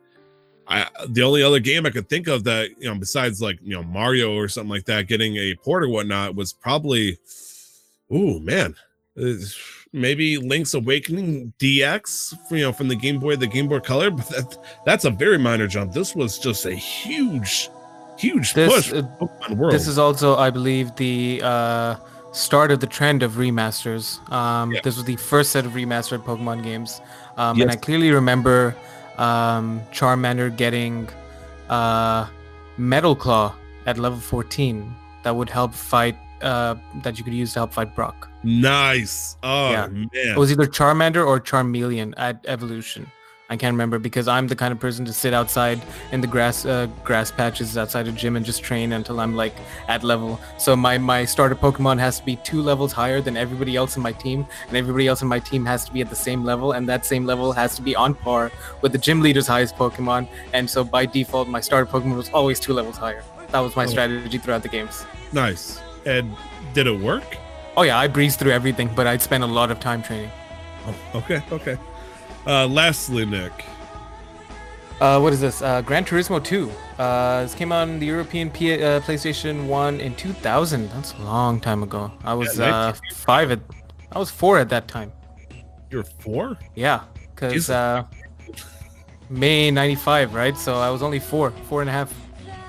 I, the only other game I could think of that, you know, besides like, you know, Mario or something like that, getting a port or whatnot was probably, ooh, man, maybe Link's Awakening D X, you know, from the Game Boy, the Game Boy Color. But that, that's a very minor jump. This was just a huge, huge this, push. Uh, Pokemon World. This is also, I believe, the uh, start of the trend of remasters. Um, yeah. This was the first set of remastered Pokemon games, um, yes. and I clearly remember. Um, Charmander getting uh, Metal Claw at level fourteen that would help fight uh, that you could use to help fight Brock. Nice. Oh yeah. Man, it was either Charmander or Charmeleon at evolution. I can't remember because I'm the kind of person to sit outside in the grass uh, grass patches outside a gym and just train until I'm like at level. So my, my starter Pokemon has to be two levels higher than everybody else in my team, and everybody else in my team has to be at the same level, and that same level has to be on par with the gym leader's highest Pokemon. And so by default, my starter Pokemon was always two levels higher. That was my oh. strategy throughout the games. Nice. And did it work? Oh yeah, I breezed through everything, but I'd spent a lot of time training. Oh, okay, okay. Uh, lastly, Nick. Uh, what is this? Uh, Gran Turismo two. Uh, this came out on the European P- uh, PlayStation one in two thousand. That's a long time ago. I was yeah, uh, five at. I was four at that time. You were four? Yeah, because uh, May ninety-five, right? So I was only four, four and a half.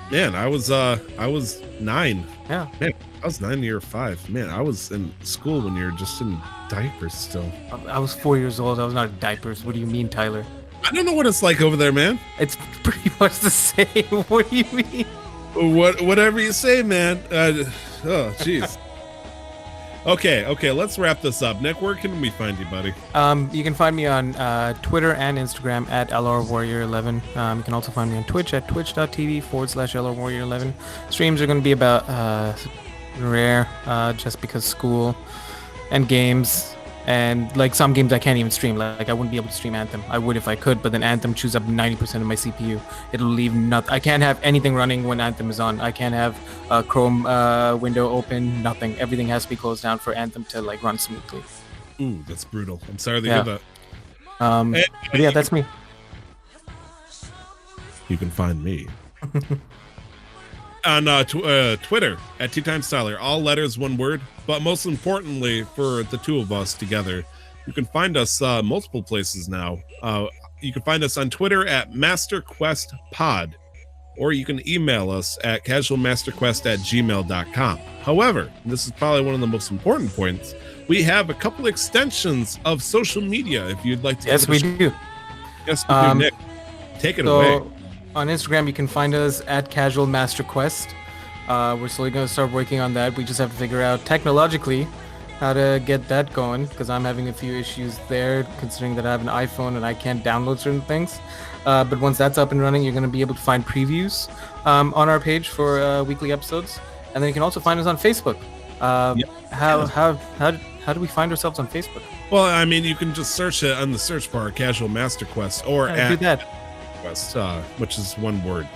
Man, I was uh, I was nine. Yeah. Man, I was nine year five. Man, I was in school when you were just in diapers still. I was four years old. I was not in diapers. What do you mean, Tyler? I don't know what it's like over there, man. It's pretty much the same. What do you mean? What, whatever you say, man. Uh, oh, jeez. okay, okay. Let's wrap this up. Nick, where can we find you, buddy? Um, you can find me on uh, Twitter and Instagram at L R Warrior eleven. Um, you can also find me on Twitch at twitch.tv forward slash LRWarrior11. Streams are going to be about uh, rare, uh, just because school. And games, and like some games I can't even stream. Like I wouldn't be able to stream Anthem. I would if I could, but then Anthem chews up ninety percent of my C P U. It'll leave nothing. I can't have anything running when Anthem is on. I can't have a Chrome uh, window open. Nothing. Everything has to be closed down for Anthem to like run smoothly. Ooh, that's brutal. I'm sorry to yeah. hear that. Um, and, but yeah, that's me. You can find me on uh, tw- uh, Twitter at Two Times Tyler. All letters, one word. But most importantly, for the two of us together, you can find us uh, multiple places now. Uh, you can find us on Twitter at MasterQuestPod, or you can email us at casualmasterquest at gmail dot com. However, and this is probably one of the most important points, we have a couple extensions of social media if you'd like to. Yes, we do. Yes, we um, do, Nick. Take it so away. On Instagram, you can find us at casualmasterquest. Uh, we're slowly going to start working on that. We just have to figure out technologically how to get that going, because I'm having a few issues there considering that I have an iPhone and I can't download certain things. Uh, but once that's up and running, you're going to be able to find previews um, on our page for uh, weekly episodes. And then you can also find us on Facebook. Uh, yep. how, how how how do we find ourselves on Facebook? Well, I mean, you can just search it on the search bar, Casual Master Quest, or yeah, at that. Quest, uh, which is one word.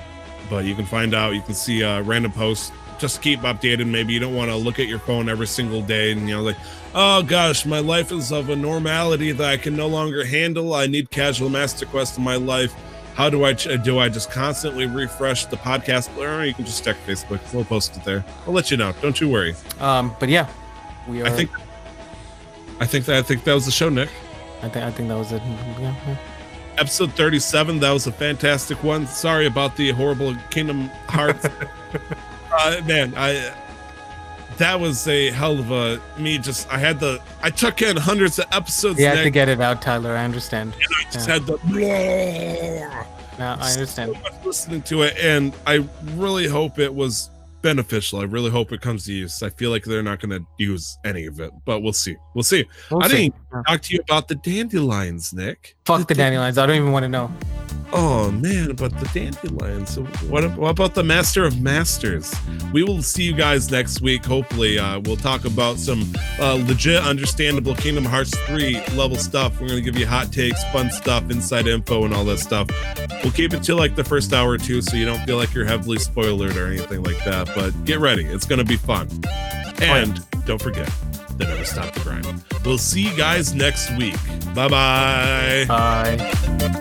But you can find out, you can see uh, random posts, just keep updated. Maybe you don't want to look at your phone every single day and, you know, like, oh gosh, my life is of a normality that I can no longer handle. I need Casual Master Quest in my life. How do I, ch- do I just constantly refresh the podcast player? Or you can just check Facebook. We'll post it there. We'll let you know. Don't you worry. Um, but yeah, we are. I think, I think that, I think that was the show, Nick. I think, I think that was it. Yeah. yeah. Episode thirty-seven. That was a fantastic one. Sorry about the horrible Kingdom Hearts. uh, man, I that was a hell of a me just I had the I took in hundreds of episodes. You had to get it out, Tyler. I understand. And I just yeah. had the. Blah. No, I understand. So much listening to it, and I really hope it was beneficial. I really hope it comes to use. I feel like they're not going to use any of it, but we'll see. We'll see. We'll I didn't see. talk to you about the dandelions, Nick. Fuck the, the dandelions. I don't even want to know. Oh man, about the dandelions. What, what about the Master of Masters? We will see you guys next week. Hopefully, uh, we'll talk about some uh, legit, understandable Kingdom Hearts three level stuff. We're going to give you hot takes, fun stuff, inside info, and all that stuff. We'll keep it to like the first hour or two, so you don't feel like you're heavily spoilered or anything like that. But get ready, it's going to be fun. And don't forget, they never stop the grind. We'll see you guys next week. Bye-bye. Bye.